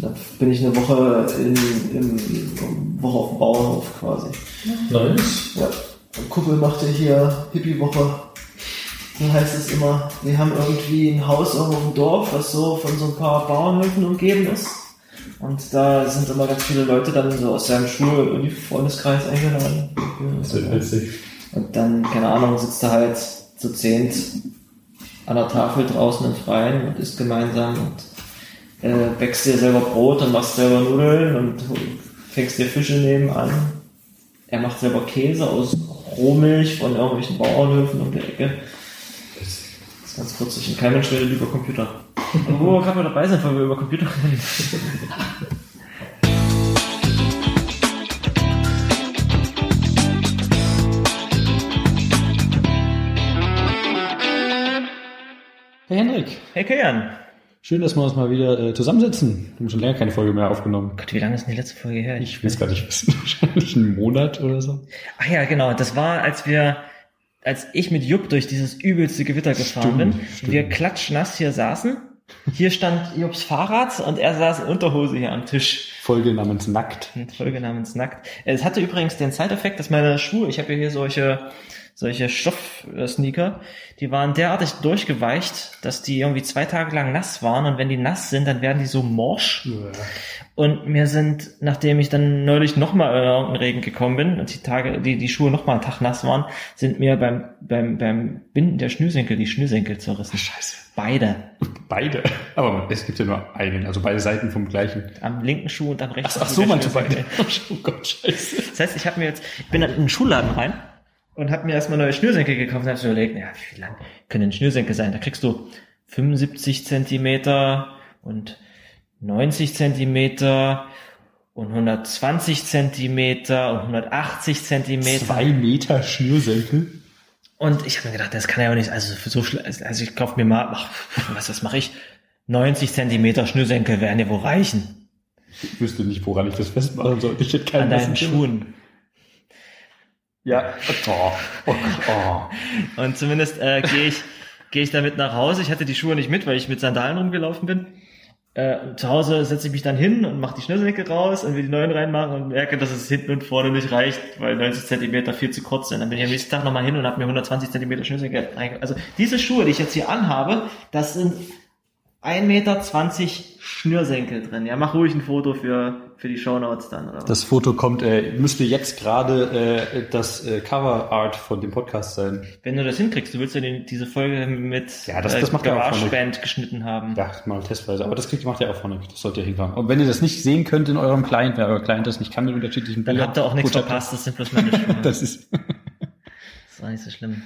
Da bin ich eine Woche Woche auf dem Bauernhof quasi. Nice. Ja. Und Kumpel machte hier Hippie-Woche. Dann heißt es immer, wir haben irgendwie ein Haus irgendwo im Dorf, was so von so ein paar Bauernhöfen umgeben ist. Und da sind immer ganz viele Leute dann so aus seinem Schul- und Freundeskreis eingeladen. Das wird witzig. Und dann, keine Ahnung, sitzt er halt zu 10 an der Tafel draußen im Freien und isst gemeinsam und bäckst dir selber Brot und machst selber Nudeln und fängst dir Fische nebenan. Er macht selber Käse aus Rohmilch von irgendwelchen Bauernhöfen um die Ecke. Das ist ganz kurzig. Und kein Mensch redet über Computer. Aber wo kann man dabei sein, wenn wir über Computer reden? Hey Henrik. Hey Kian. Schön, dass wir uns mal wieder zusammensetzen. Wir haben schon länger keine Folge mehr aufgenommen. Gott, wie lange ist denn die letzte Folge her? Ich will es gar nicht wissen. Wahrscheinlich einen Monat oder so. Ach ja, genau. Das war, als ich mit Jupp durch dieses übelste Gewitter gefahren bin. Stimmt. Wir klatschnass hier saßen. Hier stand Jupps Fahrrad und er saß in Unterhose hier am Tisch. Folge namens Nackt. Es hatte übrigens den Side-Effekt, dass meine Schuhe, ich habe hier solche Stoff-Sneaker, die waren derartig durchgeweicht, dass die irgendwie 2 Tage lang nass waren und wenn die nass sind, dann werden die so morsch. Ja. Und mir sind, nachdem ich dann neulich nochmal in irgendeinen Regen gekommen bin und die Schuhe nochmal einen Tag nass waren, sind mir beim Binden der Schnürsenkel die Schnürsenkel zerrissen. Scheiße. Beide? Aber es gibt ja nur einen, also beide Seiten vom gleichen. Am linken Schuh und am rechten Schuh. Ach so, manche beide. Oh Gott, scheiße. Das heißt, ich bin in den Schuhladen rein und habe mir erstmal neue Schnürsenkel gekauft und habe mir überlegt, naja, wie lang können denn Schnürsenkel sein? Da kriegst du 75 Zentimeter und 90 Zentimeter und 120 Zentimeter und 180 Zentimeter. 2 Meter Schnürsenkel? Und ich habe mir gedacht, das kann ja auch nicht, ich kaufe mir mal, was mache ich? 90 Zentimeter Schnürsenkel werden ja wohl reichen. Ich wüsste nicht, woran ich das festmachen sollte. Ich hätte keinen an deinen Schuhen. Ja, oh. Und zumindest gehe ich damit nach Hause. Ich hatte die Schuhe nicht mit, weil ich mit Sandalen rumgelaufen bin. Zu Hause setze ich mich dann hin und mache die Schnürsenkel raus und will die neuen reinmachen und merke, dass es hinten und vorne nicht reicht, weil 90 Zentimeter viel zu kurz sind. Dann bin ich am nächsten Tag nochmal hin und habe mir 120 Zentimeter Schnürsenkel reingemacht. Also diese Schuhe, die ich jetzt hier anhabe, das sind 1,20 Meter Schnürsenkel drin. Ja, mach ruhig ein Foto für die Shownotes dann. Oder was? Das Foto kommt, müsste jetzt gerade das Coverart von dem Podcast sein. Wenn du das hinkriegst, du willst ja diese Folge mit GarageBand geschnitten haben. Ja, mal testweise. Aber das macht ihr auch vorne. Das sollt ihr hinkommen. Und wenn ihr das nicht sehen könnt in eurem Client, weil euer Client das nicht kann mit unterschiedlichen Bildern. Dann habt ihr auch nichts verpasst, das sind bloß meine Schuhe. Das ist auch nicht so schlimm.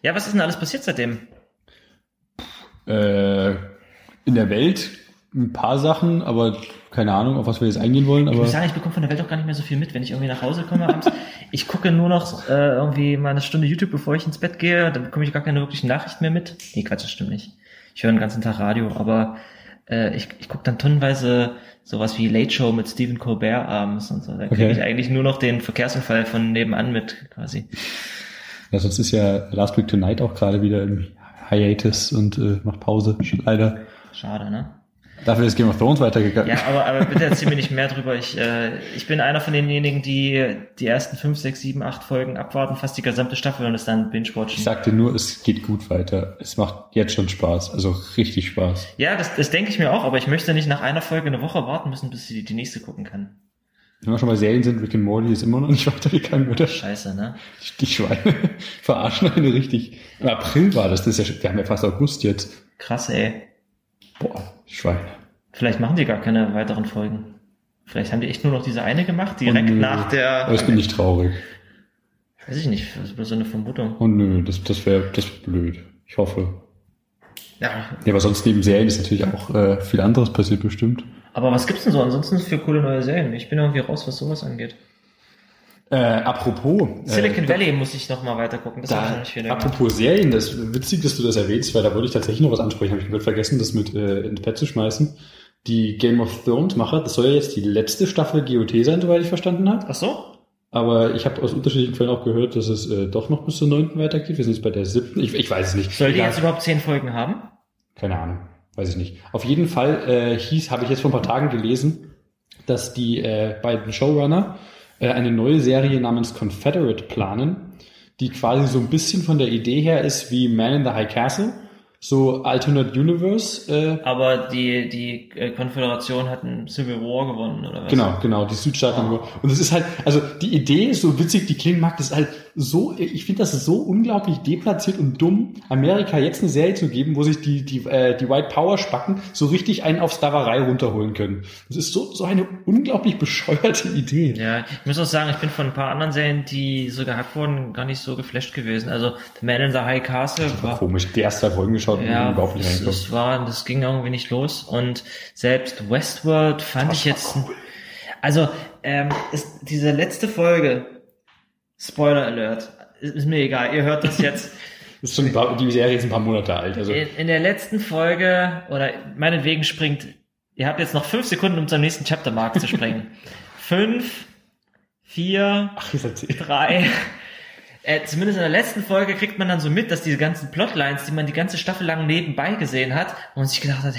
Ja, was ist denn alles passiert seitdem? In der Welt ein paar Sachen, aber keine Ahnung, auf was wir jetzt eingehen wollen. Aber ich muss sagen, ich bekomme von der Welt auch gar nicht mehr so viel mit, wenn ich irgendwie nach Hause komme abends. Ich gucke nur noch irgendwie mal eine Stunde YouTube, bevor ich ins Bett gehe. Dann bekomme ich gar keine wirkliche Nachricht mehr mit. Nee, Quatsch, das stimmt nicht. Ich höre den ganzen Tag Radio, aber ich gucke dann tonnenweise sowas wie Late Show mit Stephen Colbert abends und so. Da kriege ich eigentlich nur noch den Verkehrsunfall von nebenan mit quasi. Ja, sonst ist ja Last Week Tonight auch gerade wieder im Hiatus und macht Pause, leider. Schade, ne? Dafür ist Game of Thrones weitergegangen. Ja, aber bitte erzähl mir nicht mehr drüber. Ich bin einer von denjenigen, die die ersten 5, 6, 7, 8 Folgen abwarten, fast die gesamte Staffel und es dann binge-watchen. Ich sagte nur, es geht gut weiter. Es macht jetzt schon Spaß, also richtig Spaß. Ja, das denke ich mir auch, aber ich möchte nicht nach einer Folge eine Woche warten müssen, bis ich die nächste gucken kann. Wenn wir schon bei Serien sind, Rick and Morty ist immer noch nicht weitergegangen, oder? Scheiße, ne? Die Schweine verarschen eine richtig. Im April war das ist ja, wir haben ja fast August jetzt. Krass, ey. Boah, Schweine. Vielleicht machen die gar keine weiteren Folgen. Vielleicht haben die echt nur noch diese eine gemacht, direkt nach der... Aber ich bin nicht traurig. Weiß ich nicht, das ist bloß so eine Vermutung. Oh nö, das wäre blöd. Ich hoffe. Ja, aber sonst neben Serien ist natürlich auch viel anderes passiert bestimmt. Aber was gibt's denn so ansonsten für coole neue Serien? Ich bin irgendwie raus, was sowas angeht. Apropos Silicon Valley muss ich noch mal weiter gucken. Das habe ich noch nicht viel gemacht. Apropos Serien, das ist witzig, dass du das erwähnst, weil da wollte ich tatsächlich noch was ansprechen. Habe ich komplett vergessen, das mit ins Bett zu schmeißen. Die Game of Thrones-Macher, das soll ja jetzt die letzte Staffel GOT sein, soweit ich verstanden habe. Ach so. Aber ich habe aus unterschiedlichen Quellen auch gehört, dass es doch noch bis zur 9. weitergeht. Wir sind jetzt bei der 7. Ich weiß es nicht. Soll die jetzt überhaupt 10 Folgen haben? Keine Ahnung. weiß ich nicht. Auf jeden Fall habe ich jetzt vor ein paar Tagen gelesen, dass die beiden Showrunner eine neue Serie namens Confederate planen, die quasi so ein bisschen von der Idee her ist wie Man in the High Castle, so Alternate Universe. Aber die Konföderation hat einen Civil War gewonnen, oder was? Genau, die Südstaaten haben gewonnen. Und es ist halt, also die Idee, so witzig die klingen mag, ist halt so, ich finde das so unglaublich deplatziert und dumm, Amerika jetzt eine Serie zu geben, wo sich die White Power Spacken so richtig einen auf Sklaverei runterholen können. Das ist so eine unglaublich bescheuerte Idee. Ja, ich muss auch sagen, ich bin von ein paar anderen Serien, die so gehypt wurden, gar nicht so geflasht gewesen. Also The Man in the High Castle war komisch, die erste Folge geschaut und überhaupt nicht reingekommen. Das ging irgendwie nicht los, und selbst Westworld fand ich jetzt cool. Also ist diese letzte Folge, Spoiler Alert, ist mir egal, ihr hört das jetzt. Das ist schon die Serie ist ein paar Monate alt. Also in der letzten Folge, oder meinetwegen springt, ihr habt jetzt noch 5 Sekunden, um zum nächsten Chaptermark zu springen. 5, 4, 3... zumindest in der letzten Folge kriegt man dann so mit, dass diese ganzen Plotlines, die man die ganze Staffel lang nebenbei gesehen hat, wo man sich gedacht hat,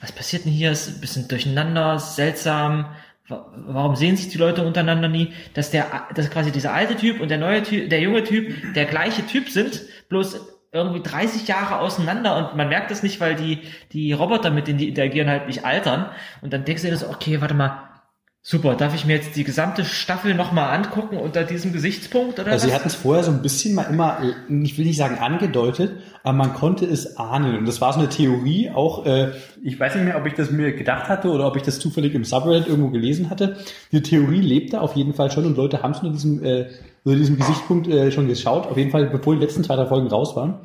was passiert denn hier? Ist ein bisschen durcheinander, ist seltsam. Warum sehen sich die Leute untereinander nie? Dass quasi dieser alte Typ und der neue Typ, der junge Typ, der gleiche Typ sind, bloß irgendwie 30 Jahre auseinander, und man merkt das nicht, weil die Roboter, mit denen die interagieren, halt nicht altern. Und dann denkst du dir so, okay, warte mal, super, darf ich mir jetzt die gesamte Staffel nochmal angucken unter diesem Gesichtspunkt, oder? Also sie hatten es vorher so ein bisschen mal immer, ich will nicht sagen angedeutet, aber man konnte es ahnen. Und das war so eine Theorie auch, ich weiß nicht mehr, ob ich das mir gedacht hatte oder ob ich das zufällig im Subreddit irgendwo gelesen hatte. Die Theorie lebte auf jeden Fall schon, und Leute haben es unter diesem Gesichtspunkt schon geschaut. Auf jeden Fall, bevor die letzten 2-3 Folgen raus waren.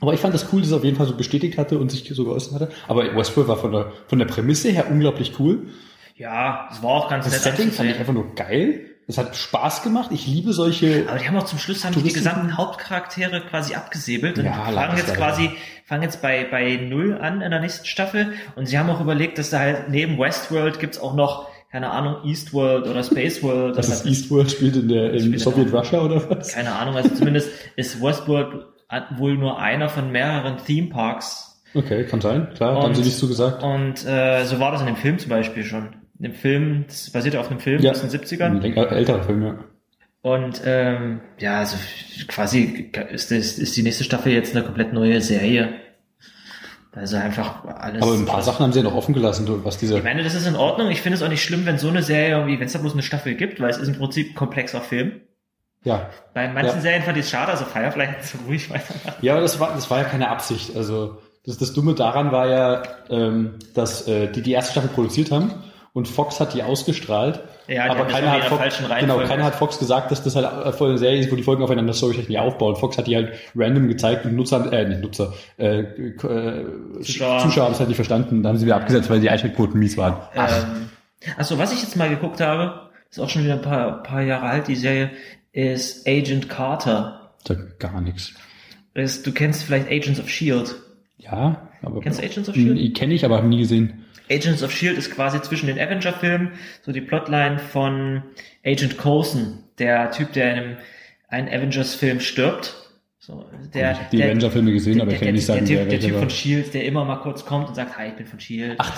Aber ich fand das cool, dass es auf jeden Fall so bestätigt hatte und sich so geäußert hatte. Aber Westworld war von der Prämisse her unglaublich cool. Ja, es war auch ganz nett. Das Setting fand ich einfach nur geil. Es hat Spaß gemacht. Ich liebe solche... Aber die haben auch zum Schluss die gesamten Hauptcharaktere quasi abgesäbelt und fangen jetzt bei 0 an in der nächsten Staffel. Und sie haben auch überlegt, dass da halt neben Westworld gibt's auch noch, keine Ahnung, Eastworld oder Spaceworld. Was ist Eastworld? Spielt in Soviet Russia oder was? Keine Ahnung. Also zumindest ist Westworld wohl nur einer von mehreren Theme Parks. Okay, kann sein. Klar, haben sie nicht so gesagt. Und so war das in dem Film zum Beispiel schon. Im Film, das basiert auf einem Film aus den 70ern. Ein älterer Film, ja. Und also quasi ist die nächste Staffel jetzt eine komplett neue Serie. Also einfach alles. Aber ein paar Sachen haben sie ja noch offen gelassen, was diese... Ich meine, das ist in Ordnung. Ich finde es auch nicht schlimm, wenn so eine Serie irgendwie, wenn es da bloß eine Staffel gibt, weil es ist im Prinzip ein komplexer Film. Ja. Bei manchen Serien fand ich es schade, also Firefly hat so ruhig weitermachen. Ja, aber das war ja keine Absicht. Also das Dumme daran war ja, dass die erste Staffel produziert haben. Und Fox hat die ausgestrahlt, ja, aber keiner hat Fox gesagt, dass das halt voll eine Serie ist, wo die Folgen aufeinander nicht aufbauen. Fox hat die halt random gezeigt und Zuschauer haben es halt nicht verstanden. Da haben sie wieder abgesetzt, weil die Einschaltquoten mies waren. Achso, was ich jetzt mal geguckt habe, ist auch schon wieder ein paar Jahre alt, die Serie, ist Agent Carter. Sagt gar nichts. Du kennst vielleicht Agents of S.H.I.E.L.D. Ja, aber... Kennst du Agents of S.H.I.E.L.D.? Kenne ich, aber habe nie gesehen. Agents of S.H.I.E.L.D. ist quasi zwischen den Avenger-Filmen so die Plotline von Agent Coulson, der Typ, der in einem Avengers-Film stirbt. So, ich habe die Avenger-Filme gesehen, aber ich kann nicht sagen, der Typ von S.H.I.E.L.D., der immer mal kurz kommt und sagt, hi, ich bin von S.H.I.E.L.D. Ach,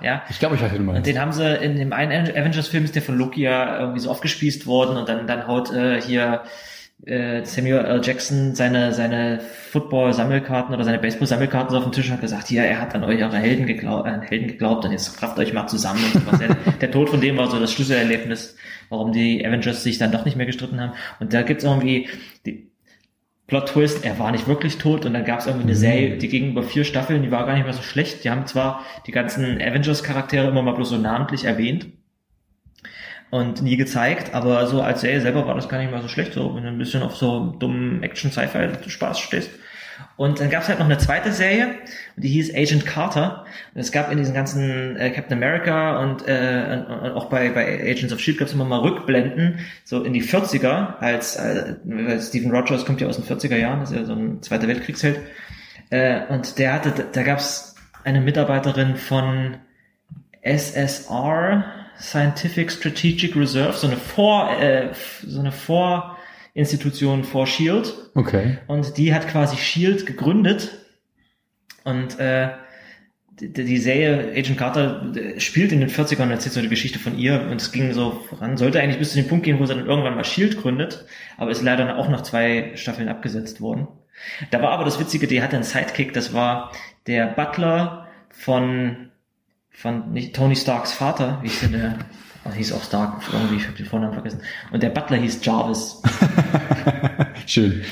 der, ich glaube, ich weiß, wie du meinst. Und den haben sie in dem einen Avengers-Film, ist der von Loki ja irgendwie so aufgespießt worden, und dann haut Samuel L. Jackson seine Football-Sammelkarten oder seine Baseball-Sammelkarten so auf den Tisch, hat gesagt, hier, er hat an euch eure Helden geglaubt, und jetzt rafft euch mal zusammen. Und der Tod von dem war so das Schlüsselerlebnis, warum die Avengers sich dann doch nicht mehr gestritten haben. Und da gibt's irgendwie die Plot-Twist, er war nicht wirklich tot, und dann gab's irgendwie eine Serie, die ging über 4 Staffeln, die war gar nicht mehr so schlecht. Die haben zwar die ganzen Avengers-Charaktere immer mal bloß so namentlich erwähnt und nie gezeigt, aber so als Serie selber war das gar nicht mal so schlecht, so wenn du ein bisschen auf so dummen Action-Sci-Fi Spaß stehst. Und dann gab es halt noch eine zweite Serie, die hieß Agent Carter. Und es gab in diesen ganzen Captain America und auch bei Agents of S.H.I.E.L.D. gab es immer mal Rückblenden, so in die 40er, weil Stephen Rogers kommt ja aus den 40er Jahren, ist ja so ein Zweiter Weltkriegsheld. Und da gab es eine Mitarbeiterin von SSR, Scientific Strategic Reserve, so eine Vorinstitution vor S.H.I.E.L.D. Okay. Und die hat quasi S.H.I.E.L.D. gegründet Und die Serie Agent Carter spielt in den 40ern, erzählt so eine Geschichte von ihr und es ging so voran. Sollte eigentlich bis zu dem Punkt gehen, wo sie dann irgendwann mal S.H.I.E.L.D. gründet, aber ist leider auch nach 2 Staffeln abgesetzt worden. Da war aber das Witzige, die hatte einen Sidekick, das war der Butler von nicht Tony Starks Vater, wie ich finde, der hieß auch Stark irgendwie, ich habe den Vornamen vergessen. Und der Butler hieß Jarvis. Schön.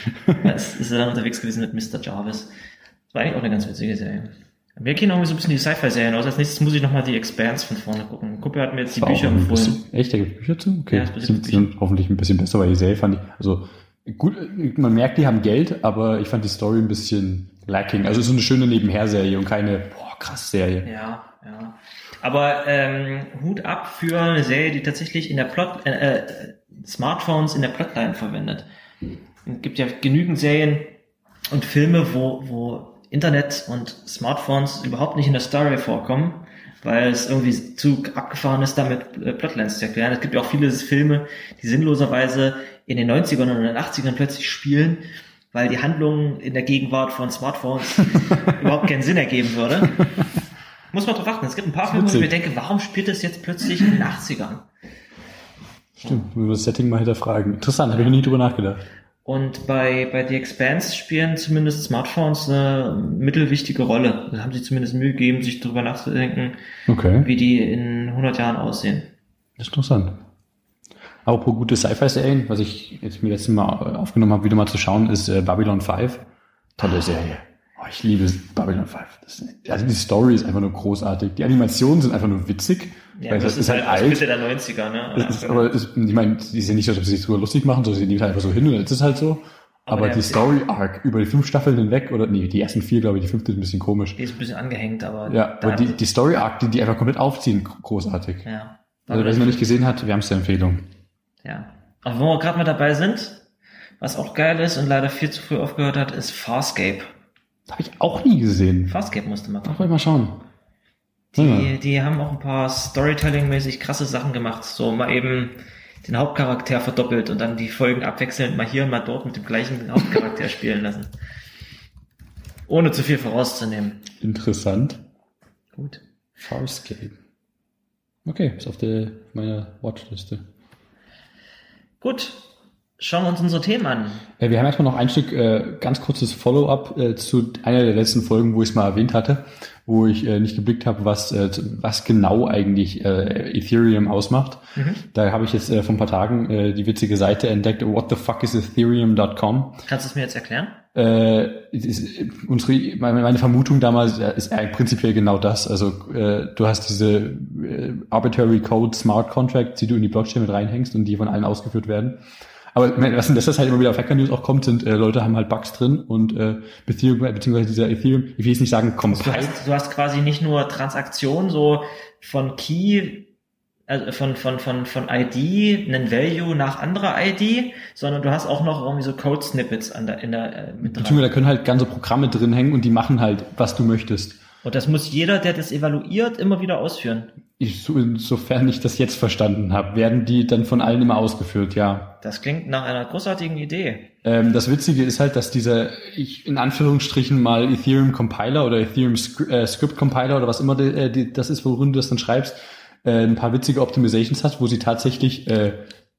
Das ist er dann unterwegs gewesen mit Mr. Jarvis. Das war eigentlich auch eine ganz witzige Serie. Mir gehen irgendwie so ein bisschen die Sci-Fi-Serien aus. Als nächstes muss ich nochmal die Expanse von vorne gucken. Ein Kumpel hat mir jetzt die Bücher empfohlen. Echt? Da gibt es Bücher zu? Okay. Ja, das sind hoffentlich ein bisschen besser, weil die Serie fand ich, also gut, man merkt, die haben Geld, aber ich fand die Story ein bisschen lacking. Also es ist eine schöne Nebenher-Serie und keine, krass Serie. Ja, ja. Aber Hut ab für eine Serie, die tatsächlich in der Smartphones in der Plotline verwendet. Es gibt ja genügend Serien und Filme, wo Internet und Smartphones überhaupt nicht in der Story vorkommen, weil es irgendwie zu abgefahren ist, damit Plotlines zu erklären. Es gibt ja auch viele Filme, die sinnloserweise in den 90ern und in den 80ern plötzlich spielen, weil die Handlung in der Gegenwart von Smartphones überhaupt keinen Sinn ergeben würde. Muss man drauf achten. Es gibt ein paar Filme, wo ich mir denke, warum spielt das jetzt plötzlich in den 80ern? Stimmt, wir müssen das Setting mal hinterfragen. Interessant, habe ich nie drüber nachgedacht. Und bei The Expanse spielen zumindest Smartphones eine mittelwichtige Rolle. Da haben sie zumindest Mühe gegeben, sich darüber nachzudenken, okay, wie die in 100 Jahren aussehen. Das ist interessant. Apropos gute Sci-Fi-Serien, was ich jetzt mir letztes Mal aufgenommen habe, wieder mal zu schauen, ist Babylon 5. Tolle Serie. Oh, ich liebe Babylon 5. Also die Story ist einfach nur großartig. Die Animationen sind einfach nur witzig. Ja, weil das ist halt alt. Mitte der 90er, ne? Ich meine, die sind nicht so, dass sie sich drüber lustig machen, sondern sie nehmen halt einfach so hin und es ist halt so. Aber die Story-Arc über die 5 Staffeln hinweg, oder nee, die ersten 4, glaube ich, die 5. ist ein bisschen komisch. Die ist ein bisschen angehängt, aber... Ja, aber die Story-Arc, die einfach komplett aufziehen, großartig. Ja. Also wer es noch nicht gesehen hat, wir haben es der Empfehlung. Ja. Aber wo wir gerade mal dabei sind, was auch geil ist und leider viel zu früh aufgehört hat, ist Farscape. Habe ich auch nie gesehen. Farscape musste man gucken. Mal schauen. Die haben auch ein paar Storytelling-mäßig krasse Sachen gemacht. So mal eben den Hauptcharakter verdoppelt und dann die Folgen abwechselnd mal hier und mal dort mit dem gleichen Hauptcharakter spielen lassen. Ohne zu viel vorauszunehmen. Interessant. Gut. Farscape. Okay, ist auf meiner Watchliste. Gut. Schauen wir uns unsere Themen an. Wir haben erstmal noch ein Stück ganz kurzes Follow-up zu einer der letzten Folgen, wo ich es mal erwähnt hatte, wo ich nicht geblickt habe, was genau eigentlich Ethereum ausmacht. Mhm. Da habe ich jetzt vor ein paar Tagen die witzige Seite entdeckt, whatthefuckisethereum.com. Kannst du es mir jetzt erklären? Meine Vermutung damals ist prinzipiell genau das. Also du hast diese Arbitrary Code Smart Contracts, die du in die Blockchain mit reinhängst und die von allen ausgeführt werden. Aber was in letzter Zeit immer wieder auf Hacker News auch kommt, sind Leute haben halt Bugs drin und beziehungsweise dieser Ethereum, ich will jetzt nicht sagen, compiled. Du hast quasi nicht nur Transaktionen so von Key, also von ID, einen Value nach anderer ID, sondern du hast auch noch irgendwie so Code-Snippets mit dran. Beziehungsweise da können halt ganze Programme drin hängen und die machen halt, was du möchtest. Und das muss jeder, der das evaluiert, immer wieder ausführen. Insofern ich das jetzt verstanden habe, werden die dann von allen immer ausgeführt, ja. Das klingt nach einer großartigen Idee. Das Witzige ist halt, dass dieser, in Anführungsstrichen mal Ethereum Compiler oder Ethereum Script Compiler oder was immer das ist, worin du das dann schreibst, ein paar witzige Optimizations hast, wo sie tatsächlich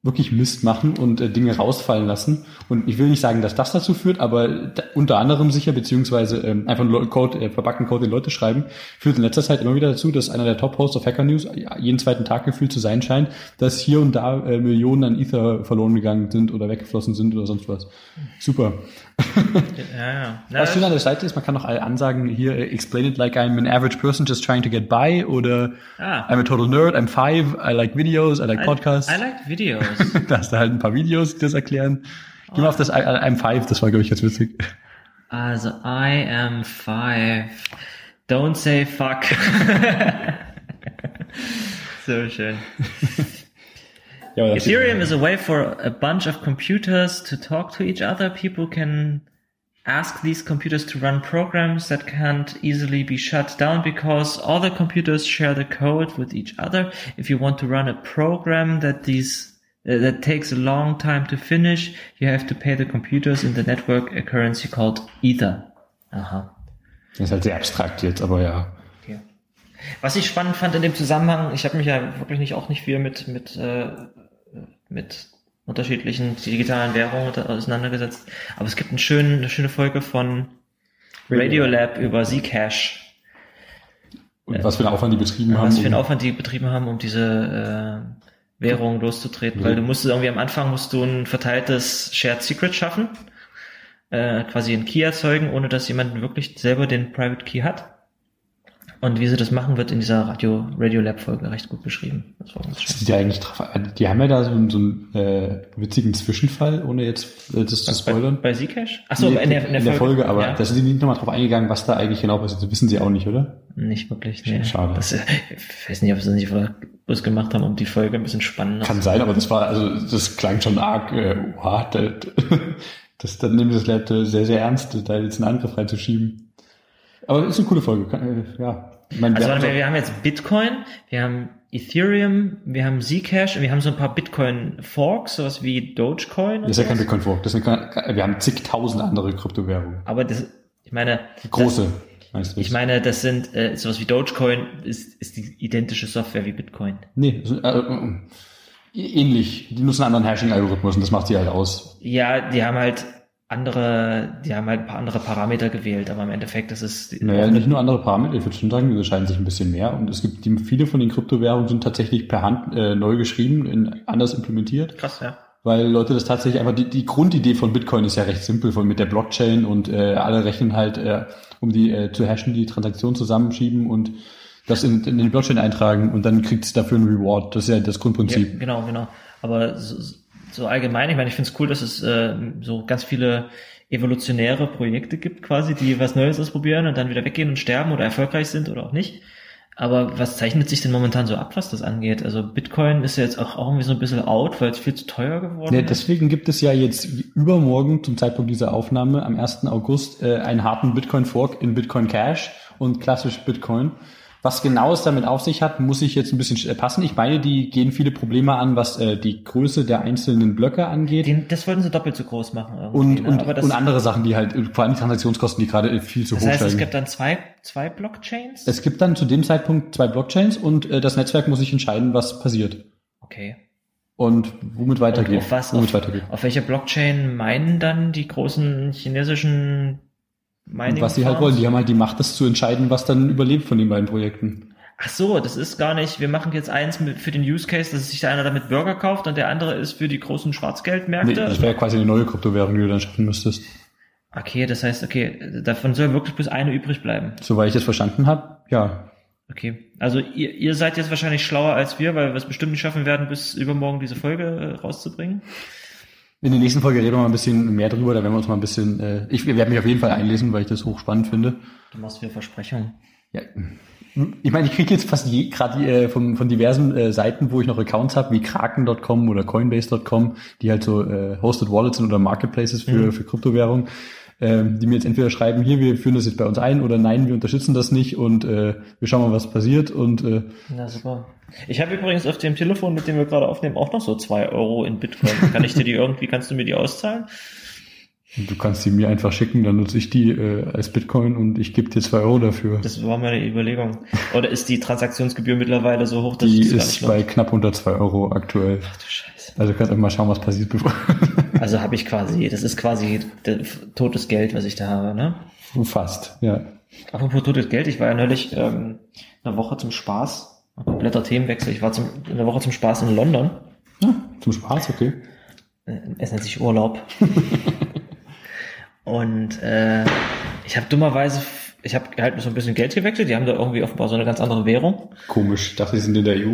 wirklich Mist machen und Dinge rausfallen lassen. Und ich will nicht sagen, dass das dazu führt, aber unter anderem sicher, beziehungsweise einfach verbackten Code in Leute schreiben, führt in letzter Zeit immer wieder dazu, dass einer der Top-Hosts auf Hacker News jeden zweiten Tag gefühlt zu sein scheint, dass hier und da Millionen an Ether verloren gegangen sind oder weggeflossen sind oder sonst was. Super. Ja. Was schön an der Seite ist, man kann auch alle ansagen, hier, explain it like I'm an average person just trying to get by oder I'm a total nerd, I'm 5, I like videos, I like podcasts. I like videos. Da hast du halt ein paar Videos, die das erklären. Geh mal auf das I'm 5, das war, glaube ich, ganz witzig. Also, I am 5. Don't say fuck. So schön. Ja, Ethereum is a way for a bunch of computers to talk to each other. People can ask these computers to run programs that can't easily be shut down because all the computers share the code with each other. If you want to run a program that takes a long time to finish, you have to pay the computers in the network a currency called Ether. Aha. Das ist halt sehr abstrakt jetzt, aber ja. Okay. Was ich spannend fand in dem Zusammenhang, ich habe mich ja wirklich nicht viel mit unterschiedlichen digitalen Währungen auseinandergesetzt, aber es gibt eine schöne Folge von Radiolab über Zcash. Und was für einen Aufwand die betrieben haben. Um diese Währung loszutreten. Weil du am Anfang musst du ein verteiltes Shared Secret schaffen, quasi einen Key erzeugen, ohne dass jemand wirklich selber den Private Key hat. Und wie sie das machen, wird in dieser Radiolab-Folge recht gut beschrieben. Das war ganz schön. Die haben ja da so einen witzigen Zwischenfall, ohne jetzt das zu spoilern. Bei Zcash? Achso, in der Folge. Aber ja. Da sind die nicht nochmal drauf eingegangen, was da eigentlich genau passiert. Das wissen sie auch nicht, oder? Nicht wirklich, nee. Schade. Ich weiß nicht, ob sie das nicht bloß gemacht haben, um die Folge ein bisschen spannender zu machen. Kann sein, aber das klang schon arg, dann nehmen sie das Lab sehr, sehr ernst, da jetzt einen Angriff reinzuschieben. Aber ist eine coole Folge, ja. Wir haben jetzt Bitcoin, wir haben Ethereum, wir haben Zcash und wir haben so ein paar Bitcoin-Forks, sowas wie Dogecoin. Das ist ja kein Bitcoin-Fork, wir haben zigtausend andere Kryptowährungen. Aber das sind sowas wie Dogecoin, ist die identische Software wie Bitcoin. Nee, ähnlich. Die nutzen einen anderen Hashing-Algorithmus und das macht die halt aus. Ja, die haben halt ein paar andere Parameter gewählt, aber im Endeffekt ist es... nicht nur andere Parameter, ich würde schon sagen, die unterscheiden sich ein bisschen mehr und es gibt viele von den Kryptowährungen sind tatsächlich per Hand neu geschrieben, anders implementiert. Krass, ja. Weil Leute das tatsächlich einfach, die Grundidee von Bitcoin ist ja recht simpel, mit der Blockchain und alle rechnen halt, um die zu hashen, die Transaktion zusammenschieben und das in den Blockchain eintragen und dann kriegt es dafür einen Reward, das ist ja das Grundprinzip. Ja, genau, aber... So allgemein, ich meine, ich finde es cool, dass es so ganz viele evolutionäre Projekte gibt quasi, die was Neues ausprobieren und dann wieder weggehen und sterben oder erfolgreich sind oder auch nicht. Aber was zeichnet sich denn momentan so ab, was das angeht? Also Bitcoin ist ja jetzt auch irgendwie so ein bisschen out, weil es viel zu teuer geworden ist. Deswegen gibt es ja jetzt übermorgen zum Zeitpunkt dieser Aufnahme am 1. August einen harten Bitcoin-Fork in Bitcoin Cash und klassisch Bitcoin. Was genau es damit auf sich hat, muss ich jetzt ein bisschen passen. Ich meine, die gehen viele Probleme an, was die Größe der einzelnen Blöcke angeht. Das wollten sie doppelt so groß machen. Und andere Sachen, die halt, vor allem die Transaktionskosten, die gerade viel zu hoch steigen. Das heißt, es gibt dann zwei Blockchains? Es gibt dann zu dem Zeitpunkt zwei Blockchains und das Netzwerk muss sich entscheiden, was passiert. Okay. Und womit weitergeht. Auf welcher Blockchain meinen dann die großen chinesischen... Was sie halt wollen, die haben halt die Macht, das zu entscheiden, was dann überlebt von den beiden Projekten. Ach so, das ist gar nicht, wir machen jetzt eins für den Use Case, dass sich der eine damit Burger kauft und der andere ist für die großen Schwarzgeldmärkte. Nee, das wäre quasi eine neue Kryptowährung, die du dann schaffen müsstest. Okay, das heißt, davon soll wirklich bloß eine übrig bleiben. Soweit ich das verstanden habe, ja. Okay, also ihr seid jetzt wahrscheinlich schlauer als wir, weil wir es bestimmt nicht schaffen werden, bis übermorgen diese Folge rauszubringen. In der nächsten Folge reden wir mal ein bisschen mehr drüber, da werden wir uns mal ein bisschen, ich werde mich auf jeden Fall einlesen, weil ich das hochspannend finde. Du machst mir Versprechungen. Ja. Ich meine, ich kriege jetzt fast gerade von diversen Seiten, wo ich noch Accounts habe, wie kraken.com oder coinbase.com, die halt so Hosted Wallets sind oder Marketplaces für Kryptowährungen, die mir jetzt entweder schreiben, hier, wir führen das jetzt bei uns ein oder nein, wir unterstützen das nicht und wir schauen mal, was passiert. Na super. Ich habe übrigens auf dem Telefon, mit dem wir gerade aufnehmen, auch noch so 2 Euro in Bitcoin. Kannst du mir die auszahlen? Du kannst die mir einfach schicken, dann nutze ich die als Bitcoin und ich gebe dir 2 Euro dafür. Das war meine Überlegung. Oder ist die Transaktionsgebühr mittlerweile so hoch, dass die ist bei knapp unter 2 Euro aktuell. Ach du Scheiße. Also kannst du mal schauen, was passiert. Also habe ich quasi, das ist quasi totes Geld, was ich da habe, ne? Fast, ja. Apropos totes Geld, ich war ja neulich eine Woche zum Spaß, ein kompletter Themenwechsel, ich war eine Woche zum Spaß in London. Ja, zum Spaß, okay. Es nennt sich Urlaub. Und ich habe halt so ein bisschen Geld gewechselt. Die haben da irgendwie offenbar so eine ganz andere Währung. Komisch, dachte ich, sind in der EU.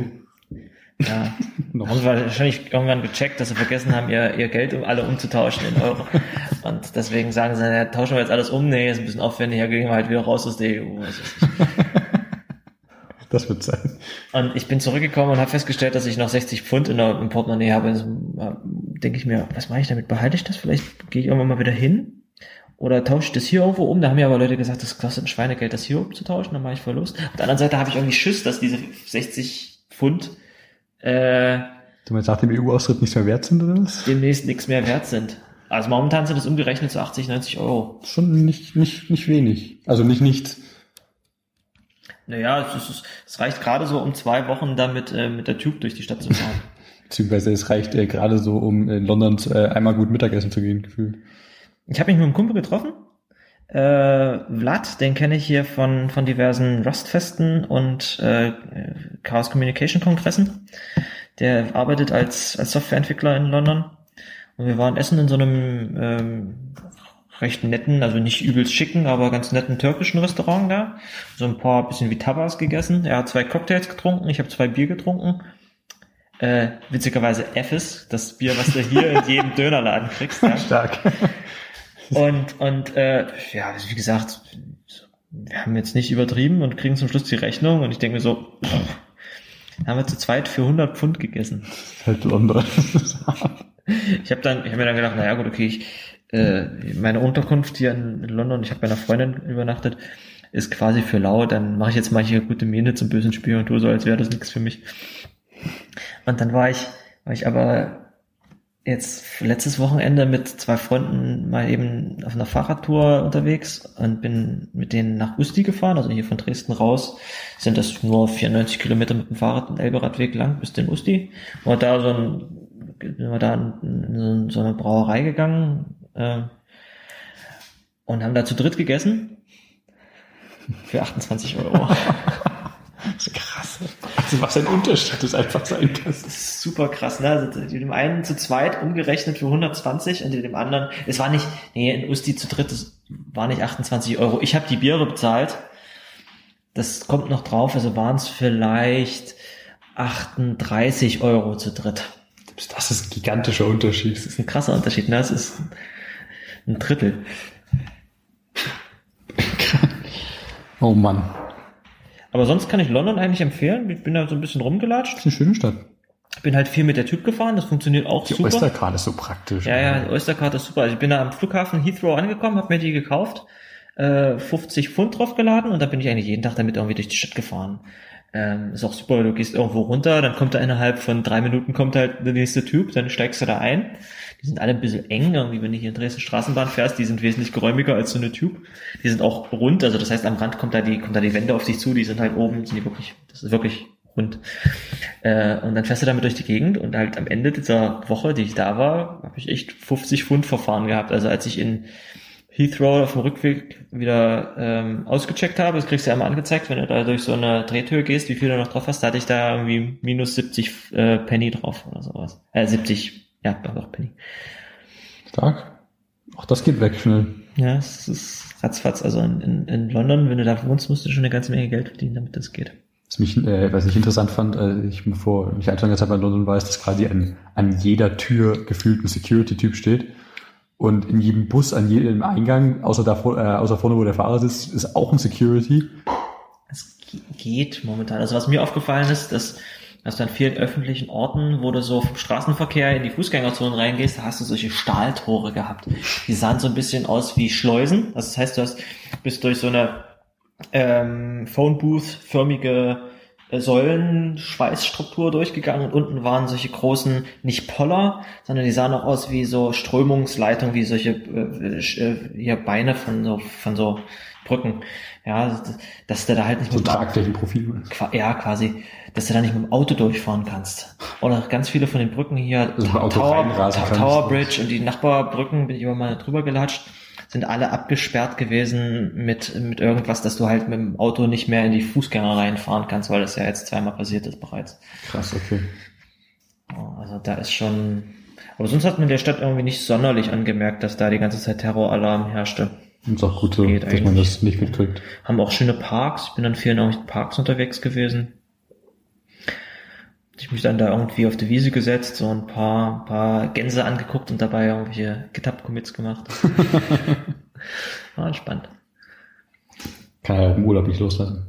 Ja, haben wahrscheinlich irgendwann gecheckt, dass sie vergessen haben, ihr Geld alle umzutauschen in Euro. Und deswegen sagen sie, ja, tauschen wir jetzt alles um. Nee, ist ein bisschen aufwendig, ja, gehen wir halt wieder raus aus der EU. Was weiß ich. Das wird sein. Und ich bin zurückgekommen und habe festgestellt, dass ich noch 60 Pfund im Portemonnaie habe. Also, denke ich mir, was mache ich damit? Behalte ich das? Vielleicht gehe ich irgendwann mal wieder hin. Oder tausche ich das hier irgendwo um? Da haben mir aber Leute gesagt, das kostet ein Schweinegeld, das hier umzutauschen, dann mache ich Verlust. Auf der anderen Seite habe ich irgendwie Schiss, dass diese 60 Pfund demnächst nach dem EU-Austritt nichts mehr wert sind, oder was? Demnächst nichts mehr wert sind. Also momentan sind es umgerechnet so 80, 90 Euro. Schon nicht wenig. Also nicht. Naja, es reicht gerade so, um 2 Wochen damit mit der Tube durch die Stadt zu fahren. Beziehungsweise es reicht gerade so, um in London einmal gut Mittagessen zu gehen, gefühlt. Ich habe mich mit einem Kumpel getroffen. Vlad, den kenne ich hier von diversen Rust-Festen und Chaos Communication Kongressen. Der arbeitet als Softwareentwickler in London. Und wir waren essen in so einem recht netten, also nicht übelst schicken, aber ganz netten türkischen Restaurant da. So ein paar bisschen wie Tapas gegessen. Er hat 2 Cocktails getrunken, ich habe 2 Bier getrunken. Witzigerweise Effes, das Bier, was du hier in jedem Dönerladen kriegst. Ja. Stark. Und ja, wie gesagt, wir haben jetzt nicht übertrieben und kriegen zum Schluss die Rechnung und ich denke mir so, haben wir zu zweit für 100 Pfund gegessen. Das ist halt London. Ich habe mir dann gedacht, naja gut, okay, meine Unterkunft hier in London, ich habe bei einer Freundin übernachtet, ist quasi für lau, dann mache ich jetzt mal hier gute Miene zum bösen Spiel und tue so, als wäre das nichts für mich. Und dann war ich aber jetzt letztes Wochenende mit 2 Freunden mal eben auf einer Fahrradtour unterwegs und bin mit denen nach Usti gefahren, also hier von Dresden raus sind das nur 94 Kilometer mit dem Fahrrad und Elberadweg lang bis in Usti. Und da sind wir da in so eine Brauerei gegangen und haben da zu dritt gegessen für 28 Euro. Das ist krass. Also was ein Unterschied das einfach sein kann. Das ist super krass, ne? Also dem einen zu zweit umgerechnet für 120 und dem anderen, in Usti zu dritt, das war nicht 28 Euro. Ich habe die Biere bezahlt. Das kommt noch drauf, also waren es vielleicht 38 Euro zu dritt. Das ist ein gigantischer Unterschied. Das ist ein krasser Unterschied, ne? Das ist ein Drittel. Oh Mann. Aber sonst kann ich London eigentlich empfehlen. Ich bin da so ein bisschen rumgelatscht. Das ist eine schöne Stadt. Ich bin halt viel mit der Tube gefahren. Das funktioniert auch super. Die Oystercard ist so praktisch. Ja, die Oystercard ist super. Also ich bin da am Flughafen Heathrow angekommen, habe mir die gekauft, 50 Pfund draufgeladen und da bin ich eigentlich jeden Tag damit irgendwie durch die Stadt gefahren. Ist auch super, du gehst irgendwo runter, dann kommt da innerhalb von 3 Minuten kommt halt der nächste Tube, dann steigst du da ein. Die sind alle ein bisschen eng, irgendwie, wenn du hier in Dresden Straßenbahn fährst, die sind wesentlich geräumiger als so eine Tube. Die sind auch rund, also das heißt, am Rand kommt da die Wände auf dich zu, die sind halt oben, das ist wirklich rund. Und dann fährst du damit durch die Gegend und halt am Ende dieser Woche, die ich da war, habe ich echt 50 Pfund verfahren gehabt. Also als ich in Heathrow auf dem Rückweg wieder ausgecheckt habe, das kriegst du ja immer angezeigt, wenn du da durch so eine Drehtür gehst, wie viel du noch drauf hast, da hatte ich da irgendwie minus 70 Penny drauf oder sowas. 70, ja, doch Penny. Stark. Auch das geht weg schnell. Ja, es ist ratzfatz. Also in London, wenn du da wohnst, musst du schon eine ganze Menge Geld verdienen, damit das geht. Was mich, interessant fand, als ich bevor ich Anfang der Zeit in London war, ist, dass quasi an jeder Tür gefühlt ein Security-Typ steht. Und in jedem Bus, an jedem Eingang, außer vorne, wo der Fahrer sitzt, ist auch ein Security. Es geht momentan. Also was mir aufgefallen ist, dass du an vielen öffentlichen Orten, wo du so vom Straßenverkehr in die Fußgängerzonen reingehst, da hast du solche Stahltore gehabt. Die sahen so ein bisschen aus wie Schleusen. Also das heißt, bist durch so eine Phone-Booth-förmige Säulen-Schweißstruktur durchgegangen und unten waren solche großen, nicht Poller, sondern die sahen auch aus wie so Strömungsleitungen, wie solche Beine von so Brücken. Ja, dass du da halt nicht so mit Tragflächenprofil. Ja, quasi, dass du da nicht mit dem Auto durchfahren kannst. Oder ganz viele von den Brücken hier, also Tower Bridge und die Nachbarbrücken, bin ich immer mal drüber gelatscht, sind alle abgesperrt gewesen mit irgendwas, dass du halt mit dem Auto nicht mehr in die Fußgänger reinfahren kannst, weil das ja jetzt zweimal passiert ist bereits. Krass, okay. Also da ist schon... Aber sonst hat man der Stadt irgendwie nicht sonderlich angemerkt, dass da die ganze Zeit Terroralarm herrschte. Und ist auch gut so, dass man das nicht mitkriegt. Haben auch schöne Parks. Ich bin in vielen Parks unterwegs gewesen. Ich mich dann da irgendwie auf die Wiese gesetzt, so ein paar Gänse angeguckt und dabei irgendwelche GitHub-Commits gemacht. War entspannt. Kann ja im Urlaub nicht loslassen.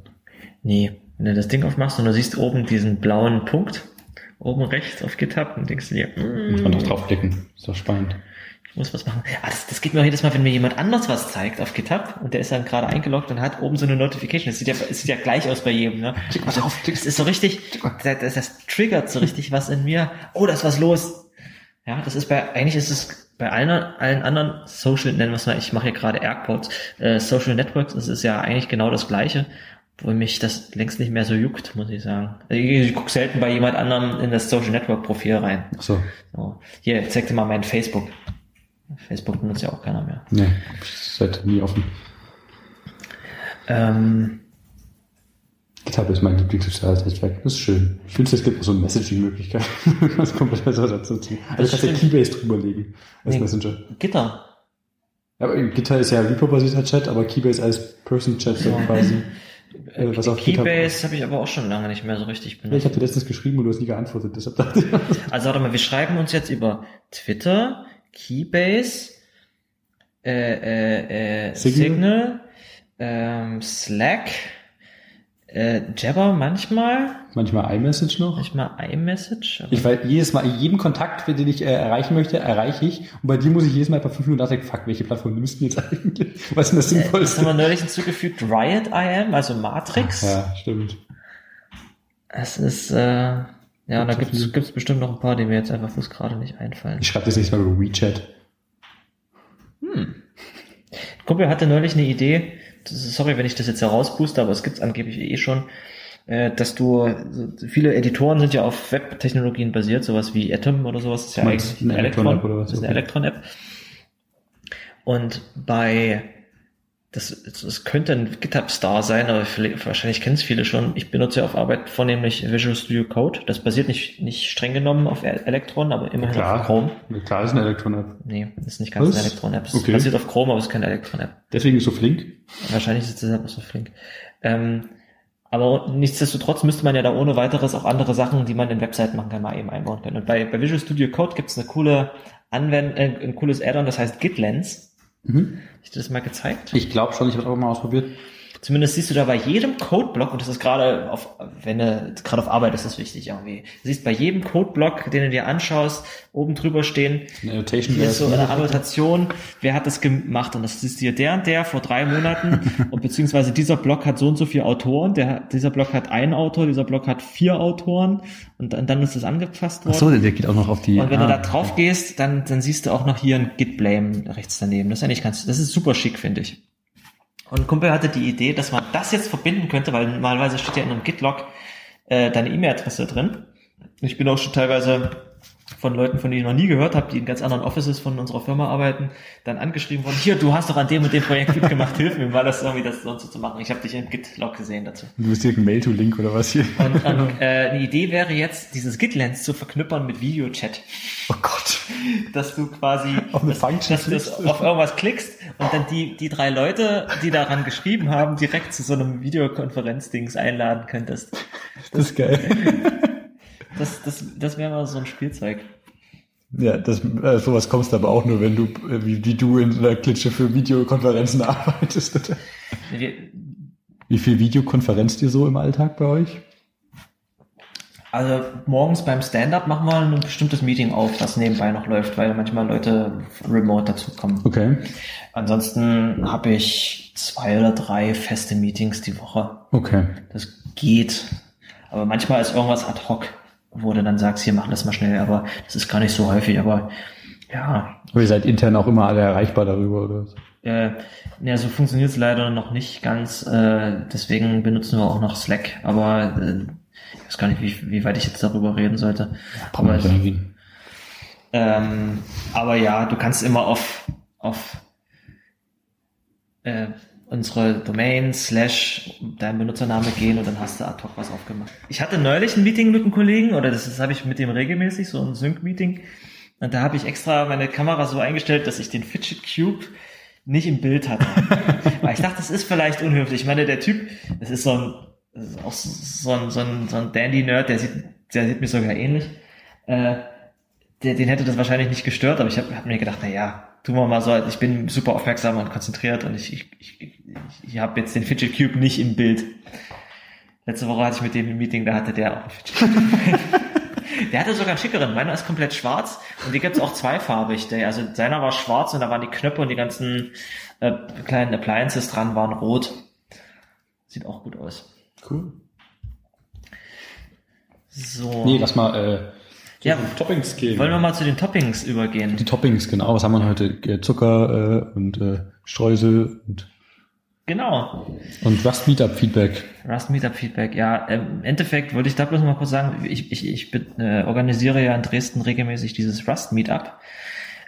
Nee, wenn du das Ding aufmachst und du siehst oben diesen blauen Punkt, oben rechts auf GitHub und denkst dir, muss man doch draufklicken, ist doch spannend. Ich muss was machen. Das geht mir auch jedes Mal, wenn mir jemand anders was zeigt auf GitHub und der ist dann gerade eingeloggt und hat oben so eine Notification. Das sieht ja gleich aus bei jedem, ne? Klick mal drauf. Das ist so richtig, das triggert so richtig was in mir. Oh, da ist was los. Ja, das ist eigentlich ist es bei allen anderen Social, nennen wir es mal, ich mache hier gerade Airquotes, Social Networks, es ist ja eigentlich genau das Gleiche, wo mich das längst nicht mehr so juckt, muss ich sagen. Also ich gucke selten bei jemand anderem in das Social Network Profil rein. Ach so. So. Hier, zeig dir mal mein Facebook. Facebook benutzt ja auch keiner mehr. Nee, seid nie offen. GitHub ist mein lieblingssoziales Netzwerk. Das ist schön. Ich wünschte, es gibt so eine Messaging-Möglichkeit. Das kommt bei der dazu. Also kannst du Keybase drüberlegen als Messenger. Gitter. Ja, aber Gitter ist ja repo-basierter Chat, aber Keybase als Person-Chat so quasi. Was auf Keybase habe ich aber auch schon lange nicht mehr so richtig benutzt. Ich habe dir letztens geschrieben und du hast nie geantwortet. Deshalb dachte ich. Also warte mal, wir schreiben uns jetzt über Twitter, Keybase, Signal, Slack, Jabber manchmal. Manchmal iMessage noch. Manchmal iMessage. Ich weiß, jedes Mal, jeden Kontakt, den ich erreichen möchte, erreiche ich. Und bei dir muss ich jedes Mal bei 5 Minuten nachdenken, fuck, welche Plattform nimmst du jetzt eigentlich? Was ist denn das Sinnvollste? Das haben wir neulich hinzugefügt. Riot IM, also Matrix. Ach, ja, stimmt. Es ist, ja, und da gibt's bestimmt noch ein paar, die mir jetzt einfach bloß gerade nicht einfallen. Ich schreibe das nächste Mal über WeChat. Kumpel hatte neulich eine Idee, sorry, wenn ich das jetzt herauspuste, aber es gibt's angeblich schon, dass du, viele Editoren sind ja auf Web-Technologien basiert, sowas wie Atom oder sowas, ist ja eigentlich eine Elektron-App oder was? Das ist eine Elektron-App. Und das könnte ein GitHub-Star sein, aber wahrscheinlich kennen es viele schon. Ich benutze ja auf Arbeit vornehmlich Visual Studio Code. Das basiert nicht streng genommen auf Elektron, aber immerhin auf Chrome. Klar, ist eine Elektron-App. Nee, ist nicht ganz eine Elektron-App. Es basiert auf Chrome, aber es ist keine Elektron-App. Deswegen ist so flink? Wahrscheinlich ist es deshalb auch so flink. Aber nichtsdestotrotz müsste man ja da ohne weiteres auch andere Sachen, die man in Webseiten machen kann, mal eben einbauen können. Und bei Visual Studio Code gibt es eine coole ein cooles Add-on, das heißt GitLens. Mhm. Habe ich dir das mal gezeigt? Ich glaube schon, ich habe es auch mal ausprobiert. Zumindest siehst du da bei jedem Codeblock, und das ist gerade gerade auf Arbeit ist das wichtig irgendwie. Du siehst bei jedem Codeblock, den du dir anschaust, oben drüber stehen, hier ist so eine Annotation, wer hat das gemacht, und das ist hier der und der vor 3 Monaten und beziehungsweise dieser Block hat so und so viele Autoren, dieser Block hat einen Autor, dieser Block hat 4 Autoren und dann ist das angepasst worden. Ach so, der geht auch noch auf die... Und wenn du da drauf gehst, dann siehst du auch noch hier ein Git-Blame rechts daneben. Das ist eigentlich das ist super schick, finde ich. Und ein Kumpel hatte die Idee, dass man das jetzt verbinden könnte, weil normalerweise steht ja in einem Git-Log deine E-Mail-Adresse drin. Ich bin auch schon teilweise von Leuten, von denen ich noch nie gehört habe, die in ganz anderen Offices von unserer Firma arbeiten, dann angeschrieben worden, hier, du hast doch an dem und dem Projekt mitgemacht, hilf mir mal, das sonst so zu machen. Ich habe dich im Git-Log gesehen dazu. Du bist hier ein Mail-to-Link oder was hier? Und eine Idee wäre jetzt, dieses Git-Lens zu verknüppern mit Video-Chat. Oh Gott. Dass du quasi dass du auf irgendwas klickst und dann die 3 Leute, die daran geschrieben haben, direkt zu so einem Videokonferenz-Dings einladen könntest. Das ist geil. Das wäre mal so ein Spielzeug. Ja, sowas kommst aber auch nur, wenn du, wie du in einer Klitsche für Videokonferenzen arbeitest. Wie viel Videokonferenzt ihr so im Alltag bei euch? Also morgens beim Stand-up machen wir ein bestimmtes Meeting auf, das nebenbei noch läuft, weil manchmal Leute remote dazukommen. Okay. Ansonsten habe ich 2 oder 3 feste Meetings die Woche. Okay. Das geht. Aber manchmal ist irgendwas ad hoc, wo du dann sagst, hier, machen das mal schnell, aber das ist gar nicht so häufig, aber ja. Aber ihr seid intern auch immer alle erreichbar darüber, oder? Ja, so funktioniert es leider noch nicht ganz, deswegen benutzen wir auch noch Slack, aber ich weiß gar nicht, wie weit ich jetzt darüber reden sollte. Aber ja, du kannst immer auf unsere Domain / dein Benutzername gehen und dann hast du ad hoc was aufgemacht. Ich hatte neulich ein Meeting mit einem Kollegen, oder das habe ich mit dem regelmäßig, so ein Sync-Meeting, und da habe ich extra meine Kamera so eingestellt, dass ich den Fidget Cube nicht im Bild hatte. Weil ich dachte, das ist vielleicht unhöflich. Ich meine, der Typ, das ist so ein Dandy-Nerd, der sieht mir sogar ähnlich. Den hätte das wahrscheinlich nicht gestört, aber ich habe mir gedacht, na ja, tun wir mal so, ich bin super aufmerksam und konzentriert und ich habe jetzt den Fidget Cube nicht im Bild. Letzte Woche hatte ich mit dem ein Meeting, da hatte der auch einen Fidget Cube. Der hatte sogar einen schickeren, meiner ist komplett schwarz und die gibt's auch zweifarbig. Also seiner war schwarz und da waren die Knöpfe und die ganzen kleinen Appliances dran waren rot. Sieht auch gut aus. Cool. So. Nee, lass mal Ja, Toppings gehen. Wollen wir mal zu den Toppings übergehen? Die Toppings, genau. Was haben wir heute? Zucker und Streusel und... Genau. Und Rust Meetup Feedback. Rust Meetup Feedback, ja. Im Endeffekt würde ich da bloß mal kurz sagen, ich organisiere ja in Dresden regelmäßig dieses Rust Meetup.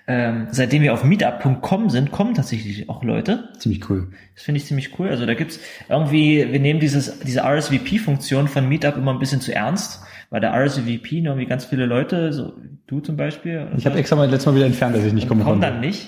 Seitdem wir auf meetup.com sind, kommen tatsächlich auch Leute. Ziemlich cool. Das finde ich ziemlich cool. Also da gibt's irgendwie, wir nehmen diese RSVP-Funktion von Meetup immer ein bisschen zu ernst, weil der RSVP irgendwie ganz viele Leute, so du zum Beispiel. Ich habe extra mal letztes Mal wieder entfernt, dass ich nicht kommen konnte. Dann nicht.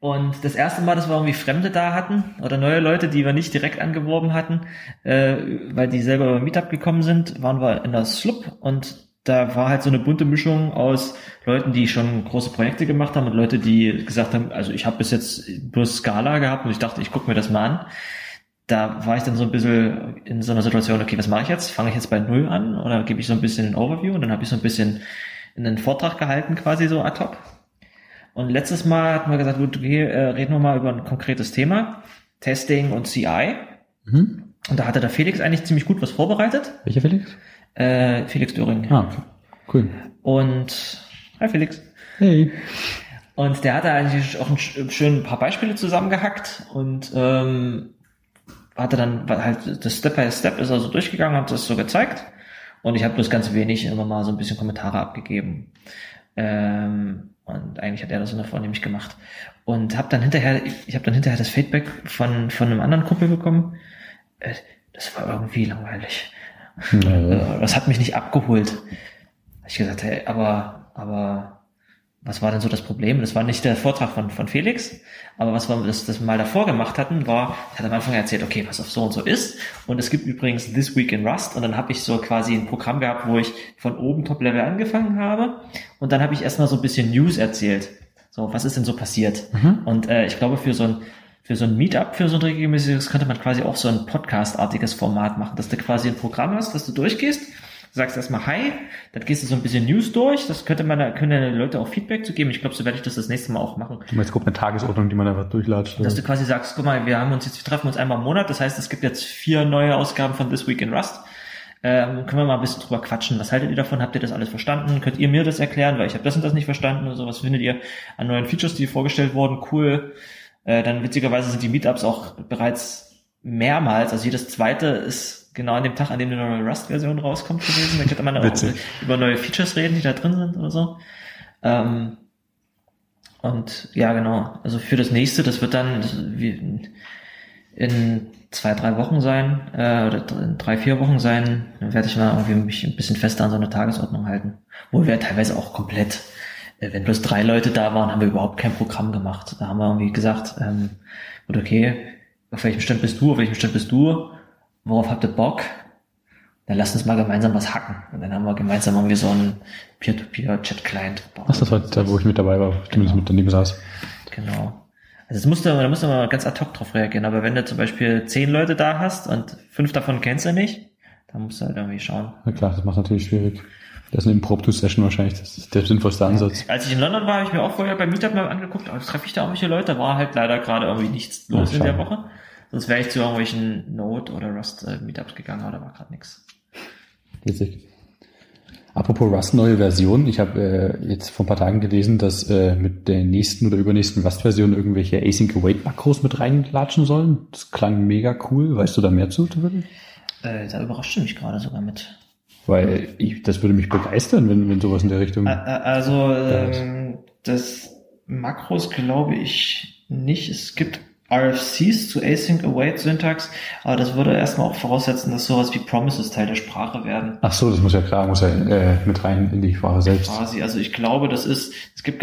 Und das erste Mal, dass wir irgendwie Fremde da hatten oder neue Leute, die wir nicht direkt angeworben hatten, weil die selber über Meetup gekommen sind, waren wir in der Slup und da war halt so eine bunte Mischung aus Leuten, die schon große Projekte gemacht haben und Leute, die gesagt haben, also ich habe bis jetzt bloß Scala gehabt und ich dachte, ich gucke mir das mal an. Da war ich dann so ein bisschen in so einer Situation, okay, was mache ich jetzt? Fange ich jetzt bei Null an oder gebe ich so ein bisschen ein Overview? Und dann habe ich so ein bisschen einen Vortrag gehalten, quasi so ad hoc. Und letztes Mal hatten wir gesagt, gut, reden wir mal über ein konkretes Thema, Testing und CI. Mhm. Und da hatte der Felix eigentlich ziemlich gut was vorbereitet. Welcher Felix? Felix Döring. Ah, cool. Und, hi Felix. Hey. Und der hatte eigentlich auch schön ein paar Beispiele zusammengehackt und hatte dann halt das Step-by-Step ist er so durchgegangen, hat das so gezeigt. Und ich habe bloß ganz wenig immer mal so ein bisschen Kommentare abgegeben. Und eigentlich hat er das so vornehmlich gemacht. Und ich habe dann hinterher das Feedback von einem anderen Kumpel bekommen. Das war irgendwie langweilig. Naja. Das hat mich nicht abgeholt. Hab ich gesagt, hey, aber was war denn so das Problem? Das war nicht der Vortrag von Felix, aber was wir das mal davor gemacht hatten, er hat am Anfang erzählt, okay, was auf so und so ist. Und es gibt übrigens This Week in Rust. Und dann habe ich so quasi ein Programm gehabt, wo ich von oben Top-Level angefangen habe. Und dann habe ich erstmal so ein bisschen News erzählt. So, was ist denn so passiert? Mhm. Und ich glaube, für so ein Meetup, für so ein regelmäßiges, könnte man quasi auch so ein Podcast-artiges Format machen, dass du quasi ein Programm hast, dass du durchgehst. Du sagst erstmal Hi, dann gehst du so ein bisschen News durch, das können Leute auch Feedback zu geben. Ich glaube, so werde ich das nächste Mal auch machen. Du meinst, guck, eine Tagesordnung, die man einfach durchlatscht. Dass du quasi sagst, guck mal, wir treffen uns einmal im Monat, das heißt, es gibt jetzt 4 neue Ausgaben von This Week in Rust. Können wir mal ein bisschen drüber quatschen. Was haltet ihr davon? Habt ihr das alles verstanden? Könnt ihr mir das erklären? Weil ich habe das und das nicht verstanden oder so. Was findet ihr an neuen Features, die vorgestellt wurden? Cool. Dann witzigerweise sind die Meetups auch bereits mehrmals, also jedes zweite ist genau an dem Tag, an dem die neue Rust-Version rauskommt gewesen. Da könnte man auch über neue Features reden, die da drin sind oder so. Und ja, genau. Also für das nächste, das wird dann in 2-3 Wochen sein, oder in 3-4 Wochen sein. Dann werde ich mal irgendwie mich ein bisschen fester an so eine Tagesordnung halten. Wo wir teilweise auch komplett, wenn bloß 3 Leute da waren, haben wir überhaupt kein Programm gemacht. Da haben wir irgendwie gesagt, gut, okay, auf welchem Stand bist du? Worauf habt ihr Bock? Dann lasst uns mal gemeinsam was hacken. Und dann haben wir gemeinsam irgendwie so einen Peer-to-Peer-Chat-Client. Ach, das war da, wo ich mit dabei war, zumindest genau. Mit daneben saß. Genau. Also da musst du mal ganz ad hoc drauf reagieren. Aber wenn du zum Beispiel 10 Leute da hast und 5 davon kennst du nicht, dann musst du halt irgendwie schauen. Na klar, das macht natürlich schwierig. Das ist eine Impromptu-Session wahrscheinlich, das ist der sinnvollste Ansatz. Als ich in London war, habe ich mir auch vorher beim Meetup mal angeguckt, aber treffe ich da irgendwelche Leute, da war halt leider gerade irgendwie nichts los in der Woche. Sonst wäre ich zu irgendwelchen Node- oder Rust-Meetups gegangen, aber da war gerade nichts. Witzig. Apropos Rust, neue Version. Ich habe jetzt vor ein paar Tagen gelesen, dass mit der nächsten oder übernächsten Rust-Version irgendwelche Async-Await-Makros mit reinlatschen sollen. Das klang mega cool. Weißt du da mehr zu? Da überrascht du mich gerade sogar mit. Weil das würde mich begeistern, wenn sowas in der Richtung... Also das Makros glaube ich nicht. Es gibt RFCs zu Async Await Syntax, aber das würde erstmal auch voraussetzen, dass sowas wie Promises Teil der Sprache werden. Ach so, das muss ja mit rein in die Sprache selbst. Quasi, also ich glaube, es gibt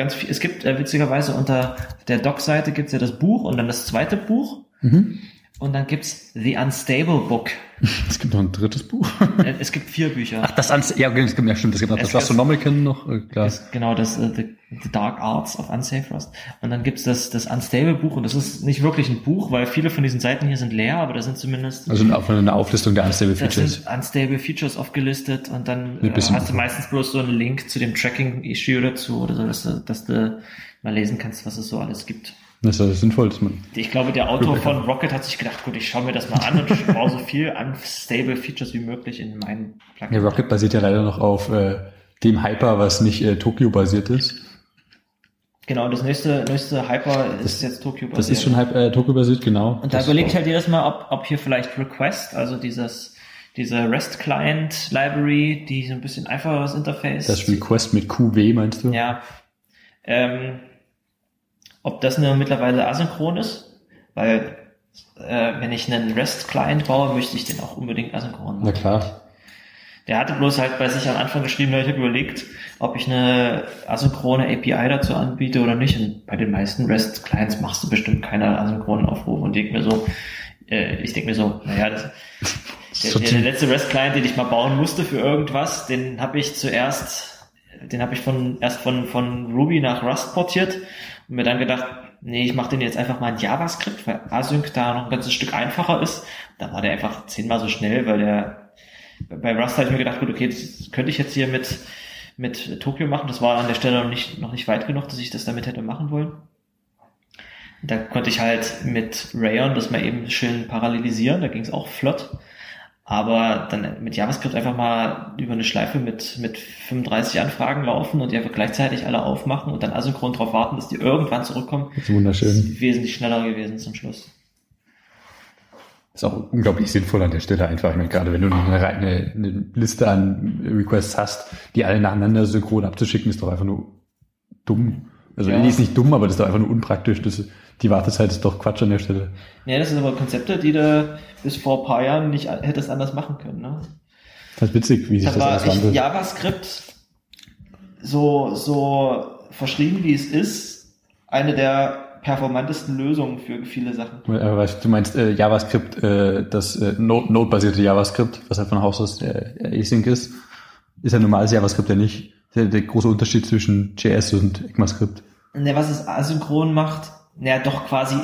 witzigerweise unter der Doc-Seite gibt's ja das Buch und dann das zweite Buch. Mhm. Und dann gibt's The Unstable Book. Es gibt noch ein drittes Buch. Es gibt 4 Bücher. Ach, es gibt noch das Astronomicon noch. Klar. Genau, das The Dark Arts of Unsafe Rust. Und dann gibt's das Unstable Buch und das ist nicht wirklich ein Buch, weil viele von diesen Seiten hier sind leer, aber da sind zumindest... Also eine Auflistung der Unstable Features. Da sind Unstable Features aufgelistet und dann hast du meistens bloß so einen Link zu dem Tracking-Issue dazu oder so, dass du mal lesen kannst, was es so alles gibt. Das ist sinnvoll, dass man... Ich glaube, der Autor von Rocket hat sich gedacht, gut, ich schaue mir das mal an und ich brauche so viel unstable Features wie möglich in meinen Plugin. Ja, Rocket basiert ja leider noch auf dem Hyper, was nicht Tokio-basiert ist. Genau, das nächste Hyper ist jetzt Tokio-basiert. Das ist schon Tokio-basiert, genau. Und da überlege ich halt jedes Mal, ob hier vielleicht Request, also diese REST-Client-Library, die so ein bisschen einfacheres Interface. Das Request mit QW, meinst du? Ja. Ob das nur mittlerweile asynchron ist, weil wenn ich einen REST-Client baue, möchte ich den auch unbedingt asynchron machen. Na klar. Der hatte bloß halt bei sich am Anfang geschrieben, ich habe überlegt, ob ich eine asynchrone API dazu anbiete oder nicht. Und bei den meisten REST-Clients machst du bestimmt keine asynchronen Aufrufe. Und ich denke mir so, naja, der letzte REST-Client, den ich mal bauen musste für irgendwas, den habe ich von Ruby nach Rust portiert und mir dann gedacht, nee, ich mache den jetzt einfach mal in JavaScript, weil Async da noch ein ganzes Stück einfacher ist. Da war der einfach 10-mal so schnell, weil bei Rust habe ich mir gedacht, gut, okay, das könnte ich jetzt hier mit Tokio machen. Das war an der Stelle noch nicht weit genug, dass ich das damit hätte machen wollen. Da konnte ich halt mit Rayon das mal eben schön parallelisieren, da ging es auch flott. Aber dann mit JavaScript einfach mal über eine Schleife mit 35 Anfragen laufen und die einfach gleichzeitig alle aufmachen und dann asynchron drauf warten, dass die irgendwann zurückkommen. Das ist wunderschön. Das ist wesentlich schneller gewesen zum Schluss. Ist auch unglaublich sinnvoll an der Stelle einfach. Ich meine, gerade wenn du noch eine Liste an Requests hast, die alle nacheinander synchron abzuschicken, ist doch einfach nur dumm. Also ja. Die ist nicht dumm, aber das ist doch einfach nur unpraktisch. Die Wartezeit ist doch Quatsch an der Stelle. Ja, das sind aber Konzepte, die du bis vor ein paar Jahren nicht hättest anders machen können. Ne? Das ist witzig, wie sich das alles wandelt. Aber JavaScript, so verschrieben wie es ist, eine der performantesten Lösungen für viele Sachen. Du meinst JavaScript, das Node-basierte JavaScript, was halt von Haus aus async ist, ist ja normales JavaScript ja nicht. Das ist der große Unterschied zwischen JS und ECMAScript. Ne, was es asynchron macht, naja, doch quasi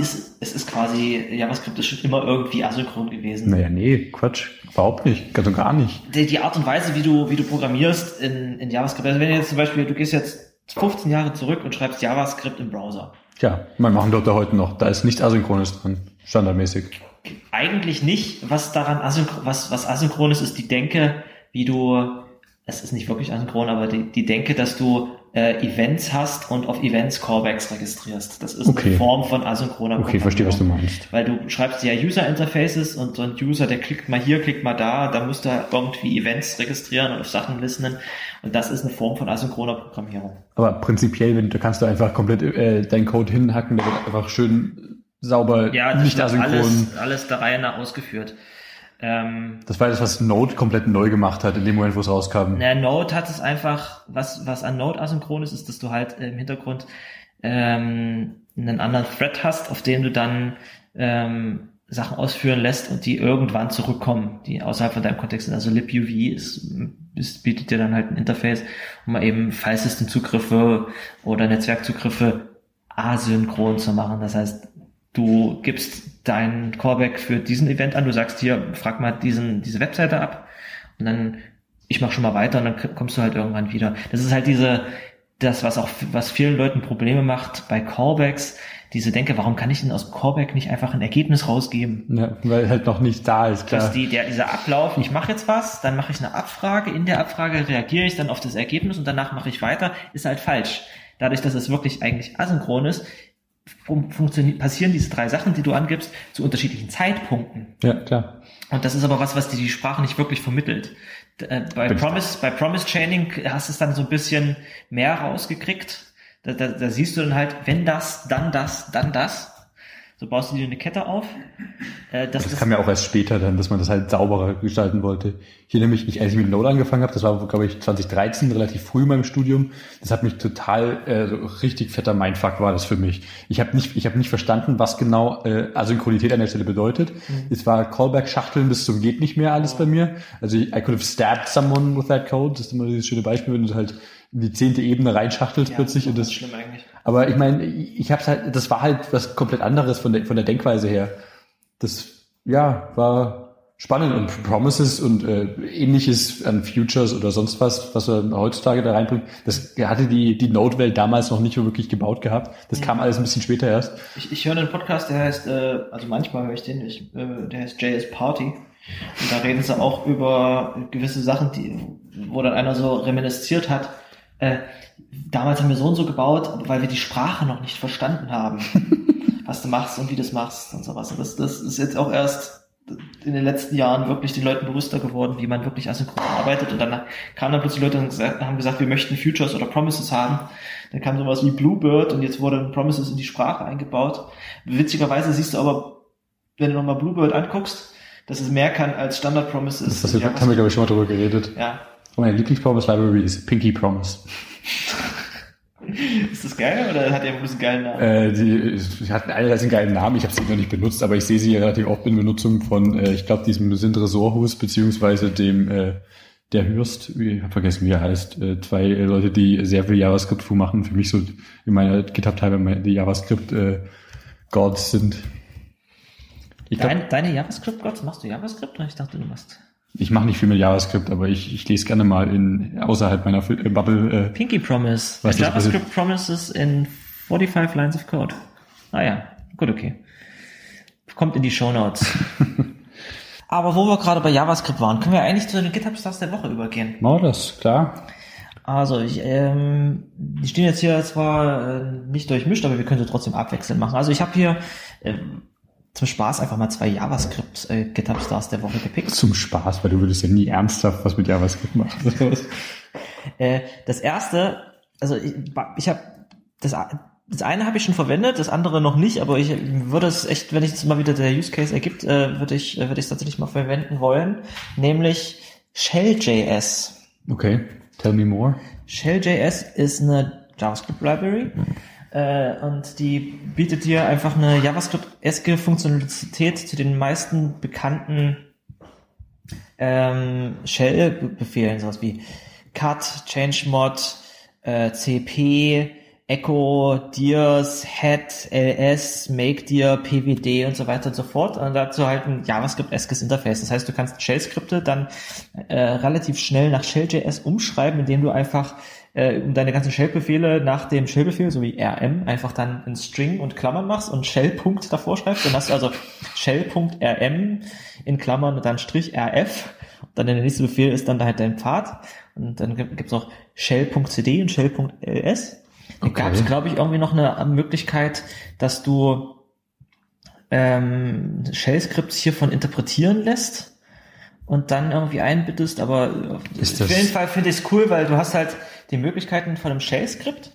JavaScript ist schon immer irgendwie asynchron gewesen. Naja, nee, Quatsch, überhaupt nicht, ganz und gar nicht. Die Art und Weise, wie du programmierst in JavaScript, also wenn du jetzt zum Beispiel, du gehst jetzt 15 Jahre zurück und schreibst JavaScript im Browser. Ja, man machen dort da heute noch. Da ist nichts Asynchrones dran, standardmäßig. Eigentlich nicht. Was daran was asynchron ist, ist die Denke, es ist nicht wirklich asynchron, aber die Denke, dass du Events hast und auf Events Callbacks registrierst. Das ist okay. Eine Form von asynchroner Programmierung. Okay, verstehe, was du meinst. Weil du schreibst ja User Interfaces und so ein User, der klickt mal hier, klickt mal da musst du irgendwie Events registrieren und auf Sachen listenen. Und das ist eine Form von asynchroner Programmierung. Aber prinzipiell, da kannst du einfach komplett deinen Code hinhacken, der wird einfach schön sauber, ja, nicht asynchron. Alles der Reihe nach ausgeführt. Das war das, was Node komplett neu gemacht hat, in dem Moment, wo es rauskam. Na, Node hat es einfach, was an Node asynchron ist, dass du halt im Hintergrund einen anderen Thread hast, auf dem du dann Sachen ausführen lässt und die irgendwann zurückkommen, die außerhalb von deinem Kontext sind. Also libuv bietet dir dann halt ein Interface, um mal eben Filesystemzugriffe oder Netzwerkzugriffe asynchron zu machen. Das heißt, du gibst deinen Callback für diesen Event an, du sagst hier, frag mal diese Webseite ab und dann, ich mach schon mal weiter und dann kommst du halt irgendwann wieder. Das ist halt was vielen Leuten Probleme macht bei Callbacks, diese Denke, warum kann ich denn aus Callback nicht einfach ein Ergebnis rausgeben? Ja, weil halt noch nicht da ist, klar. Dass dieser Ablauf, ich mache jetzt was, dann mache ich eine Abfrage, in der Abfrage reagiere ich dann auf das Ergebnis und danach mache ich weiter, ist halt falsch. Dadurch, dass es wirklich eigentlich asynchron ist, passieren diese drei Sachen, die du angibst, zu unterschiedlichen Zeitpunkten. Ja, klar. Und das ist aber was dir die Sprache nicht wirklich vermittelt. Bei Promise Chaining hast du es dann so ein bisschen mehr rausgekriegt. Da siehst du dann halt, wenn das, dann das, dann das. So baust du dir eine Kette auf. Das kam ja auch erst später dann, dass man das halt sauberer gestalten wollte. Hier nämlich, als ich mit Node angefangen habe, das war, glaube ich, 2013, relativ früh in meinem Studium. Das hat mich total, so richtig fetter Mindfuck war das für mich. Ich habe nicht verstanden, was genau Asynchronität an der Stelle bedeutet. Mhm. Es war Callback-Schachteln bis zum geht nicht mehr alles bei mir. Also I could have stabbed someone with that code. Das ist immer dieses schöne Beispiel, wenn du halt in die 10. Ebene reinschachtelst, ja, plötzlich. Das ist schlimm eigentlich. Aber ich meine, das war halt was komplett anderes von der Denkweise her. Das, ja, war spannend und Promises und ähnliches an Futures oder sonst was er heutzutage da reinbringt. Das hatte die Node-Welt damals noch nicht wirklich gebaut gehabt. Das kam alles ein bisschen später erst. Ich höre einen Podcast, der heißt, also manchmal höre ich den nicht, der heißt JS Party. Und da reden sie auch über gewisse Sachen, die wo dann einer so reminisziert hat, damals haben wir so und so gebaut, weil wir die Sprache noch nicht verstanden haben, was du machst und wie du es machst und sowas. Und das ist jetzt auch erst in den letzten Jahren wirklich den Leuten bewusster geworden, wie man wirklich asynchron arbeitet. Und dann kamen dann plötzlich Leute und haben gesagt, wir möchten Futures oder Promises haben. Dann kam sowas wie Bluebird und jetzt wurde Promises in die Sprache eingebaut. Witzigerweise siehst du aber, wenn du nochmal Bluebird anguckst, dass es mehr kann als Standard Promises. Das haben wir, glaube ich, schon mal drüber geredet. Ja. Und meine Lieblings-Promise-Library ist Pinky Promise. Ist das geil oder hat die einen geilen Namen? Die hatten alle einen geilen Namen. Ich habe sie noch nicht benutzt, aber ich sehe sie relativ oft in Benutzung von, ich glaube, diesem Sindre Sorhus beziehungsweise dem der Hürst, ich habe vergessen, wie er heißt, zwei Leute, die sehr viel JavaScript machen. Für mich so in meiner GitHub-Teil die JavaScript-Gods sind. Deine JavaScript-Gods? Machst du JavaScript? Oder ich dachte, du machst... Ich mache nicht viel mit JavaScript, aber ich lese gerne mal außerhalb meiner Bubble. Pinky Promise. JavaScript Promises in 45 Lines of Code. Ah ja, gut, okay. Kommt in die Shownotes. Aber wo wir gerade bei JavaScript waren, können wir eigentlich zu den GitHub-Stars der Woche übergehen. Machen wir das, klar. Also, die stehen jetzt hier zwar nicht durchmischt, aber wir können sie trotzdem abwechselnd machen. Also ich habe hier... zum Spaß einfach mal 2 JavaScript GitHub Stars der Woche gepickt. Zum Spaß, weil du würdest ja nie ernsthaft was mit JavaScript machen. Das erste, also ich habe das eine habe ich schon verwendet, das andere noch nicht, aber ich würde es echt, wenn ich es mal wieder der Use Case ergibt, würde ich es tatsächlich mal verwenden wollen, nämlich Shell.js. Okay, tell me more. Shell.js ist eine JavaScript Library. Und die bietet dir einfach eine JavaScript-eske Funktionalität zu den meisten bekannten Shell-Befehlen, sowas wie cut, changemod, cp, echo, dirs, head, ls, makedir, pwd und so weiter und so fort. Und dazu halt ein JavaScript-eskes Interface. Das heißt, du kannst Shell-Skripte dann relativ schnell nach Shell.js umschreiben, indem du einfach deine ganzen Shell-Befehle nach dem Shell-Befehl, so wie rm, einfach dann in String und Klammern machst und Shell-Punkt davor schreibst. Dann hast du also Shell.rm in Klammern und dann Strich rf. Und dann der nächste Befehl ist dann halt dein Pfad. Und dann gibt's noch Shell.cd und Shell.ls. Dann gab's, glaube ich, irgendwie noch eine Möglichkeit, dass du Shell-Skripts hiervon interpretieren lässt und dann irgendwie einbittest, aber auf jeden Fall finde ich es cool, weil du hast halt die Möglichkeiten von einem Shell-Skript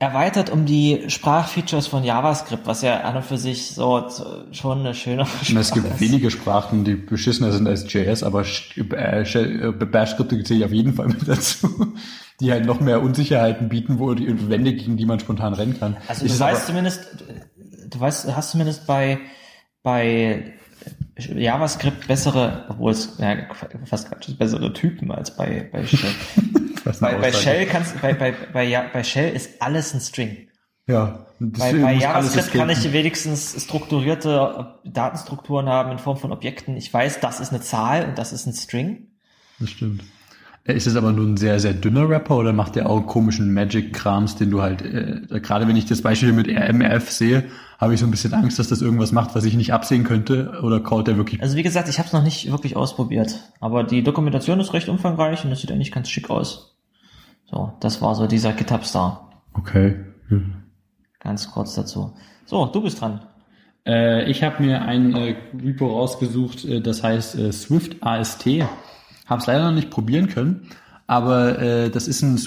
erweitert um die Sprachfeatures von JavaScript, was ja an und für sich so schon eine schöne Sprache ist. Es gibt wenige Sprachen, die beschissener sind als JS, aber Bash-Skripte zähle ich auf jeden Fall mit dazu, die halt noch mehr Unsicherheiten bieten, wo die Wände, gegen die man spontan rennen kann. Also du hast zumindest bei JavaScript bessere, obwohl es fast bessere Typen als bei Shell. Bei Shell ist alles ein String. Ja. Bei JavaScript kann ich wenigstens strukturierte Datenstrukturen haben in Form von Objekten. Ich weiß, das ist eine Zahl und das ist ein String. Das stimmt. Ist es aber nur ein sehr, sehr dünner Wrapper oder macht der auch komischen Magic-Krams, den du halt, gerade wenn ich das Beispiel mit RMF sehe, habe ich so ein bisschen Angst, dass das irgendwas macht, was ich nicht absehen könnte oder callt der wirklich? Also wie gesagt, ich habe es noch nicht wirklich ausprobiert, aber die Dokumentation ist recht umfangreich und das sieht eigentlich ganz schick aus. So, das war so dieser GitHub-Star. Okay. Hm. Ganz kurz dazu. So, du bist dran. Ich habe mir ein Repo rausgesucht, das heißt Swift AST. Habe es leider noch nicht probieren können, aber das ist ein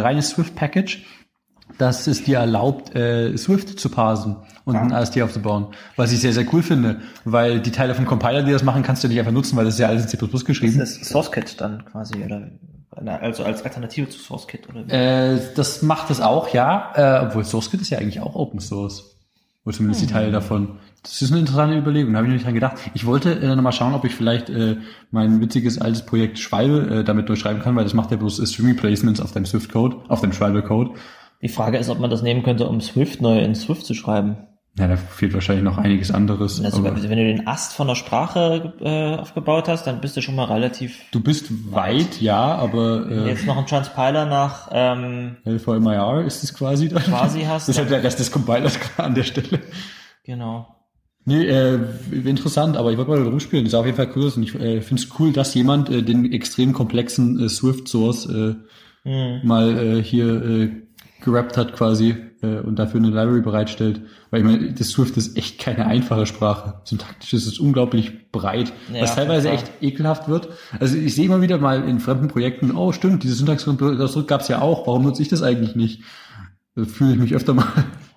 reines Swift-Package, das es dir erlaubt, Swift zu parsen und ein AST aufzubauen, was ich sehr, sehr cool finde, weil die Teile vom Compiler, die das machen, kannst du nicht einfach nutzen, weil das ist ja alles in C++ geschrieben. Das ist Source-Kit dann quasi, oder? Also als Alternative zu Source-Kit, oder? Das macht es auch, ja, obwohl Source-Kit ist ja eigentlich auch Open-Source. Oder zumindest die Teile davon. Das ist eine interessante Überlegung, da habe ich noch nicht dran gedacht. Ich wollte nochmal schauen, ob ich vielleicht mein witziges altes Projekt Schwalbe damit durchschreiben kann, weil das macht ja bloß String Replacements auf deinem Swift-Code, auf deinem Schwalbe-Code. Die Frage ist, ob man das nehmen könnte, um Swift neu in Swift zu schreiben. Ja, da fehlt wahrscheinlich noch einiges anderes. Also wenn du den Ast von der Sprache aufgebaut hast, dann bist du schon mal relativ... Du bist weit, ja, aber... Wenn du jetzt noch einen Transpiler nach... LVMIR ist es quasi dann. Quasi hast. Das ist halt der Rest des Compilers an der Stelle. Genau. Nee, interessant, aber ich wollte mal rumspielen. Das ist auf jeden Fall cool. Und ich finde es cool, dass jemand den extrem komplexen Swift-Source mal hier gerappt hat quasi und dafür eine Library bereitstellt. Weil ich meine, das Swift ist echt keine einfache Sprache. Syntaktisch ist es unglaublich breit, ja, was teilweise echt ekelhaft wird. Also ich sehe immer wieder mal in fremden Projekten, oh stimmt, diese Syntax gab es ja auch, warum nutze ich das eigentlich nicht? Da fühle ich mich öfter mal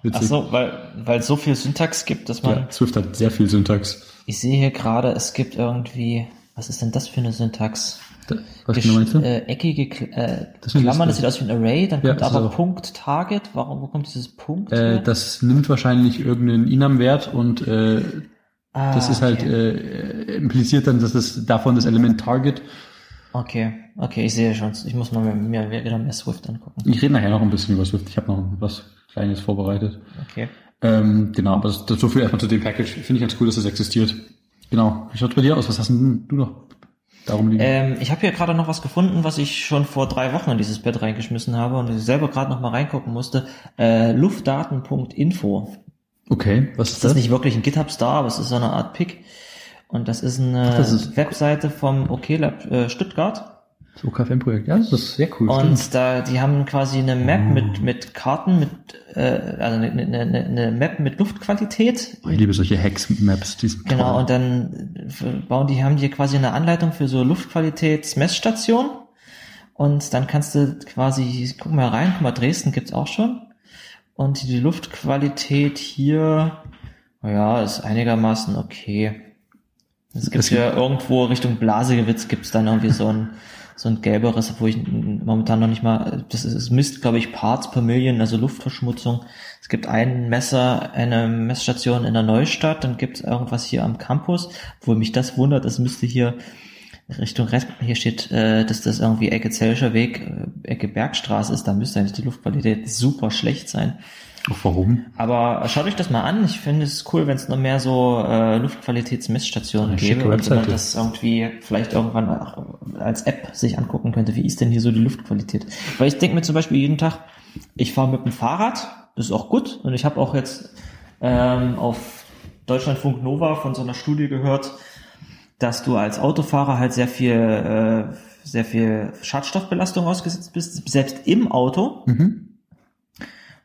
witzig. Ach so, weil es so viel Syntax gibt, dass man... Ja, Swift hat sehr viel Syntax. Ich sehe hier gerade, es gibt irgendwie... Was ist denn das für eine Syntax? Was genau meinst du? Eckige Klammern, das sieht aus wie ein Array, dann kommt aber Punkt Target. Warum, wo kommt dieses Punkt her? Das nimmt wahrscheinlich irgendeinen Enum-Wert und das ist halt impliziert dann, dass es davon das Element Target... Okay, ich sehe schon. Ich muss mal wieder mehr Swift angucken. Ich rede nachher noch ein bisschen über Swift. Ich habe noch was Kleines vorbereitet. Okay. Genau, aber das so viel erstmal zu dem Package. Finde ich ganz cool, dass das existiert. Genau. Wie schaut es bei dir aus? Was hast denn du noch darum liegen? Ich habe hier gerade noch was gefunden, was ich schon vor 3 Wochen in dieses Bett reingeschmissen habe und ich selber gerade noch mal reingucken musste. Luftdaten.info. Okay, was ist das? Das ist nicht wirklich ein GitHub-Star, aber es ist so eine Art Pick. Und das ist eine Webseite vom OK-Lab Stuttgart. Das OKFM-Projekt, ja, das ist sehr cool. Und stimmt. Die haben quasi eine Map mit Karten, eine Map mit Luftqualität. Ich liebe solche Hex-Maps. Genau, und dann haben die quasi eine Anleitung für so Luftqualitätsmessstationen. Und dann kannst du quasi, guck mal, Dresden gibt's auch schon. Und die Luftqualität hier, ja, ist einigermaßen okay. Es gibt ja irgendwo Richtung Blasewitz gibt's dann irgendwie so ein gelberes, wo ich momentan noch nicht mal, das misst, glaube ich, Parts per Million, also Luftverschmutzung. Es gibt eine Messstation in der Neustadt, dann gibt's irgendwas hier am Campus, wo mich das wundert, es müsste hier Richtung Rest, hier steht, dass das irgendwie Ecke Zellscher Weg, Ecke Bergstraße ist, da müsste eigentlich die Luftqualität super schlecht sein. Ach, warum? Aber schaut euch das mal an. Ich finde es cool, wenn es noch mehr so Luftqualitätsmessstationen gäbe und man das irgendwie vielleicht irgendwann als App sich angucken könnte. Wie ist denn hier so die Luftqualität? Weil ich denke mir zum Beispiel jeden Tag, ich fahre mit dem Fahrrad, das ist auch gut. Und ich habe auch jetzt auf Deutschlandfunk Nova von so einer Studie gehört, dass du als Autofahrer halt sehr viel Schadstoffbelastung ausgesetzt bist, selbst im Auto. Mhm.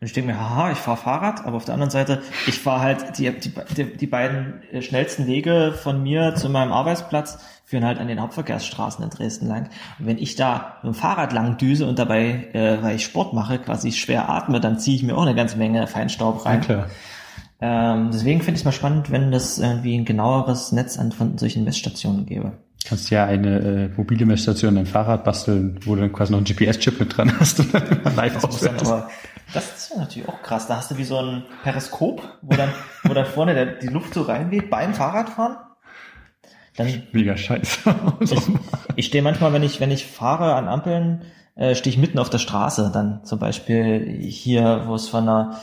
Und ich denke mir, haha, ich fahre Fahrrad, aber auf der anderen Seite, ich fahre halt die beiden schnellsten Wege von mir zu meinem Arbeitsplatz führen halt an den Hauptverkehrsstraßen in Dresden lang. Und wenn ich da mit dem Fahrrad lang düse und dabei, weil ich Sport mache, quasi schwer atme, dann ziehe ich mir auch eine ganze Menge Feinstaub rein. Ja, klar. Deswegen finde ich es mal spannend, wenn das irgendwie ein genaueres Netz von solchen Messstationen gäbe. Du kannst ja eine mobile Messstation an dein Fahrrad basteln, wo du dann quasi noch einen GPS-Chip mit dran hast und dann live auswertest. Das ist ja natürlich auch krass. Da hast du wie so ein Periskop, wo dann vorne die Luft so reinweht beim Fahrradfahren. Dann, mega scheiße. Ich stehe manchmal, wenn ich fahre an Ampeln, stehe ich mitten auf der Straße. Dann zum Beispiel hier, wo es von der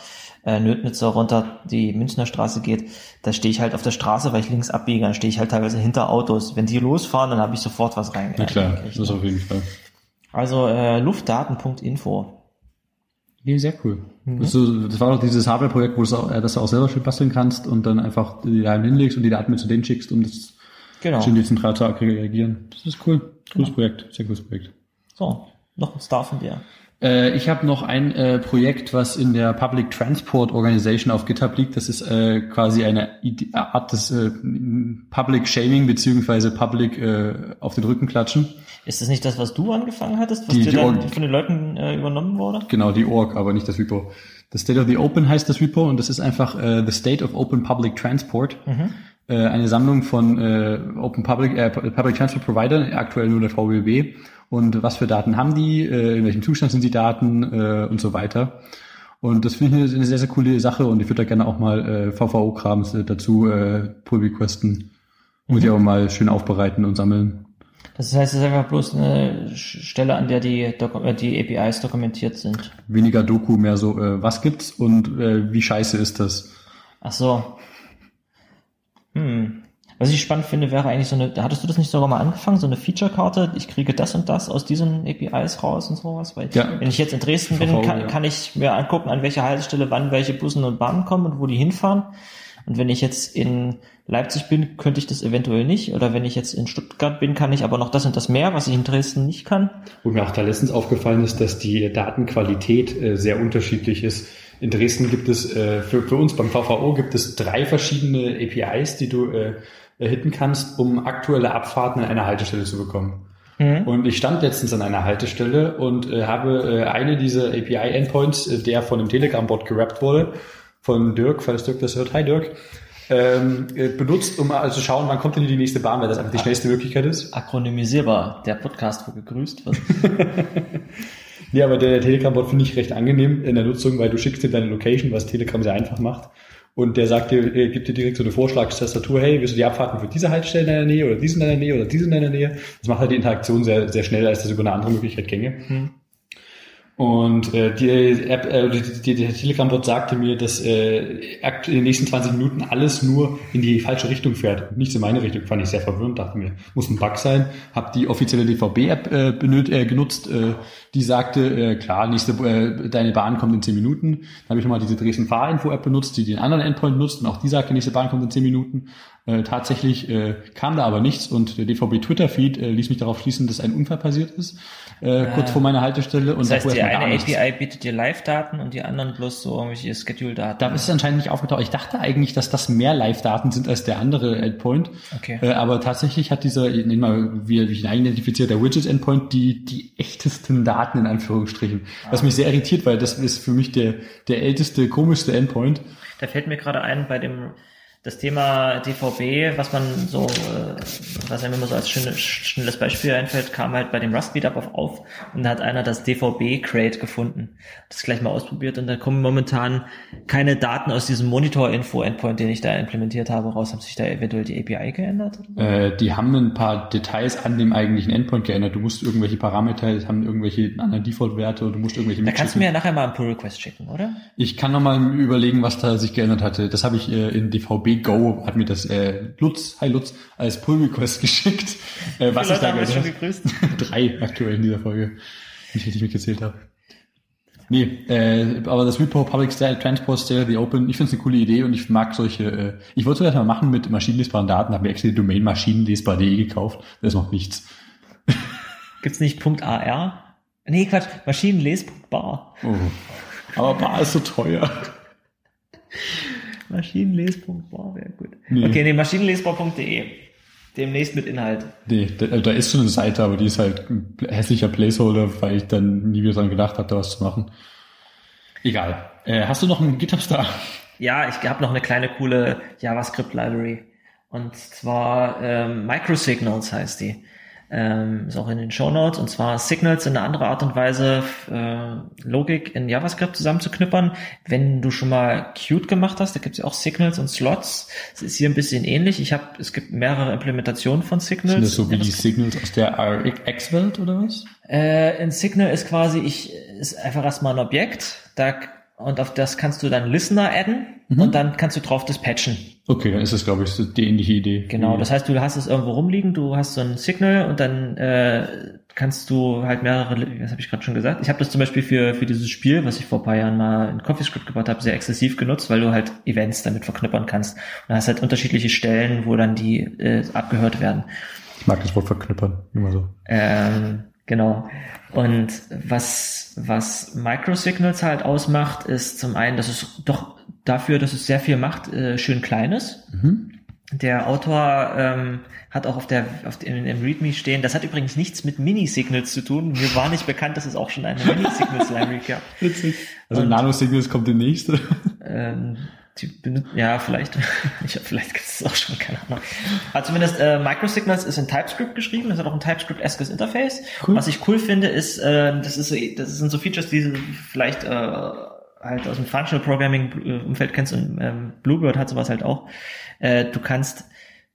Nötnitzer runter die Münchner Straße geht, da stehe ich halt auf der Straße, weil ich links abbiege. Dann stehe ich halt teilweise hinter Autos. Wenn die losfahren, dann habe ich sofort was rein. Na klar, das auf jeden Fall. Also luftdaten.info. Nee, sehr cool. Mhm. Das war doch dieses Hardware-Projekt, wo du das auch selber schön basteln kannst und dann einfach die Daten hinlegst und die Daten mit zu denen schickst, um das schön dezentral zu aggregieren. Das ist cool. Cooles Projekt. Sehr cooles Projekt. So, noch ein Star von dir. Ich habe noch ein Projekt, was in der Public Transport Organization auf GitHub liegt. Das ist quasi eine Art des Public Shaming beziehungsweise Public auf den Rücken klatschen. Ist das nicht das, was du angefangen hattest, was dir von den Leuten übernommen wurde? Genau, die Org, aber nicht das Repo. The State of the Open heißt das Repo und das ist einfach The State of Open Public Transport. Mhm. Eine Sammlung von Open Public Transport Providern, aktuell nur der VBB. Und was für Daten haben die, in welchem Zustand sind die Daten und so weiter. Und das finde ich eine sehr, sehr coole Sache und ich würde da gerne auch mal VVO-Krams dazu pull-requesten und die auch mal schön aufbereiten und sammeln. Das heißt, es ist einfach bloß eine Stelle, an der die APIs dokumentiert sind. Weniger Doku, mehr so, was gibt's und wie scheiße ist das? Ach so. Was ich spannend finde, wäre eigentlich hattest du das nicht sogar mal angefangen, so eine Feature-Karte, ich kriege das und das aus diesen APIs raus und sowas, weil wenn ich jetzt in Dresden bin, kann ich mir angucken, an welcher Haltestelle wann welche Bussen und Bahnen kommen und wo die hinfahren Und wenn ich jetzt in Leipzig bin, könnte ich das eventuell nicht. Oder wenn ich jetzt in Stuttgart bin, kann ich aber noch das und das mehr, was ich in Dresden nicht kann. Wo mir auch da letztens aufgefallen ist, dass die Datenqualität sehr unterschiedlich ist. In Dresden gibt es, für uns beim VVO gibt es 3 verschiedene APIs, die du hitten kannst, um aktuelle Abfahrten an einer Haltestelle zu bekommen. Und ich stand letztens an einer Haltestelle und habe eine dieser API-Endpoints, der von dem Telegram-Bot gerappt wurde, von Dirk, falls Dirk das hört. Hi Dirk. Benutzt, um also zu schauen, wann kommt denn die nächste Bahn, weil das einfach die schnellste Möglichkeit ist. Akronymisierbar. Der Podcast wurde gegrüßt. Ja, aber der Telegram-Bot finde ich recht angenehm in der Nutzung, weil du schickst dir deine Location, was Telegram sehr einfach macht. Und der sagt dir, gibt dir direkt so eine Vorschlagstastatur, hey, willst du die Abfahrten für diese Haltestelle in deiner Nähe oder diese in deiner Nähe oder diese in deiner Nähe? Das macht halt die Interaktion sehr, sehr schnell, als das über eine andere Möglichkeit ginge. Und der Telegram-Bot sagte mir, dass in den nächsten 20 Minuten alles nur in die falsche Richtung fährt. Nichts in meine Richtung, fand ich sehr verwirrend, dachte mir, muss ein Bug sein. Hab die offizielle DVB-App genutzt, die sagte, klar, deine Bahn kommt in 10 Minuten. Dann habe ich nochmal diese Dresden-Fahrinfo-App benutzt, die den anderen Endpoint nutzt und auch die sagte, nächste Bahn kommt in 10 Minuten. Tatsächlich kam da aber nichts und der DVB-Twitter-Feed ließ mich darauf schließen, dass ein Unfall passiert ist, kurz vor meiner Haltestelle. Und das heißt, die eine API bietet dir Live-Daten und die anderen bloß so irgendwelche Schedule-Daten. Da ist es anscheinend nicht aufgetaucht. Ich dachte eigentlich, dass das mehr Live-Daten sind als der andere Endpoint. Okay. Aber tatsächlich hat dieser, ich nenne mal, wie ich ihn identifiziert, der Widget-Endpoint die echtesten Daten in Anführungsstrichen. Was mich sehr irritiert, weil das ist für mich der älteste, komischste Endpoint. Da fällt mir gerade ein, bei dem das Thema DVB, was einem immer so als schnelles Beispiel einfällt, kam halt bei dem Rust-Meetup auf und da hat einer das DVB-Crate gefunden. Das gleich mal ausprobiert und da kommen momentan keine Daten aus diesem Monitor-Info-Endpoint, den ich da implementiert habe, raus. Haben sich da eventuell die API geändert? Die haben ein paar Details an dem eigentlichen Endpoint geändert. Du musst irgendwelche Parameter, haben irgendwelche anderen Default-Werte und du musst irgendwelche... Da kannst du mir ja nachher mal einen Pull-Request schicken, oder? Ich kann nochmal überlegen, was da sich geändert hatte. Das habe ich in DVB Go hat mir das Lutz als Pull-Request geschickt. Was ich da haben wir schon gegrüßt? 3 aktuell in dieser Folge, wenn ich richtig mitgezählt habe. Nee, aber das Repo Public Style Transport Style of the Open, ich finde es eine coole Idee und ich mag solche, ich wollte das mal machen mit maschinenlesbaren Daten, habe mir extra die Domain maschinenlesbar.de gekauft, das macht nichts. Gibt's nicht .ar? Nee, Quatsch, maschinenles.bar. Oh. Aber bar ist so teuer. Maschinenlesbar wäre gut. Nee. Okay, maschinenlesbar.de. Demnächst mit Inhalt. Nee, da ist schon eine Seite, aber die ist halt ein hässlicher Placeholder, weil ich dann nie wieder dran gedacht habe, da was zu machen. Egal. Hast du noch einen GitHub-Star? Ja, ich habe noch eine kleine coole JavaScript-Library. Und zwar Microsignals heißt die. Ist auch in den Shownotes, und zwar Signals in einer anderen Art und Weise Logik in JavaScript zusammenzuknüppern. Wenn du schon mal Qt gemacht hast, da gibt es ja auch Signals und Slots. Es ist hier ein bisschen ähnlich. Es gibt mehrere Implementationen von Signals. Sind das so wie die Signals aus der RX-Welt oder was? Ein Signal ist quasi, ist einfach erstmal ein Objekt, und auf das kannst du dann Listener adden und dann kannst du drauf dispatchen. Okay, dann ist das, glaube ich, so die ähnliche Idee. Genau, das heißt, du hast es irgendwo rumliegen, du hast so ein Signal und dann kannst du halt mehrere, das habe ich gerade schon gesagt, ich habe das zum Beispiel für dieses Spiel, was ich vor ein paar Jahren mal in CoffeeScript gebaut habe, sehr exzessiv genutzt, weil du halt Events damit verknüppern kannst. Und hast halt unterschiedliche Stellen, wo dann die abgehört werden. Ich mag das Wort verknüppern, immer so. Genau. Und was Microsignals halt ausmacht, ist zum einen, dass es doch dafür, dass es sehr viel macht, schön klein ist. Der Autor hat auch im README stehen, das hat übrigens nichts mit Mini-Signals zu tun. Mir war nicht bekannt, dass es auch schon eine Mini-Signals-Library gab. Witzig. Also Nano-Signals kommt demnächst, oder? Ja, vielleicht. Vielleicht gibt es auch schon, keine Ahnung. Aber zumindest Microsignals ist in TypeScript geschrieben. Das hat auch ein TypeScript-eskes Interface. Cool. Was ich cool finde, ist, das sind so Features, die vielleicht halt aus dem Functional Programming-Umfeld kennst. Und Bluebird hat sowas halt auch. Du kannst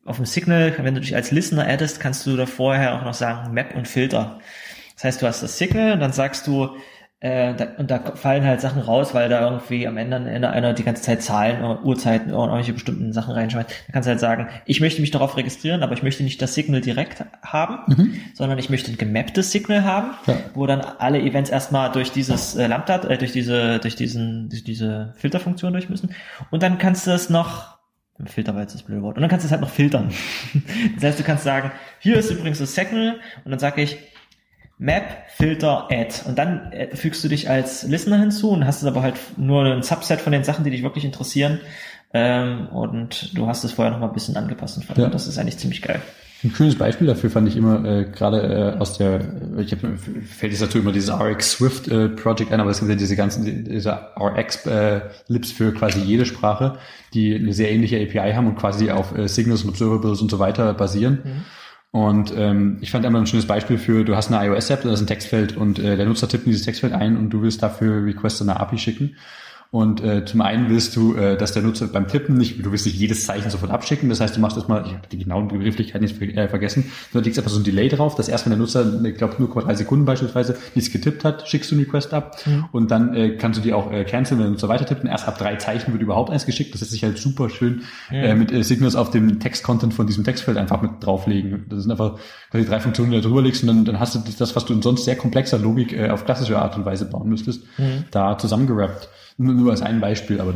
auf dem Signal, wenn du dich als Listener addest, kannst du da vorher auch noch sagen Map und Filter. Das heißt, du hast das Signal und dann sagst du, und da fallen halt Sachen raus, weil da irgendwie am Ende einer die ganze Zeit Zahlen, Uhrzeiten, irgendwelche bestimmten Sachen reinschmeißt. Da kannst du halt sagen, ich möchte mich darauf registrieren, aber ich möchte nicht das Signal direkt haben, sondern ich möchte ein gemapptes Signal haben, wo dann alle Events erstmal durch dieses Lambda, durch diese Filterfunktion durch müssen. Und dann kannst du es noch Filter war jetzt das blöde Wort. Und dann kannst du es halt noch filtern. Das heißt, du kannst sagen, hier ist übrigens das Signal und dann sage ich Map, Filter, Add. Und dann fügst du dich als Listener hinzu und hast es aber halt nur ein Subset von den Sachen, die dich wirklich interessieren. Und du hast es vorher noch mal ein bisschen angepasst. Und ja. Das ist eigentlich ziemlich geil. Ein schönes Beispiel dafür fand ich immer gerade aus der, fällt jetzt natürlich immer dieses RX Swift Project ein, aber es gibt ja diese ganzen dieser RX Libs für quasi jede Sprache, die eine sehr ähnliche API haben und quasi auf Signals und Observables und so weiter basieren. Mhm. Und ich fand einmal ein schönes Beispiel für, du hast eine iOS-App, da ist ein Textfeld und der Nutzer tippt in dieses Textfeld ein und du willst dafür Requests an eine API schicken. Und zum einen willst du, dass der Nutzer beim Tippen nicht, du willst nicht jedes Zeichen sofort abschicken, das heißt, du machst erstmal, ich habe die genauen Begrifflichkeiten jetzt vergessen, du legst einfach so ein Delay drauf, dass erstmal der Nutzer, ich glaube nur 3 Sekunden beispielsweise, nichts getippt hat, schickst du einen Request ab und dann kannst du die auch canceln, wenn der Nutzer weiter tippt und erst ab 3 Zeichen wird überhaupt eins geschickt, das lässt sich halt super schön mit Signals auf dem Text-Content von diesem Textfeld einfach mit drauflegen. Das sind einfach quasi 3 Funktionen, die du drüber legst und dann hast du das, was du in sonst sehr komplexer Logik auf klassische Art und Weise bauen müsstest, da zusammengerappt. Nur als ein Beispiel, aber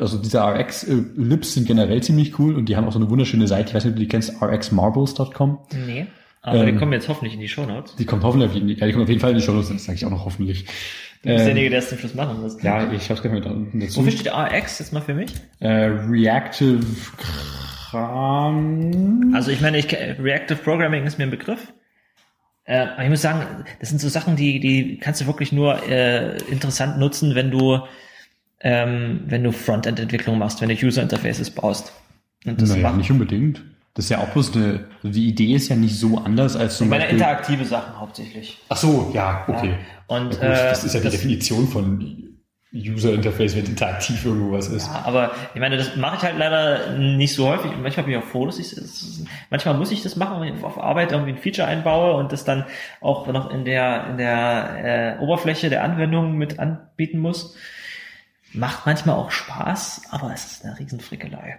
also diese RX-Libs sind generell ziemlich cool und die haben auch so eine wunderschöne Seite, ich weiß nicht, ob du die kennst, rxmarbles.com. Nee, aber die kommen jetzt hoffentlich in die Shownotes. Die kommen auf jeden Fall in die Shownotes, das sage ich auch noch hoffentlich. Du bist derjenige, der es zum Schluss machen muss. Ja, ich hab's gerne mit da unten dazu. Wofür steht RX jetzt mal für mich? Reactive Kram. Also ich meine, Reactive Programming ist mir ein Begriff. Aber ich muss sagen, das sind so Sachen, die kannst du wirklich nur interessant nutzen, wenn du Frontend-Entwicklung machst, wenn du User-Interfaces baust. Und das naja, nicht unbedingt. Das ist ja auch bloß die Idee ist ja nicht so anders als zum Beispiel... Ich meine, interaktive Sachen hauptsächlich. Ach so, ja, okay. Ja. Und das ist ja die Definition von User-Interface, wenn interaktiv irgendwo was ist. Ja, aber ich meine, das mache ich halt leider nicht so häufig. Und manchmal bin ich auch froh, dass manchmal muss ich das machen, wenn ich auf Arbeit irgendwie ein Feature einbaue und das dann auch noch in der Oberfläche der Anwendung mit anbieten muss. Macht manchmal auch Spaß, aber es ist eine Riesenfrickelei.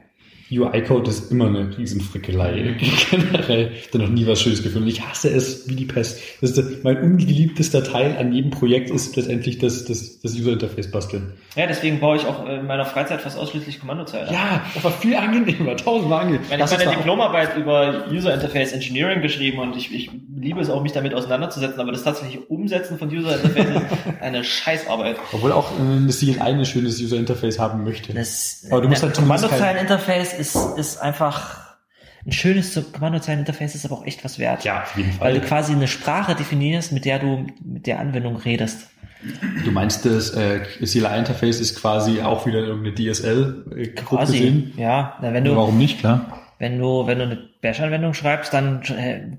UI-Code ist immer eine Riesenfrickelei. Generell. Ich habe noch nie was Schönes gefunden. Ich hasse es wie die Pest. Das ist mein ungeliebtester Teil an jedem Projekt ist letztendlich das User-Interface basteln. Ja, deswegen baue ich auch in meiner Freizeit fast ausschließlich Kommandozeilen. Ja, aber viel angenehmer, tausendmal angenehmer. Ich habe meine Diplomarbeit über User-Interface Engineering geschrieben und ich liebe es auch, mich damit auseinanderzusetzen, aber das tatsächliche Umsetzen von User-Interfaces ist eine Scheißarbeit. Obwohl auch das CLI ein schönes User-Interface haben möchte. Aber du musst halt Kommandozeilen-Interface ist einfach ein schönes Kommandozeilen-Interface, ist aber auch echt was wert. Ja, auf jeden Fall. Weil du quasi eine Sprache definierst, mit der du mit der Anwendung redest. Du meinst, das CLI-Interface ist quasi auch wieder irgendeine DSL quasi, ja. Na, warum nicht, klar? Wenn du eine Bash-Anwendung schreibst, dann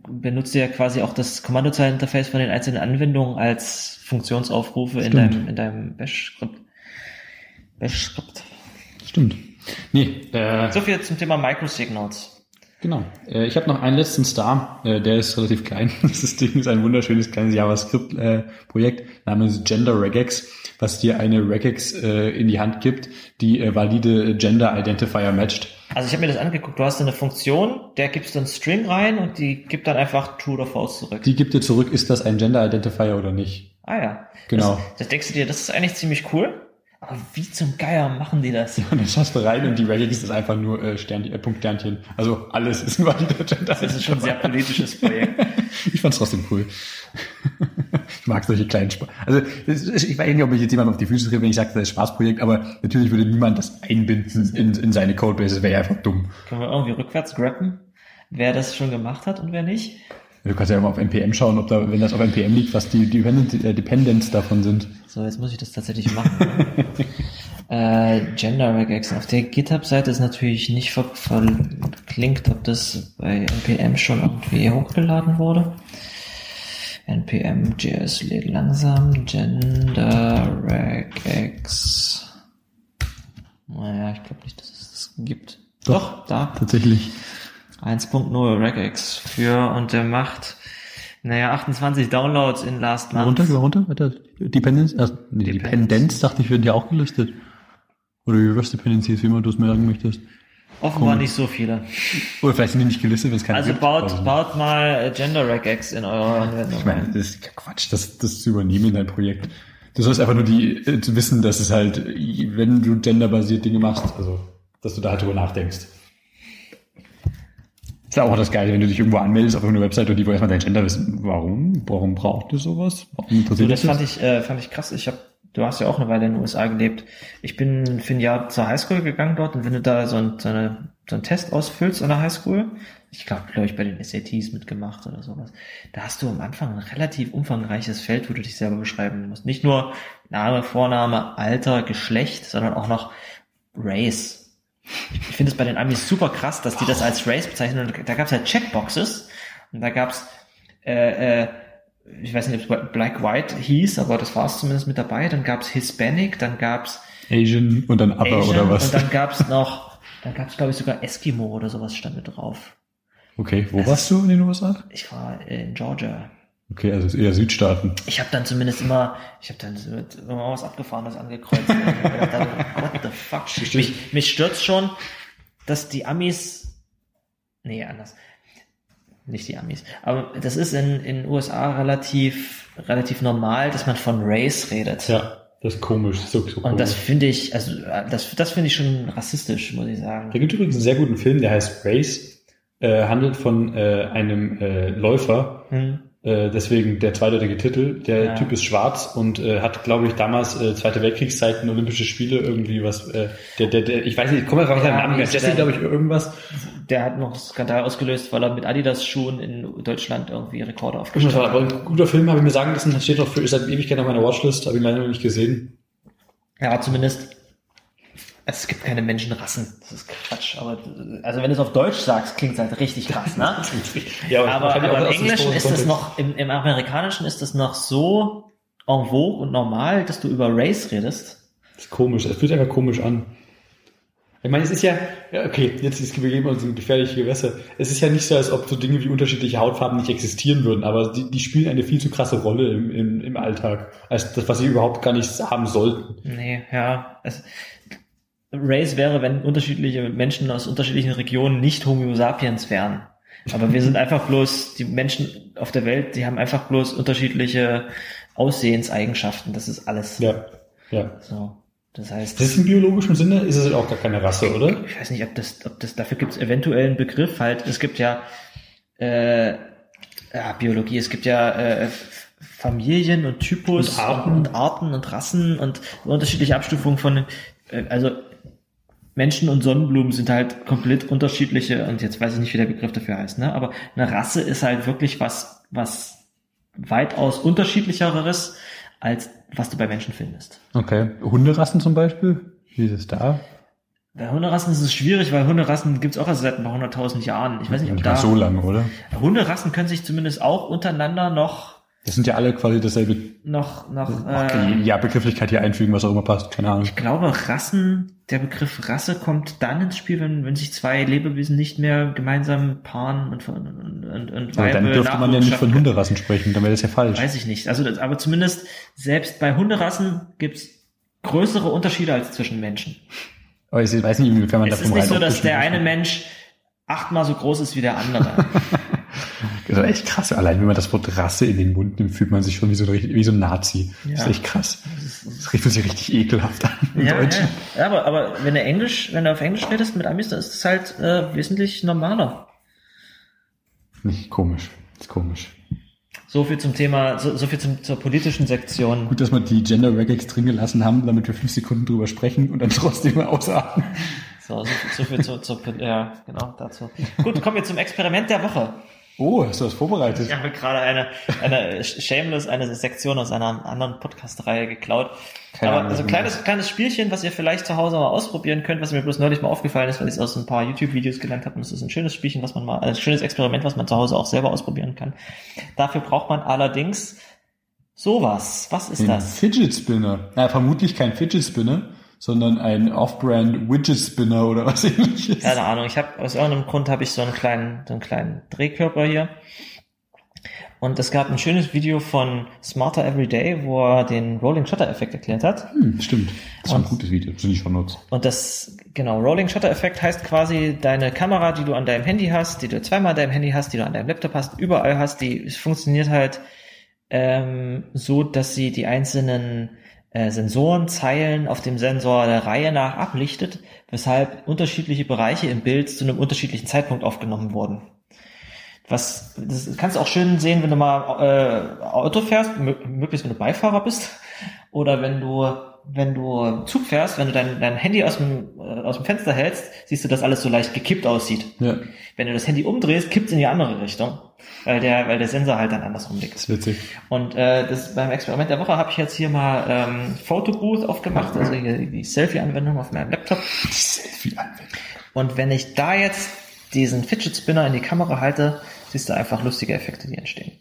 benutzt du ja quasi auch das Kommandozeilen-Interface von den einzelnen Anwendungen als Funktionsaufrufe in deinem Bash-Skript. Stimmt. Nee, so viel zum Thema Microsignals. Genau. Ich habe noch einen letzten Star, der ist relativ klein. Das Ding ist ein wunderschönes kleines JavaScript-Projekt namens GenderRegex, was dir eine Regex in die Hand gibt, die valide Gender-Identifier matcht. Also ich habe mir das angeguckt, du hast eine Funktion, der gibst du einen String rein und die gibt dann einfach True oder False zurück. Die gibt dir zurück, ist das ein Gender-Identifier oder nicht? Ah ja. Genau. Das denkst du dir, das ist eigentlich ziemlich cool. Aber wie zum Geier machen die das? Ja, und dann schaust du rein und die Regex ist einfach nur Punkt-Sternchen. Also alles ist quasi der Gender. Das ist schon ein sehr politisches Projekt. Ich fand's trotzdem cool. Ich mag solche kleinen Spaß. Also ich weiß nicht, ob ich jetzt jemand auf die Füße trete, wenn ich sage, das ist ein Spaßprojekt, aber natürlich würde niemand das einbinden in seine Codebase. Das wäre ja einfach dumm. Können wir irgendwie rückwärts grappen, wer das schon gemacht hat und wer nicht? Du kannst ja mal auf NPM schauen, ob da, wenn das auf NPM liegt, was die Dependents davon sind. So, jetzt muss ich das tatsächlich machen. GenderRegex. Auf der GitHub-Seite ist natürlich nicht verlinkt, ob das bei NPM schon irgendwie hochgeladen wurde. NPM.js lädt langsam. GenderRegex. Naja, ich glaube nicht, dass es das gibt. Doch, da. Tatsächlich. 1.0 Regex und der macht 28 Downloads in last month. Runter, weiter. Dependenz, dachte ich, werden ja auch gelistet. Oder Reverse Dependencies, wie man das merken möchtest. Offenbar nicht so viele. Oder vielleicht sind die nicht gelistet, wenn es keine gibt. Also baut mal GenderRegex in eurer Anwendung. Ich meine, das ist Quatsch, das zu übernehmen in dein Projekt. Du sollst einfach nur zu wissen, dass es halt, wenn du genderbasierte Dinge machst, also dass du da halt drüber nachdenkst. Ist ja auch das Geile, wenn du dich irgendwo anmeldest auf irgendeine Website und die wollen erstmal dein Gender wissen. Warum braucht ihr sowas? Das fand ich krass. Du hast ja auch eine Weile in den USA gelebt. Ich bin für ein Jahr zur Highschool gegangen dort, und wenn du da so einen Test ausfüllst an der Highschool, ich glaube ich bei den SATs mitgemacht oder sowas, da hast du am Anfang ein relativ umfangreiches Feld, wo du dich selber beschreiben musst. Nicht nur Name, Vorname, Alter, Geschlecht, sondern auch noch Race. Ich finde es bei den Amis super krass, dass die das als Race bezeichnen. Und da gab es halt Checkboxes und da gab es, ich weiß nicht, ob es Black-White hieß, aber das war es zumindest mit dabei. Dann gab es Hispanic, dann gab es Asian und dann Upper Asian, oder was? Und dann gab es noch, glaube ich sogar Eskimo oder sowas stand mit drauf. Okay, warst du in den USA? Ich war in Georgia. Okay, also eher Südstaaten. Ich habe dann immer was Abgefahrenes angekreuzt. Dann, what the fuck? Mich stört's schon, dass die Amis... Nee, anders. Nicht die Amis. Aber das ist in USA relativ normal, dass man von Race redet. Ja, das ist komisch. So und das finde ich, das finde ich schon rassistisch, muss ich sagen. Da gibt es übrigens einen sehr guten Film, der heißt Race, handelt von einem Läufer, deswegen der zweideutige Titel. Der Typ ist schwarz und hat, glaube ich, damals Zweite Weltkriegszeiten, Olympische Spiele, irgendwie was. Ich weiß nicht, ich komme einfach nicht an den Namen. Jesse, glaube ich, irgendwas. Der hat noch Skandal ausgelöst, weil er mit Adidas-Schuhen in Deutschland irgendwie Rekorde aufgestellt hat. Aber ein guter Film, habe ich mir sagen lassen, das steht noch für, ist seit Ewigkeit auf meiner Watchlist, habe ich leider noch nicht gesehen. Ja, zumindest. Es gibt keine Menschenrassen. Das ist Quatsch. Aber also wenn du es auf Deutsch sagst, klingt es halt richtig krass, ne? Ja, aber im Englischen ist das noch, im Amerikanischen ist das noch so en vogue und normal, dass du über Race redest. Das ist komisch. Es fühlt sich einfach komisch an. Ich meine, es ist ja okay, jetzt begeben wir uns in gefährliche Gewässer. Es ist ja nicht so, als ob so Dinge wie unterschiedliche Hautfarben nicht existieren würden, aber die spielen eine viel zu krasse Rolle im Alltag, als das, was sie überhaupt gar nicht haben sollten. Nee, ja. Race wäre, wenn unterschiedliche Menschen aus unterschiedlichen Regionen nicht Homo sapiens wären. Aber wir sind einfach bloß, die Menschen auf der Welt, die haben einfach bloß unterschiedliche Aussehenseigenschaften. Das ist alles. Ja. So. Das heißt. Das ist im biologischen Sinne, ist es auch gar keine Rasse, oder? Ich weiß nicht, ob das, dafür gibt es eventuell einen Begriff halt. Es gibt ja, Biologie, es gibt ja, Familien und Typus und Arten und Rassen und unterschiedliche Abstufungen von, also Menschen und Sonnenblumen sind halt komplett unterschiedliche, und jetzt weiß ich nicht, wie der Begriff dafür heißt, ne? Aber eine Rasse ist halt wirklich was weitaus unterschiedlicheres, als was du bei Menschen findest. Okay. Hunderassen zum Beispiel? Wie ist es da? Bei Hunderassen ist es schwierig, weil Hunderassen gibt's auch erst seit ein paar 100.000 Jahren. Ich weiß nicht, ob da... so lange, oder? Hunderassen können sich zumindest auch untereinander noch... Das sind ja alle quasi dasselbe. Begrifflichkeit hier einfügen, was auch immer passt, keine Ahnung. Ich glaube, der Begriff Rasse kommt dann ins Spiel, wenn sich zwei Lebewesen nicht mehr gemeinsam paaren und dann dürfte man ja nicht von Hunderassen sprechen, dann wäre das ja falsch. Weiß ich nicht. Also, aber zumindest selbst bei Hunderassen gibt's größere Unterschiede als zwischen Menschen. Aber ich weiß nicht, inwiefern man davon rein. Es ist nicht so, dass der eine Mensch 8-mal so groß ist wie der andere. Das ist echt krass. Allein wenn man das Wort Rasse in den Mund nimmt, fühlt man sich schon wie so ein Nazi. Ja. Das ist echt krass. Das fühlt sich richtig ekelhaft an im Deutschen. Ja. Aber wenn du auf Englisch redest mit Amis, dann ist es halt wesentlich normaler. Nicht komisch. Das ist komisch. So viel zum Thema, so viel zur politischen Sektion. Gut, dass wir die Gender Regex drin gelassen haben, damit wir 5 Sekunden drüber sprechen und dann trotzdem mal ausatmen. So viel ja, genau, dazu. Gut, kommen wir zum Experiment der Woche. Oh, hast du das vorbereitet? Ich habe gerade eine Sektion aus einer anderen Podcast-Reihe geklaut. Aber so ein kleines Spielchen, was ihr vielleicht zu Hause mal ausprobieren könnt, was mir bloß neulich mal aufgefallen ist, weil ich es aus ein paar YouTube-Videos gelernt habe. Und es ist ein schönes Spielchen, ein schönes Experiment, was man zu Hause auch selber ausprobieren kann. Dafür braucht man allerdings sowas. Was ist das? Fidget Spinner. Na, vermutlich kein Fidget Spinner, sondern ein Off-Brand Widget Spinner oder was ähnliches. Keine Ahnung, aus irgendeinem Grund habe ich so einen kleinen Drehkörper hier. Und es gab ein schönes Video von Smarter Everyday, wo er den Rolling Shutter Effekt erklärt hat. Stimmt. Das war ein gutes Video, das sind nicht vernutzt. Und das, genau, Rolling Shutter Effekt heißt quasi, deine Kamera, die du an deinem Handy hast, die du zweimal an deinem Handy hast, die du an deinem Laptop hast, überall hast, die funktioniert halt so, dass sie die einzelnen Sensorenzeilen auf dem Sensor der Reihe nach ablichtet, weshalb unterschiedliche Bereiche im Bild zu einem unterschiedlichen Zeitpunkt aufgenommen wurden. Das kannst du auch schön sehen, wenn du mal Auto fährst, möglichst wenn du Beifahrer bist, oder wenn du Zug fährst, wenn du dein Handy aus dem Fenster hältst, siehst du, dass alles so leicht gekippt aussieht. Ja. Wenn du das Handy umdrehst, kippt es in die andere Richtung, weil der Sensor halt dann andersrum liegt. Das ist witzig. Und das beim Experiment der Woche habe ich jetzt hier mal Photo Booth aufgemacht, also die Selfie-Anwendung auf meinem Laptop. Die Selfie-Anwendung. Und wenn ich da jetzt diesen Fidget Spinner in die Kamera halte, siehst du einfach lustige Effekte, die entstehen.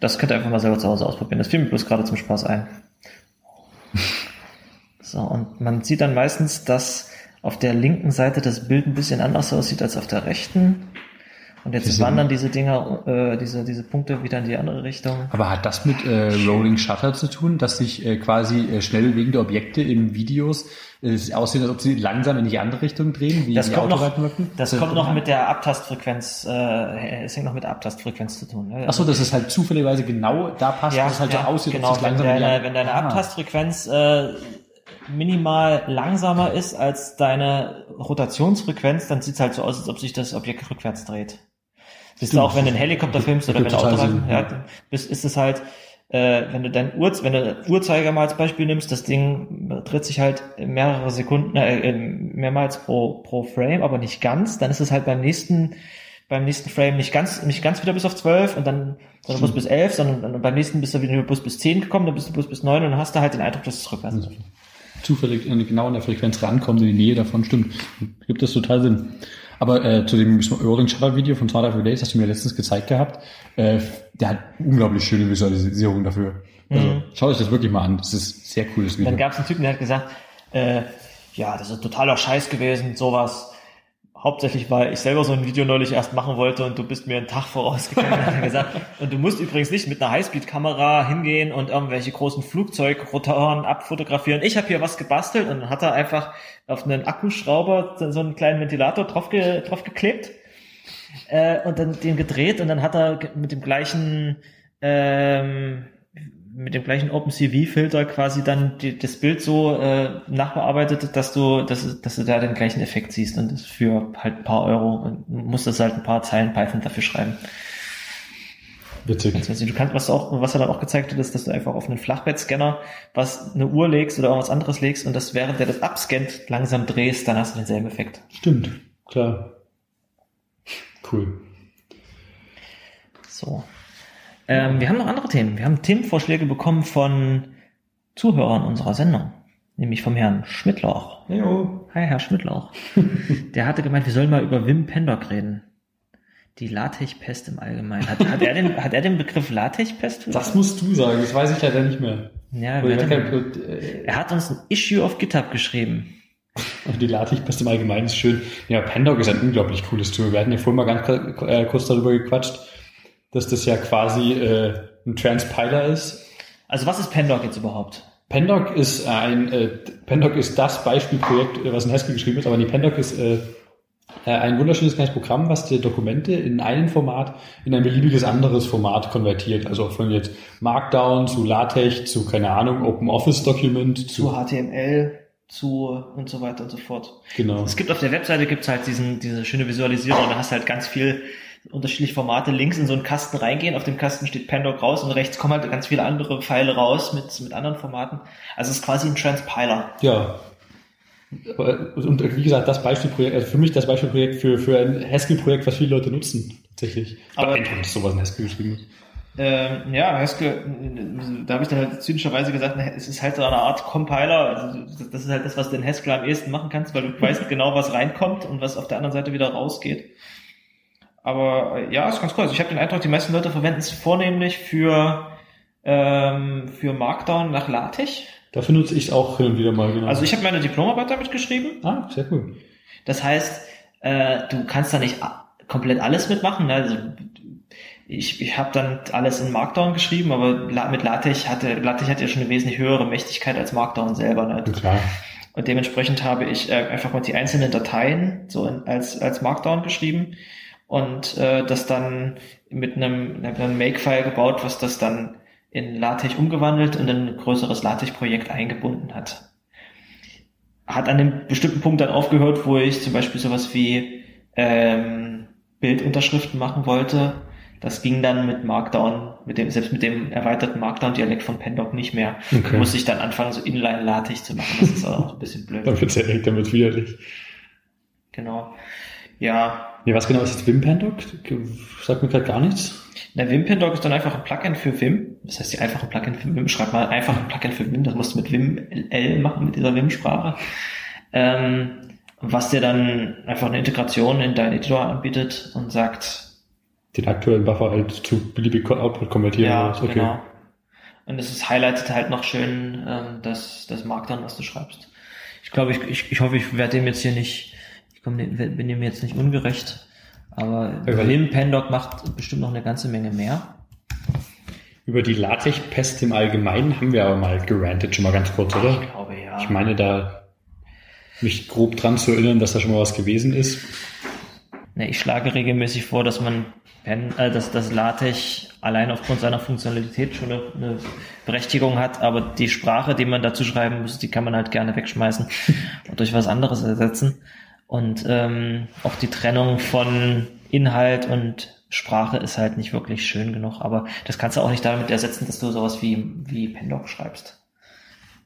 Das könnt ihr einfach mal selber zu Hause ausprobieren. Das fiel mir bloß gerade zum Spaß ein. So, und man sieht dann meistens, dass auf der linken Seite das Bild ein bisschen anders aussieht als auf der rechten. Und jetzt wandern diese Dinger, diese Punkte wieder in die andere Richtung. Aber hat das mit Rolling Shutter zu tun, dass sich quasi schnell bewegende Objekte in Videos aussehen, als ob sie langsam in die andere Richtung drehen, wie die Autoreifen? Das kommt noch mit der Abtastfrequenz, es hängt noch mit der Abtastfrequenz zu tun. Ne? Achso, dass es halt zufälligerweise genau da passt, dass es halt so aussieht, genau, dass langsam wenn deine Abtastfrequenz minimal langsamer ist als deine Rotationsfrequenz, dann sieht es halt so aus, als ob sich das Objekt rückwärts dreht. Bist du auch, wenn du einen Helikopter filmst oder wenn du Autoreifen, ist es halt, wenn du Uhrzeiger mal als Beispiel nimmst, das Ding dreht sich halt mehrere Sekunden, mehrmals pro Frame, aber nicht ganz, dann ist es halt beim nächsten Frame nicht ganz wieder bis auf 12 und dann, sondern bloß bis 11, sondern beim nächsten bist du wieder bloß bis 10 gekommen, dann bist du bloß bis 9 und dann hast du halt den Eindruck, dass es rückwärts ist. Zufällig genau in der Frequenz rankommen, in die Nähe davon, stimmt. Gibt das total Sinn. Aber zu dem Rolling Shutter Video von Startup Relays, das du mir letztens gezeigt gehabt, der hat unglaublich schöne Visualisierung dafür. Also schaut euch das wirklich mal an. Das ist ein sehr cooles Video. Dann gab es einen Typen, der hat gesagt, das ist totaler Scheiß gewesen, sowas. Hauptsächlich, weil ich selber so ein Video neulich erst machen wollte und du bist mir einen Tag vorausgegangen und hat gesagt, und du musst übrigens nicht mit einer Highspeed-Kamera hingehen und irgendwelche großen Flugzeugrotoren abfotografieren. Ich habe hier was gebastelt und dann hat er einfach auf einen Akkuschrauber so einen kleinen Ventilator draufgeklebt und dann den gedreht und dann hat er mit dem gleichen OpenCV-Filter quasi dann das Bild so nachbearbeitet, dass du da den gleichen Effekt siehst und das für halt ein paar Euro und musst das halt ein paar Zeilen Python dafür schreiben. Witzig. Du kannst, was er dann auch gezeigt hat, ist, dass du einfach auf einen Flachbettscanner eine Uhr legst oder irgendwas anderes legst und das, während der das abscannt, langsam drehst, dann hast du denselben Effekt. Stimmt, klar. Cool. So. Wir haben noch andere Themen. Wir haben Themenvorschläge bekommen von Zuhörern unserer Sendung. Nämlich vom Herrn Schmidtlauch. Hallo. Hi, Herr Schmidtlauch. Der hatte gemeint, wir sollen mal über Wim Pendock reden. Die Latexpest im Allgemeinen. Hat er den Begriff Latexpest? Das musst du sagen. Das weiß ich leider nicht mehr. Ja, er hat uns ein Issue auf GitHub geschrieben. Die Latexpest im Allgemeinen ist schön. Ja, Pendock ist ein unglaublich cooles Tool. Wir hatten ja vorhin mal ganz kurz darüber gequatscht, dass das ja quasi ein Transpiler ist. Also was ist Pendock jetzt überhaupt? Pendock ist das Beispielprojekt, was in Haskell geschrieben ist, aber Pendock ist ein wunderschönes kleines Programm, was die Dokumente in einem Format in ein beliebiges anderes Format konvertiert. Also von jetzt Markdown zu LaTeX zu, keine Ahnung, OpenOffice-Document zu HTML zu und so weiter und so fort. Genau. Es gibt auf der Webseite gibt's halt diese schöne Visualisierung, da hast du halt ganz viel unterschiedliche Formate links in so einen Kasten reingehen, auf dem Kasten steht Pendock raus und rechts kommen halt ganz viele andere Pfeile raus mit anderen Formaten. Also es ist quasi ein Transpiler. Ja. Und wie gesagt, das Beispielprojekt, also für mich das Beispielprojekt für ein Haskell-Projekt, was viele Leute nutzen, tatsächlich. Aber ist sowas in Haskell geschrieben. Haskell, da habe ich dann halt zynischerweise gesagt, es ist halt so eine Art Compiler, also das ist halt das, was du in Haskell am ehesten machen kannst, weil du weißt genau, was reinkommt und was auf der anderen Seite wieder rausgeht. Aber ja, ist ganz cool. Also ich habe den Eindruck, die meisten Leute verwenden es vornehmlich für Markdown nach LaTeX. Dafür nutze ich es auch hin und wieder mal, genau. Also ich habe meine Diplomarbeit damit geschrieben. Ah, sehr cool. Das heißt, du kannst da nicht komplett alles mitmachen. Ne? Also ich habe dann alles in Markdown geschrieben, aber mit LaTeX hatte ja schon eine wesentlich höhere Mächtigkeit als Markdown selber. Ne? Ja, klar. Und dementsprechend habe ich einfach mal die einzelnen Dateien so als Markdown geschrieben. Und das dann mit einem Make-File gebaut, was das dann in LaTeX umgewandelt und in ein größeres LaTeX-Projekt eingebunden hat. Hat an einem bestimmten Punkt dann aufgehört, wo ich zum Beispiel sowas wie Bildunterschriften machen wollte. Das ging dann mit Markdown, selbst mit dem erweiterten Markdown-Dialekt von Pandoc nicht mehr. Okay. Da musste ich dann anfangen, so Inline-LaTeX zu machen. Das ist auch ein bisschen blöd. Dann wird's ja direkt damit widerlich. Genau. Ja. Nee, was genau ist jetzt Vim Pandoc? Sagt mir gerade gar nichts. Na, Vim Pandoc ist dann einfach ein Plugin für Vim. Das heißt, die einfache Plugin für Vim. Schreib mal einfach ein Plugin für Vim. Das musst du mit Vim LL machen, mit dieser Vim-Sprache. Was dir dann einfach eine Integration in deinen Editor anbietet und sagt, den aktuellen Buffer halt zu beliebig Output konvertieren. Ja, okay. Genau. Und es highlightet halt noch schön das Markdown, was du schreibst. Ich glaube, ich hoffe, ich werde dem jetzt hier nicht, bin dem jetzt nicht ungerecht, aber Vim Pandoc macht bestimmt noch eine ganze Menge mehr. Über die LaTeX-Pest im Allgemeinen haben wir aber mal gerantet, schon mal ganz kurz, oder? Ich glaube, ja. Ich meine, da mich grob dran zu erinnern, dass da schon mal was gewesen ist. Na, ich schlage regelmäßig vor, dass man dass LaTeX allein aufgrund seiner Funktionalität schon eine Berechtigung hat, aber die Sprache, die man dazu schreiben muss, die kann man halt gerne wegschmeißen und durch was anderes ersetzen. Und auch die Trennung von Inhalt und Sprache ist halt nicht wirklich schön genug, aber das kannst du auch nicht damit ersetzen, dass du sowas wie Pandoc schreibst.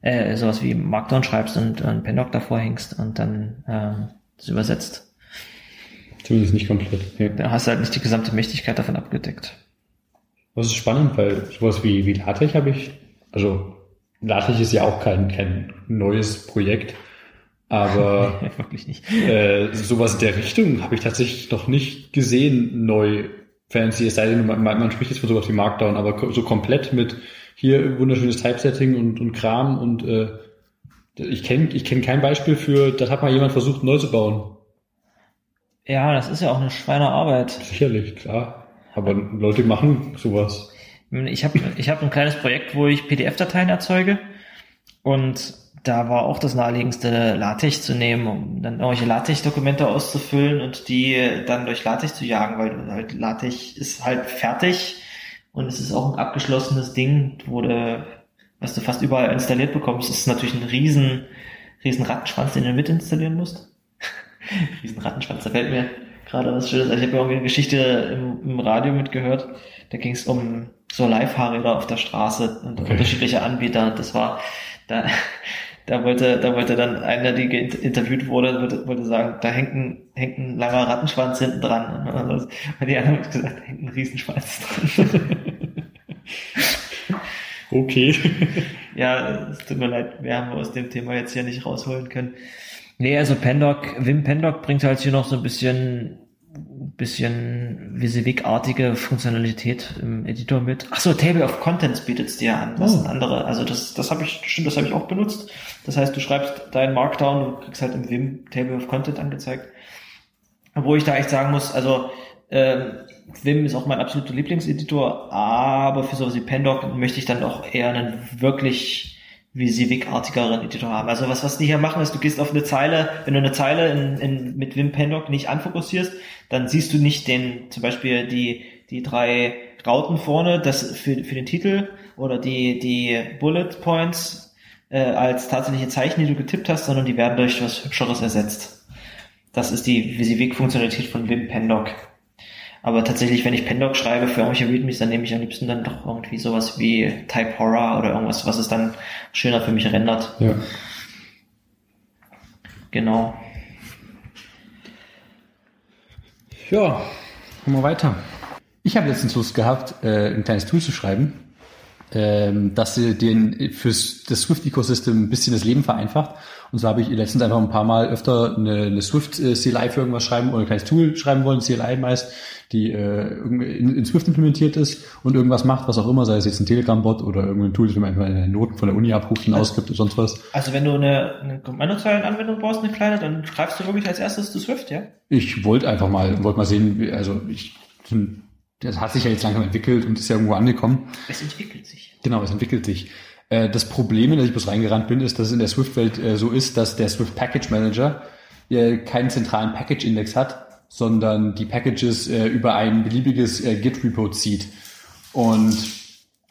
Sowas wie Markdown schreibst und Pandoc davor hängst und dann das übersetzt. Zumindest nicht komplett. Ja. Da hast du halt nicht die gesamte Mächtigkeit davon abgedeckt. Das ist spannend, weil sowas wie LaTeX habe ich, also LaTeX ist ja auch kein neues Projekt, aber nee, wirklich nicht. Sowas in der Richtung habe ich tatsächlich noch nicht gesehen, neu fancy, es sei denn, man spricht jetzt von sowas wie Markdown, aber so komplett mit hier wunderschönes Typesetting und Kram und ich kenne kein Beispiel für, das hat mal jemand versucht neu zu bauen. Ja, das ist ja auch eine Schweinearbeit. Sicherlich, klar. Aber Leute machen sowas. Ich hab ein kleines Projekt, wo ich PDF-Dateien erzeuge. Und da war auch das naheliegendste, LaTeX zu nehmen, um dann irgendwelche LaTeX-Dokumente auszufüllen und die dann durch LaTeX zu jagen, weil halt LaTeX ist halt fertig und es ist auch ein abgeschlossenes Ding, was du fast überall installiert bekommst. Das ist natürlich ein riesen Rattenschwanz, den du mit installieren musst. Riesen Rattenschwanz, da fällt mir gerade was Schönes. Also ich habe ja irgendwie eine Geschichte im Radio mitgehört, da ging es um so Live-Fahrräder auf der Straße und okay. Unterschiedliche Anbieter. Das war, da wollte dann einer, die interviewt wurde, wollte sagen, da hängt ein langer Rattenschwanz hinten dran. Und die andere hat gesagt, da hängt ein Riesenschwanz dran. Okay. Ja, es tut mir leid, mehr haben wir aus dem Thema jetzt hier nicht rausholen können. Nee, also Vim Pandoc bringt halt hier noch so ein bisschen WYSIWYG-artige Funktionalität im Editor mit. Ach so, Table of Contents bietet's dir an. Das sind andere. Also das habe ich auch benutzt. Das heißt, du schreibst deinen Markdown und kriegst halt im Vim Table of Content angezeigt. Obwohl ich da echt sagen muss, also Vim ist auch mein absoluter Lieblingseditor, aber für sowas wie Pandoc möchte ich dann doch eher einen wirklich WYSIWYG-artigeren Editor haben. Also was die hier machen, ist, du gehst auf eine Zeile, wenn du eine Zeile mit Vim Pandoc nicht anfokussierst, dann siehst du nicht zum Beispiel die drei Rauten vorne, das für den Titel oder die Bullet Points als tatsächliche Zeichen, die du getippt hast, sondern die werden durch was Hübscheres ersetzt. Das ist die WYSIWYG-Funktionalität von Vim Pandoc. Aber tatsächlich, wenn ich Pandoc schreibe für irgendwelche Readmes, dann nehme ich am liebsten dann doch irgendwie sowas wie Type Horror oder irgendwas, was es dann schöner für mich rendert. Ja. Genau. Ja, machen wir weiter. Ich habe letztens Lust gehabt, ein kleines Tool zu schreiben, das dir fürs das Swift-Ecosystem ein bisschen das Leben vereinfacht. Und so habe ich letztens einfach ein paar Mal öfter eine Swift-CLI für irgendwas schreiben oder ein kleines Tool schreiben wollen, CLI meist, die in Swift implementiert ist und irgendwas macht, was auch immer, sei es jetzt ein Telegram-Bot oder irgendein Tool, das man einfach in Noten von der Uni abruft und ausgibt und sonst was. Also wenn du eine Kommandozeilenanwendung brauchst, eine kleine, dann schreibst du wirklich als erstes zu Swift, ja? Ich wollte einfach mal, sehen, das hat sich ja jetzt langsam entwickelt und ist ja irgendwo angekommen. Es entwickelt sich. Genau, es entwickelt sich. Das Problem, in das ich bloß reingerannt bin, ist, dass es in der Swift-Welt so ist, dass der Swift Package Manager keinen zentralen Package-Index hat, sondern die Packages über ein beliebiges Git-Repo zieht. Und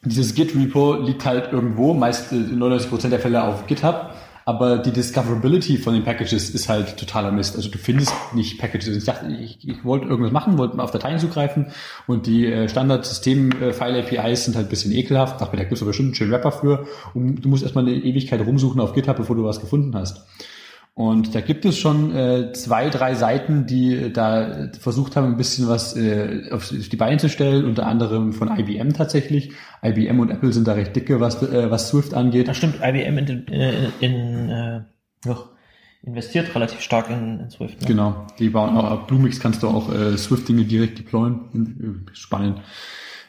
dieses Git-Repo liegt halt irgendwo, meist in 99% der Fälle auf GitHub, aber die Discoverability von den Packages ist halt totaler Mist. Also du findest nicht Packages. Ich dachte, ich wollte irgendwas machen, wollte auf Dateien zugreifen und die Standard-System-File-APIs sind halt ein bisschen ekelhaft. Dachte mir, da gibt es bestimmt einen schönen Wrapper für und du musst erstmal eine Ewigkeit rumsuchen auf GitHub, bevor du was gefunden hast. Und da gibt es schon 2-3 Seiten, die da versucht haben, ein bisschen was auf die Beine zu stellen, unter anderem von IBM tatsächlich. IBM und Apple sind da recht dicke, was Swift angeht. Das stimmt, IBM investiert relativ stark in Swift. Ne? Genau, die bauen auch, Bluemix kannst du auch Swift-Dinge direkt deployen. Spannend.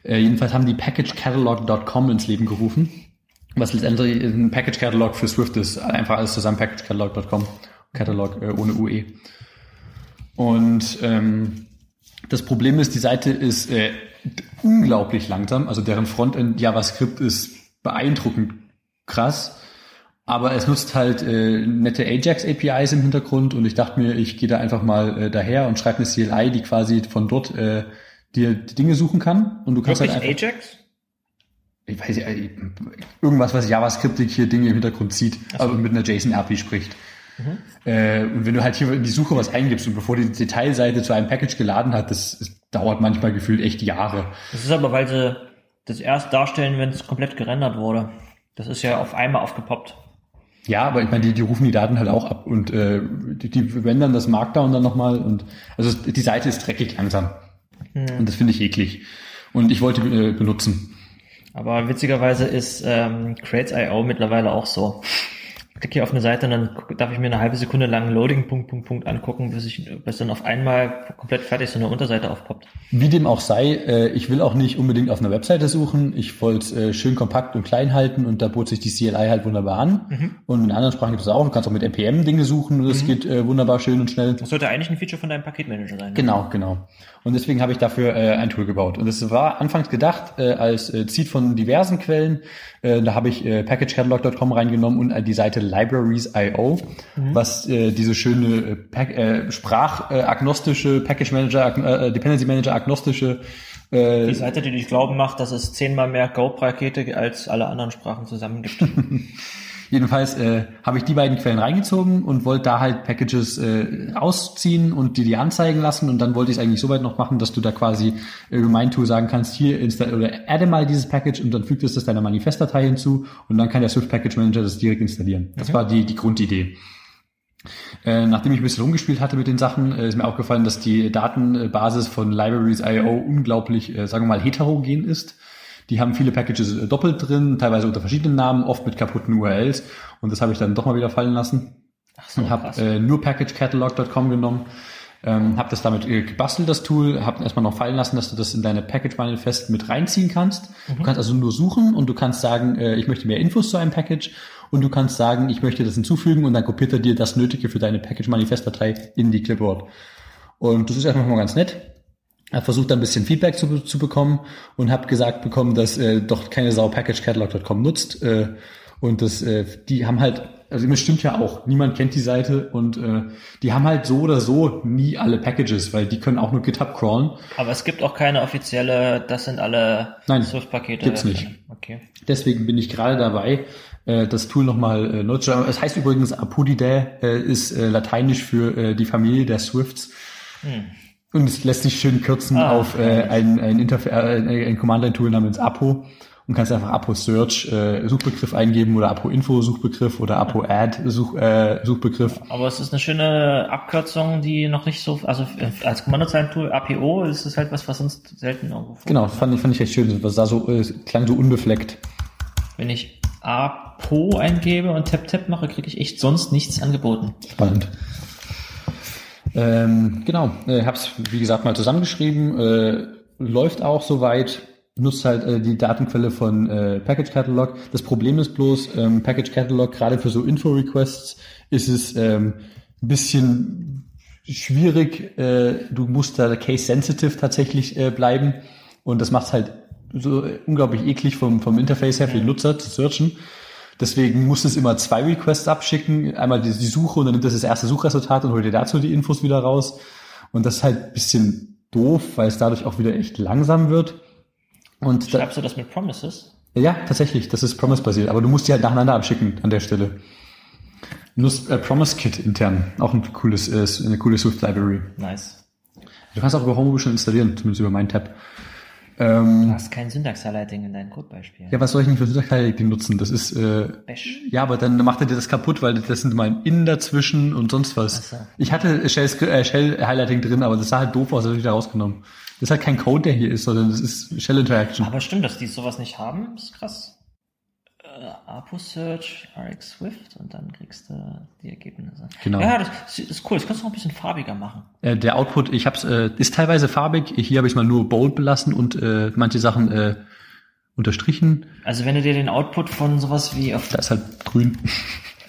Jedenfalls haben die PackageCatalog.com ins Leben gerufen. Was letztendlich ein Package-Catalog für Swift ist. Einfach alles zusammen, packagecatalog.com. Catalog ohne UE. Und das Problem ist, die Seite ist unglaublich langsam. Also deren Frontend JavaScript ist beeindruckend krass. Aber es nutzt halt nette Ajax-APIs im Hintergrund. Und ich dachte mir, ich gehe da einfach mal daher und schreibe eine CLI, die quasi von dort dir die Dinge suchen kann. Und du kannst wirklich halt einfach Ajax? Ich weiß ja, irgendwas, was JavaScript hier Dinge im Hintergrund zieht, aber mit einer JSON-API spricht. Mhm. Und wenn du halt hier in die Suche was eingibst und bevor die Detailseite zu einem Package geladen hat, das dauert manchmal gefühlt echt Jahre. Das ist aber, weil sie das erst darstellen, wenn es komplett gerendert wurde. Das ist ja auf einmal aufgepoppt. Ja, aber ich meine, die rufen die Daten halt auch ab und die rendern das Markdown dann nochmal und also die Seite ist dreckig langsam. Mhm. Und das finde ich eklig. Und ich wollte benutzen. Aber witzigerweise ist Crates.io mittlerweile auch so. Ich klicke hier auf eine Seite und dann darf ich mir eine halbe Sekunde lang Loading Punkt angucken, bis dann auf einmal komplett fertig so eine Unterseite aufpoppt. Wie dem auch sei, ich will auch nicht unbedingt auf einer Webseite suchen. Ich wollte es schön kompakt und klein halten und da bot sich die CLI halt wunderbar an. Mhm. Und in anderen Sprachen gibt es auch. Du kannst auch mit NPM Dinge suchen und das geht wunderbar schön und schnell. Das sollte eigentlich ein Feature von deinem Paketmanager sein. Genau. Und deswegen habe ich dafür ein Tool gebaut. Und das war anfangs gedacht als Seed von diversen Quellen. Da habe ich packagecatalog.com reingenommen und die Seite Libraries.io, was diese schöne sprachagnostische, Package-Manager, Dependency-Manager-agnostische die Seite, die dich glauben macht, dass es 10-mal mehr Go-Pakete als alle anderen Sprachen zusammen gibt. Jedenfalls habe ich die beiden Quellen reingezogen und wollte da halt Packages ausziehen und die anzeigen lassen und dann wollte ich es eigentlich so weit noch machen, dass du da quasi Gemeintool sagen kannst, hier oder adde mal dieses Package und dann fügt es das deiner Manifestdatei hinzu und dann kann der Swift Package Manager das direkt installieren. Das war die Grundidee. Nachdem ich ein bisschen rumgespielt hatte mit den Sachen, ist mir aufgefallen, dass die Datenbasis von Libraries.io unglaublich, sagen wir mal, heterogen ist. Die haben viele Packages doppelt drin, teilweise unter verschiedenen Namen, oft mit kaputten URLs. Und das habe ich dann doch mal wieder fallen lassen. Ach so, und habe nur packagecatalog.com genommen, habe das damit gebastelt, das Tool, habe erstmal noch fallen lassen, dass du das in deine Package-Manifest mit reinziehen kannst. Mhm. Du kannst also nur suchen und du kannst sagen, ich möchte mehr Infos zu einem Package und du kannst sagen, ich möchte das hinzufügen und dann kopiert er dir das Nötige für deine Package-Manifest-Datei in die Clipboard. Und das ist erstmal mal ganz nett. Habe versucht, da ein bisschen Feedback zu bekommen und habe gesagt bekommen, dass doch keine Sau PackageCatalog.com nutzt. Und das, die haben halt, also das stimmt ja auch, niemand kennt die Seite und die haben halt so oder so nie alle Packages, weil die können auch nur GitHub crawlen. Aber es gibt auch keine offizielle, das sind alle Swift-Pakete. Gibt's nicht. Okay. Deswegen bin ich gerade dabei, das Tool nochmal nutzen. Es heißt übrigens Apodae, ist lateinisch für die Familie der Swifts. Hm. Und es lässt sich schön kürzen auf ein Command-Line-Tool namens Apo und kannst einfach Apo-Search Suchbegriff eingeben oder Apo-Info Suchbegriff oder Apo-Add Suchbegriff. Aber es ist eine schöne Abkürzung, die noch nicht so, also als Kommandozeilen-Tool APO ist es halt was sonst selten irgendwo vorkommt. Genau, fand ich echt schön, was da so klang so unbefleckt. Wenn ich Apo eingebe und Tap-Tap mache, kriege ich echt sonst nichts angeboten. Spannend. Genau, hab's wie gesagt mal zusammengeschrieben, läuft auch soweit, nutzt halt die Datenquelle von Package Catalog. Das Problem ist bloß, Package Catalog, gerade für so Info-Requests, ist es ein bisschen schwierig, du musst da case-sensitive tatsächlich bleiben und das macht's halt so unglaublich eklig vom Interface her für den Nutzer zu searchen. Deswegen muss es immer 2 Requests abschicken, einmal die Suche und dann nimmt es das erste Suchresultat und holt dir dazu die Infos wieder raus. Und das ist halt ein bisschen doof, weil es dadurch auch wieder echt langsam wird. Und schreibst du das mit Promises? Ja, tatsächlich, das ist Promise-basiert, aber du musst die halt nacheinander abschicken an der Stelle. Du nutzt Promise-Kit intern, auch ein cooles, eine coole Swift-Library. Nice. Du kannst auch über Homebrew schon installieren, zumindest über meinen Tab. Du hast kein Syntax-Highlighting in deinem Codebeispiel. Ja, was soll ich denn für Syntax-Highlighting nutzen? Das ist Bash. Ja, aber dann macht er dir das kaputt, weil das sind mal ein In dazwischen und sonst was. So. Ich hatte Shell-Highlighting drin, aber das sah halt doof aus, das habe ich da rausgenommen. Das ist halt kein Code, der hier ist, sondern das ist Shell-Interaction. Aber stimmt, dass die sowas nicht haben, ist krass. ApoSearch, Rx Swift und dann kriegst du die Ergebnisse. Genau. Ja, das ist cool. Das kannst du noch ein bisschen farbiger machen. Der Output, ich hab's, ist teilweise farbig. Hier habe ich mal nur bold belassen und manche Sachen unterstrichen. Also wenn du dir den Output von sowas wie auf, da ist halt grün.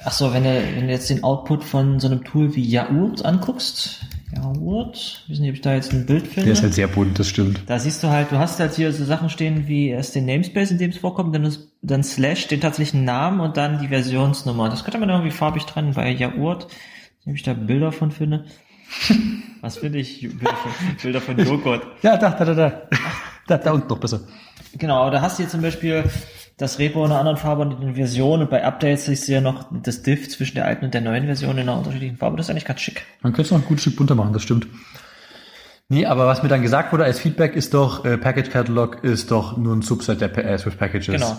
Ach so, wenn du jetzt den Output von so einem Tool wie Yaourt anguckst. Yaourt, ich weiß nicht, ob ich da jetzt ein Bild finde. Der ist halt sehr bunt, das stimmt. Da siehst du halt, du hast halt hier so Sachen stehen wie erst den Namespace, in dem es vorkommt, dann Slash, den tatsächlichen Namen und dann die Versionsnummer. Das könnte man irgendwie farbig trennen bei Yaourt. Ich weiß nicht, ob ich da Bilder von finde. Was finde ich? Bilder von Joghurt. Ja, da unten noch besser. Genau, da hast du hier zum Beispiel das Repo in einer anderen Farbe und in der Version und bei Updates siehst du ja noch das Diff zwischen der alten und der neuen Version in einer unterschiedlichen Farbe. Das ist eigentlich ganz schick. Man könnte es noch ein gutes Stück bunter machen, das stimmt. Nee, aber was mir dann gesagt wurde als Feedback ist doch, Package Catalog ist doch nur ein Subset der Swift Packages. Genau.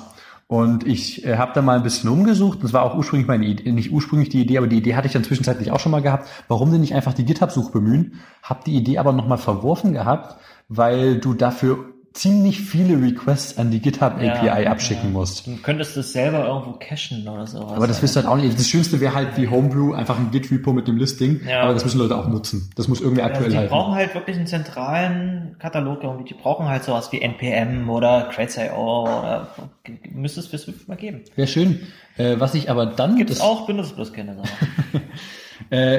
Und ich habe da mal ein bisschen rumgesucht, das war auch ursprünglich meine Idee, nicht ursprünglich die Idee, aber die Idee hatte ich dann zwischenzeitlich auch schon mal gehabt, warum denn nicht einfach die GitHub-Suche bemühen, habe die Idee aber nochmal verworfen gehabt, weil du dafür ziemlich viele Requests an die GitHub-API abschicken musst. Du könntest das selber irgendwo cachen oder sowas. Aber das wirst du halt auch nicht. Das Schönste wäre halt wie Homebrew, einfach ein Git-Repo mit dem Listing. Ja. Aber das müssen Leute auch nutzen. Das muss irgendwie aktuell halten. Die brauchen halt wirklich einen zentralen Katalog. Die brauchen halt sowas wie NPM oder Crates.io oder müsste es für Swift mal geben. Wäre schön. Was ich aber dann... Gibt es auch, benutzt bloß keine Sache.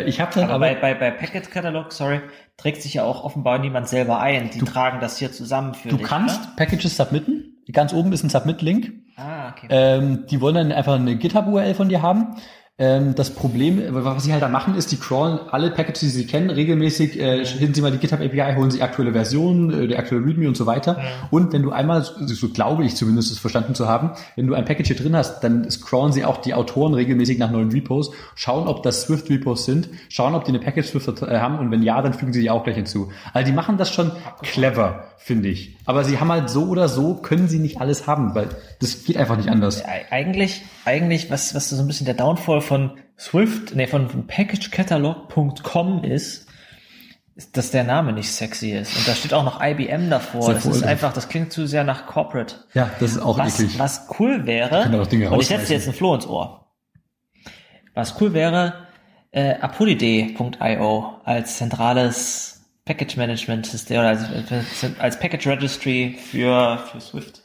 Ich habe dann aber bei Package Catalog, sorry, trägt sich ja auch offenbar niemand selber ein. Die tragen das hier zusammen für dich. Du kannst Packages submitten. Ganz oben ist ein Submit-Link. Ah, okay. Die wollen dann einfach eine GitHub-URL von dir haben. Das Problem, was sie halt dann machen, ist, die crawlen alle Packages, die sie kennen, regelmäßig, hinten sie mal die GitHub-API, holen sie aktuelle Versionen, die aktuelle README und so weiter. Ja. Und wenn du einmal, so glaube ich zumindest, es verstanden zu haben, wenn du ein Package hier drin hast, dann crawlen sie auch die Autoren regelmäßig nach neuen Repos, schauen, ob das Swift-Repos sind, schauen, ob die eine Package-Swift haben und wenn ja, dann fügen sie die auch gleich hinzu. Also die machen das schon clever, finde ich. Aber sie haben halt so oder so, können sie nicht alles haben, weil das geht einfach nicht anders. Eigentlich, was so ein bisschen der Downfall von packagecatalog.com ist, dass der Name nicht sexy ist. Und da steht auch noch IBM davor. Sehr das ist einfach, das klingt zu sehr nach Corporate. Ja, das ist auch eklig. Was cool wäre, und ich setze jetzt einen Floh ins Ohr. Was cool wäre, apoliday.io als zentrales Package Management System oder als Package Registry für Swift.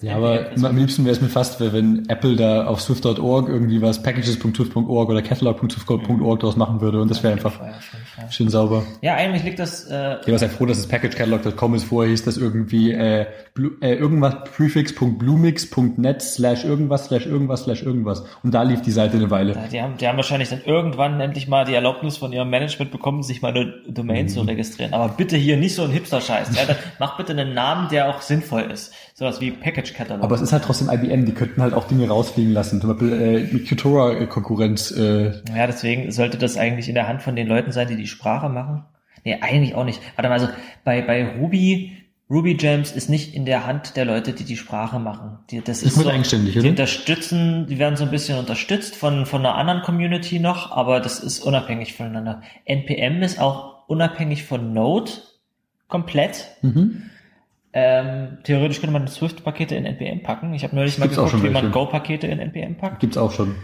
Ja, aber am liebsten wäre es mir fast, wenn Apple da auf swift.org irgendwie was packages.swift.org oder catalog.swift.org daraus machen würde und das wäre einfach schön sauber. Ja, eigentlich liegt das... ich war sehr froh, dass es packagecatalog.com ist. Vorher hieß das irgendwie irgendwas prefix.bluemix.net/irgendwas/irgendwas/irgendwas und da lief die Seite eine Weile. Ja, die haben wahrscheinlich dann irgendwann endlich mal die Erlaubnis von ihrem Management bekommen, sich mal eine Domain zu registrieren. Aber bitte hier nicht so ein Hipster-Scheiß. Ja, mach bitte einen Namen, der auch sinnvoll ist. Sowas wie Package-Katalog. Aber es ist halt trotzdem IBM, die könnten halt auch Dinge rausfliegen lassen, zum Beispiel die Qtora-Konkurrenz. Ja, deswegen sollte das eigentlich in der Hand von den Leuten sein, die Sprache machen. Nee, eigentlich auch nicht. Warte mal, also bei Ruby Gems ist nicht in der Hand der Leute, die Sprache machen. Das ist so, eigenständig, oder? Die werden so ein bisschen unterstützt von einer anderen Community noch, aber das ist unabhängig voneinander. NPM ist auch unabhängig von Node komplett. Mhm. Theoretisch könnte man Swift-Pakete in NPM packen. Ich habe neulich mal geguckt, wie man Go-Pakete in NPM packt. Gibt's auch schon.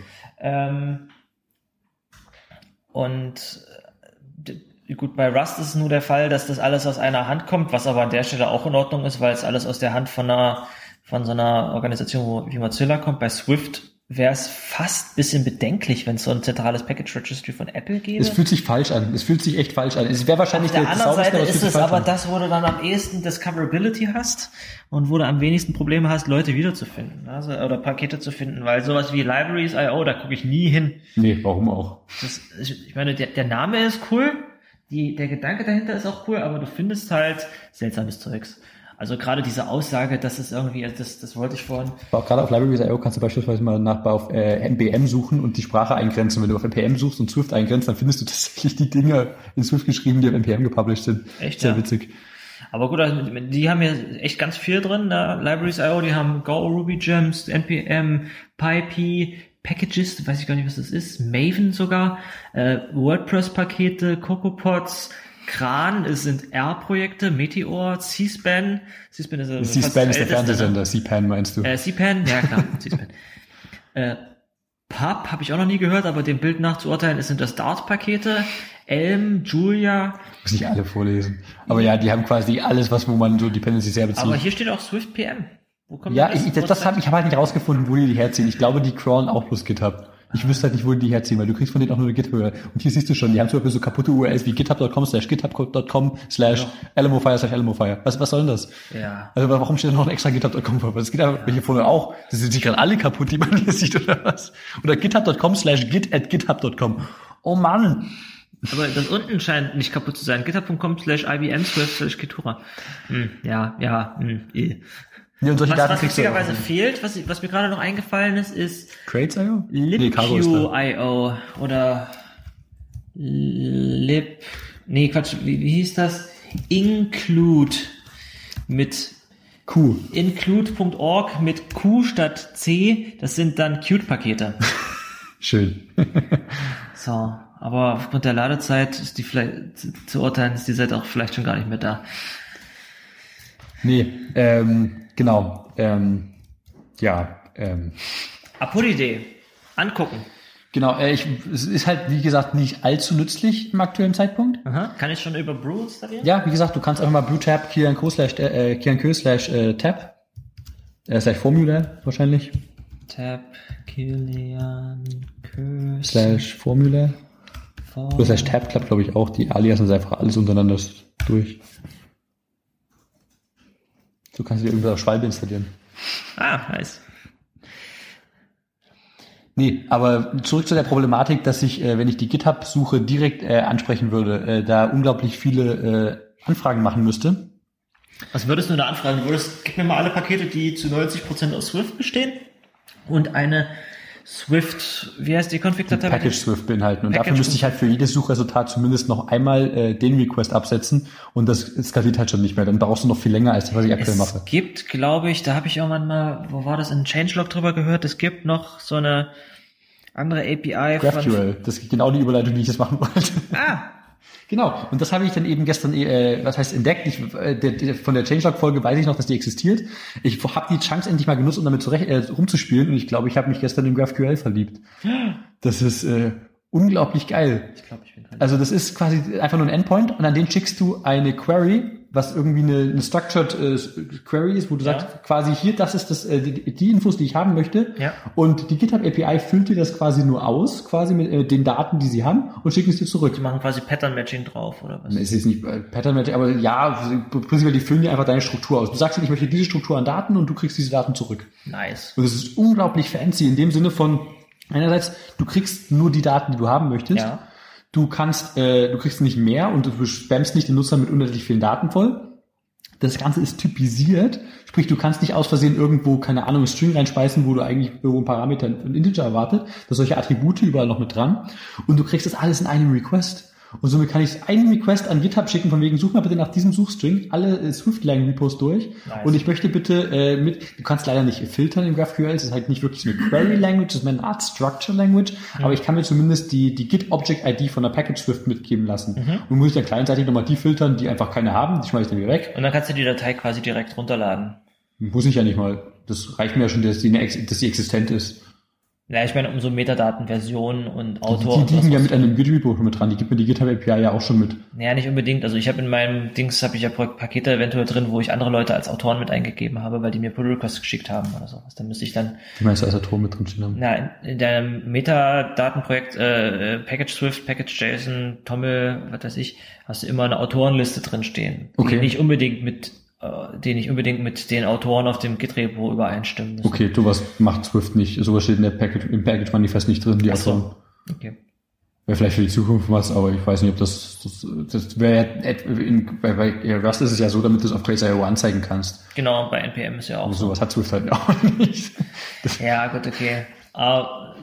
Und gut, bei Rust ist es nur der Fall, dass das alles aus einer Hand kommt, was aber an der Stelle auch in Ordnung ist, weil es alles aus der Hand von so einer Organisation wie Mozilla kommt. Bei Swift wäre es fast ein bisschen bedenklich, wenn es so ein zentrales Package Registry von Apple gäbe. Es fühlt sich falsch an. Es fühlt sich echt falsch an. Es wäre wahrscheinlich der anderen Seite ist es aber das, wo du dann am ehesten Discoverability hast und wo du am wenigsten Probleme hast, Leute wiederzufinden, also, oder Pakete zu finden, weil sowas wie Libraries.io, da gucke ich nie hin. Nee, warum auch? Ich meine, der Name ist cool, der Gedanke dahinter ist auch cool, aber du findest halt seltsames Zeugs. Also gerade diese Aussage, das ist irgendwie, das wollte ich vorhin. Aber auch gerade auf Libraries.io kannst du beispielsweise mal nach auf NPM suchen und die Sprache eingrenzen. Wenn du auf NPM suchst und Swift eingrenzt, dann findest du tatsächlich die Dinge in Swift geschrieben, die auf NPM gepublished sind. Echt, sehr witzig. Aber gut, also die haben ja echt ganz viel drin, ne? Libraries.io, die haben Go, Ruby Gems, NPM, PyPy, Packages, weiß ich gar nicht, was das ist, Maven sogar, WordPress-Pakete, CocoaPods, Kran, es sind R-Projekte, Meteor, C-SPAN. C-SPAN ist der Fernsehsender, C-PAN meinst du? C-PAN, ja klar, C-SPAN. Pub habe ich auch noch nie gehört, aber dem Bild nach zu urteilen, es sind das Dart-Pakete, Elm, Julia. Muss ich alle vorlesen. Aber ja, die haben quasi alles, wo man so Dependencies her bezieht. Aber hier steht auch Swift PM. Wo kommt das? Ich habe halt nicht rausgefunden, wo die herziehen. Ich glaube, die crawlen auch plus GitHub. Ich wüsste halt nicht, wo die herziehen, weil du kriegst von denen auch nur eine Git-Höhe. Und hier siehst du schon, die haben zum Beispiel so kaputte URLs wie github.com/github.com/lmofire/lmofire. Was soll denn das? Ja. Also warum steht da noch ein extra github.com vor? Das geht einfach welche vorne auch. Das sind die gerade alle kaputt, die man hier sieht, oder was? Oder github.com/git@github.com. Oh Mann. Aber das unten scheint nicht kaputt zu sein. github.com/ibm/swift/kitura. Ja, und solche Daten was lustigerweise fehlt, was mir gerade noch eingefallen ist Crates.io? Libq.io oder wie hieß das? Include mit Q. Include.org mit Q statt C, das sind dann Qt-Pakete. Schön. So, aber aufgrund der Ladezeit ist die vielleicht zu urteilen, ist die Seite auch vielleicht schon gar nicht mehr da. Genau, Apodidee, angucken. Genau, es ist halt, wie gesagt, nicht allzu nützlich im aktuellen Zeitpunkt. Aha. Kann ich schon über Brew installieren? Ja, wie gesagt, du kannst einfach mal brewtab kiranko/tab/formula/tab klappt, glaube ich, auch. Die Alias sind einfach alles untereinander durch. Du kannst dir irgendwas auf Schwalbe installieren. Ah, nice. Nee, aber zurück zu der Problematik, dass ich, wenn ich die GitHub-Suche direkt ansprechen würde, da unglaublich viele Anfragen machen müsste. Was würdest du da anfragen? Gib mir mal alle Pakete, die zu 90% aus Swift bestehen und eine Swift, wie heißt die Config-Datei? Package Swift beinhalten. Und dafür müsste ich halt für jedes Suchresultat zumindest noch einmal den Request absetzen und das skaliert halt schon nicht mehr. Dann brauchst du noch viel länger als das, was ich aktuell mache. Es gibt, glaube ich, da habe ich irgendwann mal, wo war das, in Changelog drüber gehört, es gibt noch so eine andere API. GraphQL, das ist genau die Überleitung, die ich jetzt machen wollte. Ah! Genau, und das habe ich dann eben gestern, entdeckt. Von der Changelog-Folge weiß ich noch, dass die existiert. Ich habe die Chunks endlich mal genutzt, um damit rumzuspielen. Und ich glaube, ich habe mich gestern in GraphQL verliebt. Das ist unglaublich geil. Ich glaube, ich bin verliebt. Also das ist quasi einfach nur ein Endpoint und an den schickst du eine Query, was irgendwie eine structured Query ist, wo du sagst, quasi hier, das ist das die Infos, die ich haben möchte. Ja. Und die GitHub API füllt dir das quasi nur aus, quasi mit den Daten, die sie haben und schickt es dir zurück. Die machen quasi Pattern Matching drauf, oder was? Es ist nicht Pattern Matching, aber ja, prinzipiell, die füllen dir einfach deine Struktur aus. Du sagst, ich möchte diese Struktur an Daten und du kriegst diese Daten zurück. Nice. Und es ist unglaublich fancy in dem Sinne von, einerseits, du kriegst nur die Daten, die du haben möchtest. Ja. Du kriegst nicht mehr und du spammst nicht den Nutzer mit unendlich vielen Daten voll. Das Ganze ist typisiert, sprich, du kannst nicht aus Versehen irgendwo, keine Ahnung, einen String reinspeisen, wo du eigentlich irgendwo einen Parameter, einen Integer erwartet, dass solche Attribute überall noch mit dran und du kriegst das alles in einem Request. Und somit kann ich einen Request an GitHub schicken, von wegen, such mal bitte nach diesem Suchstring alle Swift-Lang-Repos durch. Nice. Und ich möchte bitte du kannst leider nicht filtern im GraphQL, es ist halt nicht wirklich eine Query-Language, es ist eine Art Structure-Language, aber ich kann mir zumindest die Git-Object-ID von der Package-Swift mitgeben lassen. Und muss ich dann kleinzeitig nochmal die filtern, die einfach keine haben, die schmeiß ich dann wieder weg. Und dann kannst du die Datei quasi direkt runterladen. Muss ich ja nicht mal. Das reicht mir ja schon, dass die existent ist. Ja, ich meine, umso Metadatenversionen und Autor. Die liegen ja mit einem Git-Repo mit dran. Die gibt mir die GitHub-API ja auch schon mit. Naja, nicht unbedingt. Also ich habe in meinem Dings, habe ich ja Pakete eventuell drin, wo ich andere Leute als Autoren mit eingegeben habe, weil die mir Pull-Requests geschickt haben oder sowas. Dann müsste ich dann... Wie meinst du als Autoren mit drin stehen haben? Na, in deinem Metadatenprojekt Package Swift, Package JSON, Tommel, was weiß ich, hast du immer eine Autorenliste drin stehen. Okay. Die nicht unbedingt mit den Autoren auf dem Git-Repo übereinstimmen müssen. Okay, sowas macht Swift nicht. Sowas steht im Package-Manifest nicht drin, die Autoren. Okay. wäre vielleicht für die Zukunft was, aber ich weiß nicht, ob das wäre bei Rust ist es ja so, damit du es auf Trace.io anzeigen kannst. Genau, bei NPM ist ja auch. Und sowas hat Swift halt auch nicht. Ja, gut, okay. Aber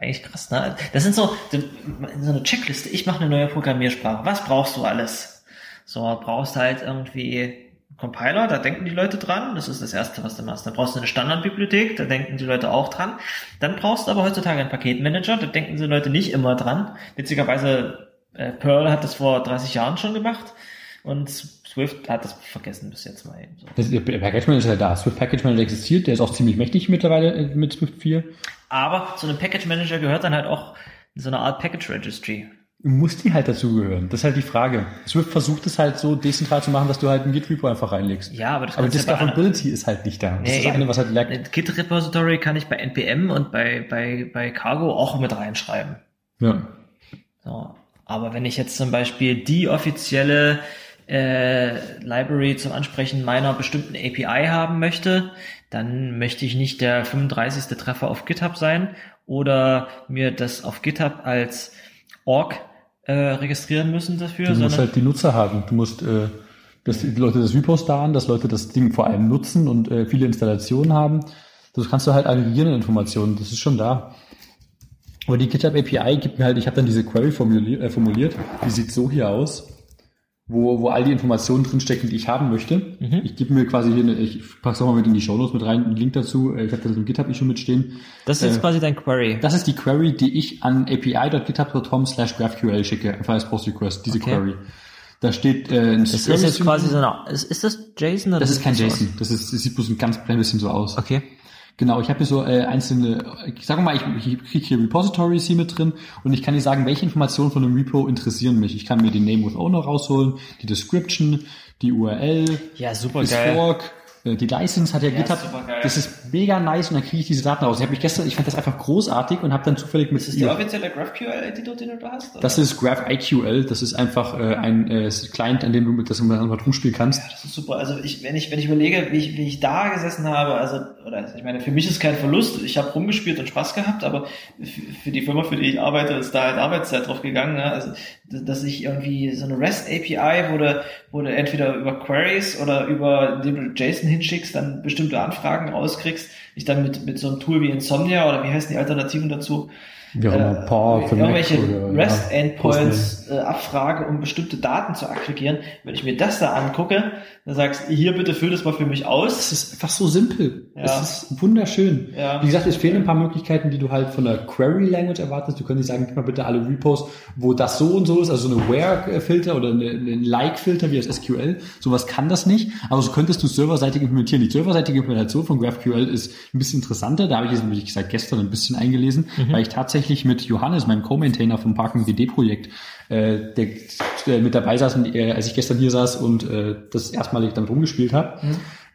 eigentlich krass, ne? Das sind so eine Checkliste. Ich mache eine neue Programmiersprache. Was brauchst du alles? So, brauchst halt irgendwie Compiler, da denken die Leute dran, das ist das Erste, was du machst. Dann brauchst du eine Standardbibliothek, da denken die Leute auch dran. Dann brauchst du aber heutzutage einen Paketmanager, da denken die Leute nicht immer dran. Witzigerweise, Perl hat das vor 30 Jahren schon gemacht und Swift hat das vergessen bis jetzt mal eben. So. Der Package Manager ist ja da, Swift Package Manager existiert, der ist auch ziemlich mächtig mittlerweile mit Swift 4. Aber zu einem Package Manager gehört dann halt auch so eine Art Package Registry. Muss die halt dazugehören? Das ist halt die Frage. Swift versucht es halt so dezentral zu machen, dass du halt einen Git-Repo einfach reinlegst. Ja, aber Discoverability ist halt nicht da. Das ist das eine, was halt lag. Ein Git-Repository kann ich bei NPM und bei Cargo auch mit reinschreiben. Ja. So. Aber wenn ich jetzt zum Beispiel die offizielle Library zum Ansprechen meiner bestimmten API haben möchte, dann möchte ich nicht der 35. Treffer auf GitHub sein oder mir das auf GitHub als Org registrieren müssen dafür. Du musst halt die Nutzer haben. Du musst, dass die Leute das Repost da haben, dass Leute das Ding vor allem nutzen und viele Installationen haben. Das kannst du halt aggregieren in Informationen. Das ist schon da. Aber die GitHub API gibt mir halt, ich habe dann diese Query formuliert. Die sieht so hier aus, wo all die Informationen drinstecken, die ich haben möchte. Mhm. Ich gebe mir quasi hier, ich pack's auch mal mit in die Shownotes mit rein, einen Link dazu. Ich habe da so ein GitHub-Issue mitstehen. Das ist jetzt quasi dein Query. Das ist die Query, die ich an api.github.com/GraphQL schicke, einfach als Post-Request, diese Query. Da steht ein Das ist jetzt quasi so eine, ist das JSON? Oder das ist kein JSON, das sieht bloß ein ganz klein bisschen so aus. Okay. Genau, ich habe hier so einzelne, sagen wir mal, ich kriege hier Repositories hier mit drin und ich kann dir sagen, welche Informationen von einem Repo interessieren mich. Ich kann mir den Name with Owner rausholen, die Description, die URL, ja, super das geil. Fork, die License hat ja GitHub. Das ist mega nice und dann kriege ich diese Daten raus. Ich fand das einfach großartig und habe dann zufällig mit... Ist das der offizielle GraphQL-Editor, den du da hast? Oder? Das ist GraphIQL, das ist einfach ein Client, an dem du mit das rumspielen kannst. Ja, das ist super. Also wenn ich überlege, wie ich da gesessen habe, ich meine, für mich ist kein Verlust. Ich habe rumgespielt und Spaß gehabt, aber für die Firma, für die ich arbeite, ist da halt Arbeitszeit drauf gegangen. Ne? Also, dass ich irgendwie so eine REST-API wurde entweder über Queries oder über den JSON hinschickst, dann bestimmte Anfragen rauskriegst, ich dann mit so einem Tool wie Insomnia oder wie heißen die Alternativen dazu, ja, irgendwelche REST-Endpoints abfrage, um bestimmte Daten zu aggregieren. Wenn ich mir das da angucke, dann sagst du, hier bitte füll das mal für mich aus. Das ist einfach so simpel. Ja. Das ist wunderschön. Ja. Wie gesagt, es fehlen ein paar Möglichkeiten, die du halt von der Query-Language erwartest. Du könntest sagen, gib mal bitte alle Repos, wo das so und so ist, also so eine Where-Filter oder einen Like-Filter wie das SQL. Sowas kann das nicht. Aber so könntest du serverseitig implementieren. Die serverseitige Implementation von GraphQL ist ein bisschen interessanter. Da habe ich jetzt, wie gesagt, gestern ein bisschen eingelesen, weil ich tatsächlich mit Johannes, meinem Co-Maintainer vom ParkingDD-Projekt, der mit dabei saß, und, als ich gestern hier saß und das erstmalig damit rumgespielt habe,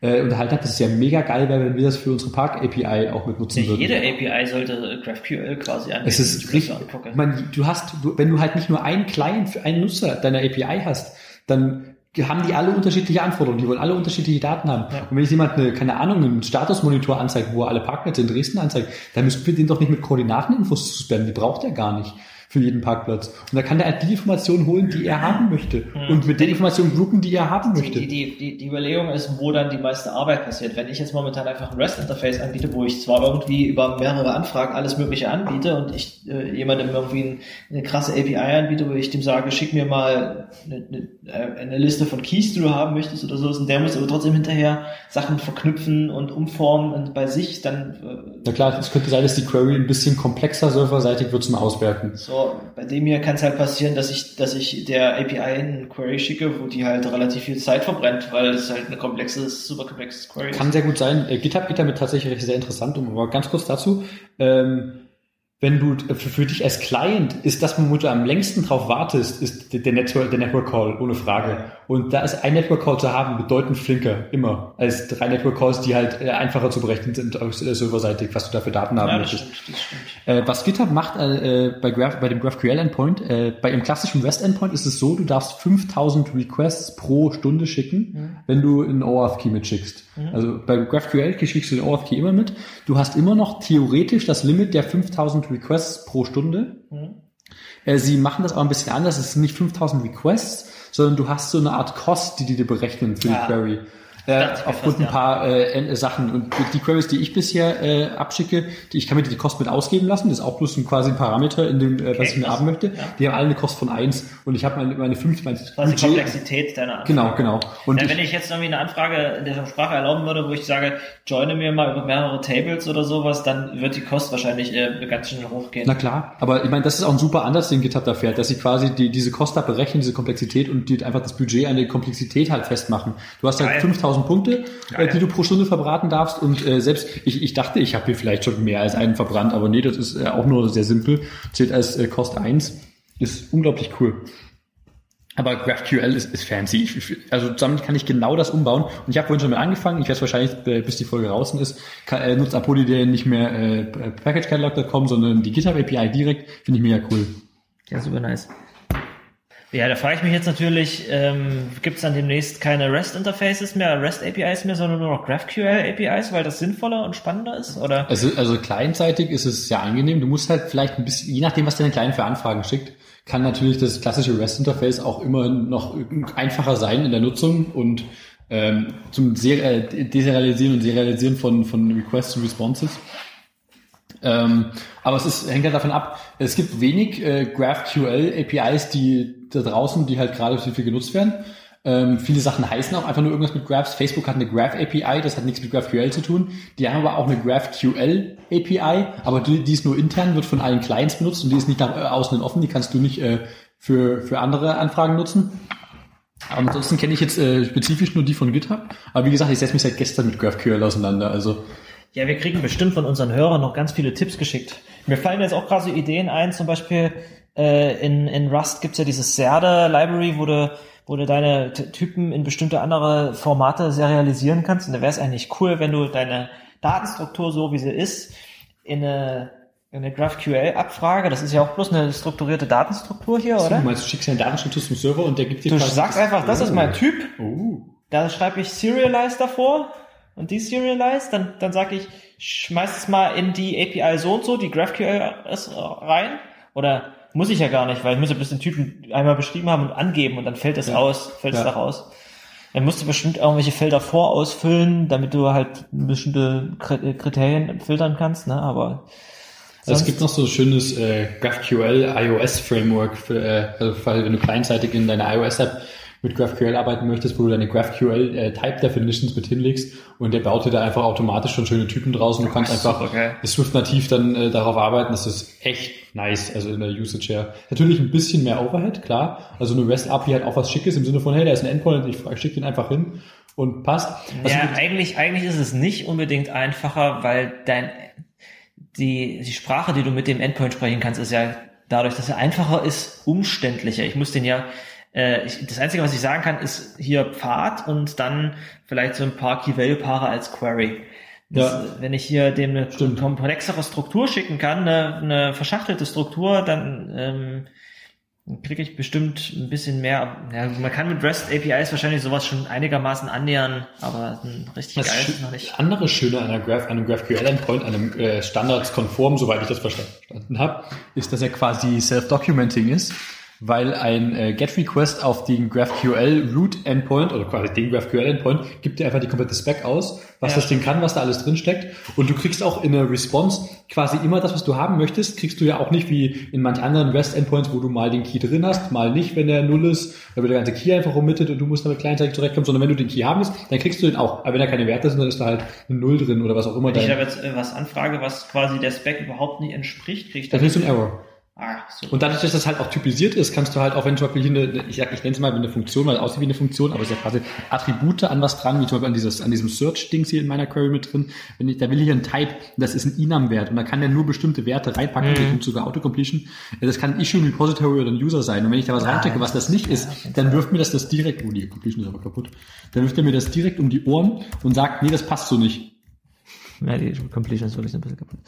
unterhalten habe, das ist ja mega geil, wenn wir das für unsere Park-API auch mit nutzen würden. Jede API sollte GraphQL quasi anbieten. Es ist richtig. Wenn du halt nicht nur einen Client für einen Nutzer deiner API hast, dann haben die alle unterschiedliche Anforderungen, die wollen alle unterschiedliche Daten haben. Ja. Und wenn ich jemand einen Statusmonitor anzeigt, wo er alle Parkplätze in Dresden anzeigt, dann müssten wir den doch nicht mit Koordinateninfos zusperren, die braucht er gar nicht für jeden Parkplatz. Und da kann der halt die Informationen holen, die er haben möchte. Und mit den Informationen gruppen, die er haben möchte. Die Überlegung ist, wo dann die meiste Arbeit passiert. Wenn ich jetzt momentan einfach ein REST-Interface anbiete, wo ich zwar irgendwie über mehrere Anfragen alles Mögliche anbiete und ich jemandem irgendwie eine krasse API anbiete, wo ich dem sage, schick mir mal eine Liste von Keys, die du haben möchtest oder so, und der muss aber trotzdem hinterher Sachen verknüpfen und umformen und bei sich dann... Na klar, es könnte sein, dass die Query ein bisschen komplexer serverseitig wird zum Auswerten. So. Bei dem hier kann es halt passieren, dass ich der API eine Query schicke, wo die halt relativ viel Zeit verbrennt, weil es halt eine super komplexes Query ist. Kann sehr gut sein. GitHub geht damit tatsächlich sehr interessant um. Aber ganz kurz dazu, wenn du für dich als Client ist das, womit du am längsten drauf wartest, ist der Network Call, ohne Frage. Und da ist ein Network Call zu haben bedeutend flinker, immer, als 3 Network Calls, die halt einfacher zu berechnen sind, serverseitig, was du da für Daten haben möchtest. Das stimmt. Was GitHub macht bei dem GraphQL Endpoint, bei dem klassischen REST Endpoint ist es so, du darfst 5000 Requests pro Stunde schicken, wenn du einen OAuth Key mitschickst. Also bei GraphQL schickst du den OAuth Key immer mit. Du hast immer noch theoretisch das Limit der 5000 Requests pro Stunde. Sie machen das auch ein bisschen anders. Es sind nicht 5000 Requests, sondern du hast so eine Art Kost, die dir berechnen für die Query. Aufgrund ein paar Sachen. Und die Queries, die ich bisher abschicke, ich kann mir die Kosten mit ausgeben lassen. Das ist auch bloß quasi ein Parameter, in dem, was ich mir haben möchte. Ja. Die haben alle eine Kost von 1 und ich habe meine 5, mein Budget. Quasi Komplexität deiner Anfrage. Genau. Und wenn ich jetzt irgendwie eine Anfrage in der Sprache erlauben würde, wo ich sage, joine mir mal über mehrere Tables oder sowas, dann wird die Kost wahrscheinlich ganz schnell hochgehen. Na klar, aber ich meine, das ist auch ein super Ansatz, den GitHub da fährt, dass sie quasi diese Kost da berechnen, diese Komplexität und die einfach das Budget an der Komplexität halt festmachen. Du hast halt 5000 Punkte, die du pro Stunde verbraten darfst und selbst, ich dachte, ich habe hier vielleicht schon mehr als einen verbrannt, aber nee, das ist auch nur sehr simpel, zählt als Cost 1, ist unglaublich cool. Aber GraphQL ist fancy, also damit kann ich genau das umbauen und ich habe vorhin schon mal angefangen, ich werde es wahrscheinlich, bis die Folge draußen ist, nutzt Apollinaire nicht mehr packagecatalog.com, sondern die GitHub API direkt, finde ich mega cool. Ja, super nice. Ja, da frage ich mich jetzt natürlich, gibt es dann demnächst keine REST-Interfaces mehr, REST-APIs mehr, sondern nur noch GraphQL-APIs, weil das sinnvoller und spannender ist? Oder? Also clientseitig ist es sehr angenehm. Du musst halt vielleicht ein bisschen, je nachdem, was deine Client für Anfragen schickt, kann natürlich das klassische REST-Interface auch immer noch einfacher sein in der Nutzung und zum Deserialisieren und Serialisieren von Requests und Responses. Aber hängt halt davon ab, es gibt wenig GraphQL-APIs, die da draußen, die halt gerade viel genutzt werden. Viele Sachen heißen auch einfach nur irgendwas mit Graphs. Facebook hat eine Graph-API, das hat nichts mit GraphQL zu tun. Die haben aber auch eine GraphQL-API, aber die ist nur intern, wird von allen Clients benutzt und die ist nicht nach außen offen, die kannst du nicht für andere Anfragen nutzen. Aber ansonsten kenne ich jetzt spezifisch nur die von GitHub. Aber wie gesagt, ich setze mich seit gestern mit GraphQL auseinander, also... Ja, wir kriegen bestimmt von unseren Hörern noch ganz viele Tipps geschickt. Mir fallen jetzt auch gerade so Ideen ein, zum Beispiel in Rust gibt's ja diese Serde-Library, wo du deine Typen in bestimmte andere Formate serialisieren kannst. Und da wäre es eigentlich cool, wenn du deine Datenstruktur, so wie sie ist, in eine GraphQL-Abfrage, das ist ja auch bloß eine strukturierte Datenstruktur hier, oder? Du meinst, du schickst eine Datenstruktur zum Server und der gibt dir... Du sagst einfach, das ist mein Typ, da schreibe ich Serialize davor... und deserialize, dann sage ich, schmeiß es mal in die API so und so, die GraphQL ist rein, oder muss ich ja gar nicht, weil ich muss ja bloß den Typen einmal beschrieben haben und angeben und dann fällt das da raus. Dann musst du bestimmt irgendwelche Felder vorausfüllen, damit du halt bestimmte Kriterien filtern kannst, ne, aber... Also es gibt noch so ein schönes GraphQL iOS Framework, für wenn du kleinseitig in deiner iOS-App mit GraphQL arbeiten möchtest, wo du deine GraphQL Type Definitions mit hinlegst und der baut dir da einfach automatisch schon schöne Typen draus und du kannst einfach Swift nativ dann darauf arbeiten. Das ist echt nice, also in der Usage her. Natürlich ein bisschen mehr Overhead, klar. Also eine REST API hat auch was Schickes im Sinne von, hey, da ist ein Endpoint, ich schicke den einfach hin und passt. Also ja, eigentlich ist es nicht unbedingt einfacher, weil die Sprache, die du mit dem Endpoint sprechen kannst, ist ja dadurch, dass er einfacher ist, umständlicher. Ich muss den ja... Das Einzige, was ich sagen kann, ist hier Pfad und dann vielleicht so ein paar Key-Value-Paare als Query. Wenn ich hier dem eine komplexere Struktur schicken kann, eine verschachtelte Struktur, dann kriege ich bestimmt ein bisschen mehr. Ja, man kann mit REST-APIs wahrscheinlich sowas schon einigermaßen annähern, aber richtig geil ist es noch nicht. Das andere Schöne an einem GraphQL-Endpoint, einem standardskonform, soweit ich das verstanden habe, ist, dass er quasi self-documenting ist. Weil ein GET-Request auf den GraphQL-Root-Endpoint oder quasi den GraphQL-Endpoint gibt dir einfach die komplette Spec aus, was das Ding kann, was da alles drin steckt. Und du kriegst auch in der Response quasi immer das, was du haben möchtest, kriegst du ja auch nicht wie in manch anderen REST-Endpoints, wo du mal den Key drin hast, mal nicht, wenn der null ist, dann wird der ganze Key einfach ummittet und du musst damit kleinzeitig zurechtkommen, sondern wenn du den Key haben willst, dann kriegst du den auch. Aber wenn da keine Werte sind, dann ist da halt eine Null drin oder was auch immer. Wenn ich da jetzt was anfrage, was quasi der Spec überhaupt nicht entspricht, kriegst du... Dann kriegst du einen Error. Und dadurch, dass das halt auch typisiert ist, kannst du halt auch, wenn zum Beispiel ich nenne es mal eine Funktion, weil es aussieht wie eine Funktion, aber es ist ja quasi Attribute an was dran, wie zum Beispiel an diesem Search-Dings hier in meiner Query mit drin. Da will ich einen Type, das ist ein Enum-Wert und da kann der nur bestimmte Werte reinpacken, und sogar Autocompletion. Das kann ein Issue, ein Repository oder ein User sein. Und wenn ich da was reinchecke, was das nicht ist, dann wirft mir das direkt, die Completion ist aber kaputt, dann wirft er mir das direkt um die Ohren und sagt, nee, das passt so nicht. Ja, die Completion ist wirklich ein bisschen kaputt.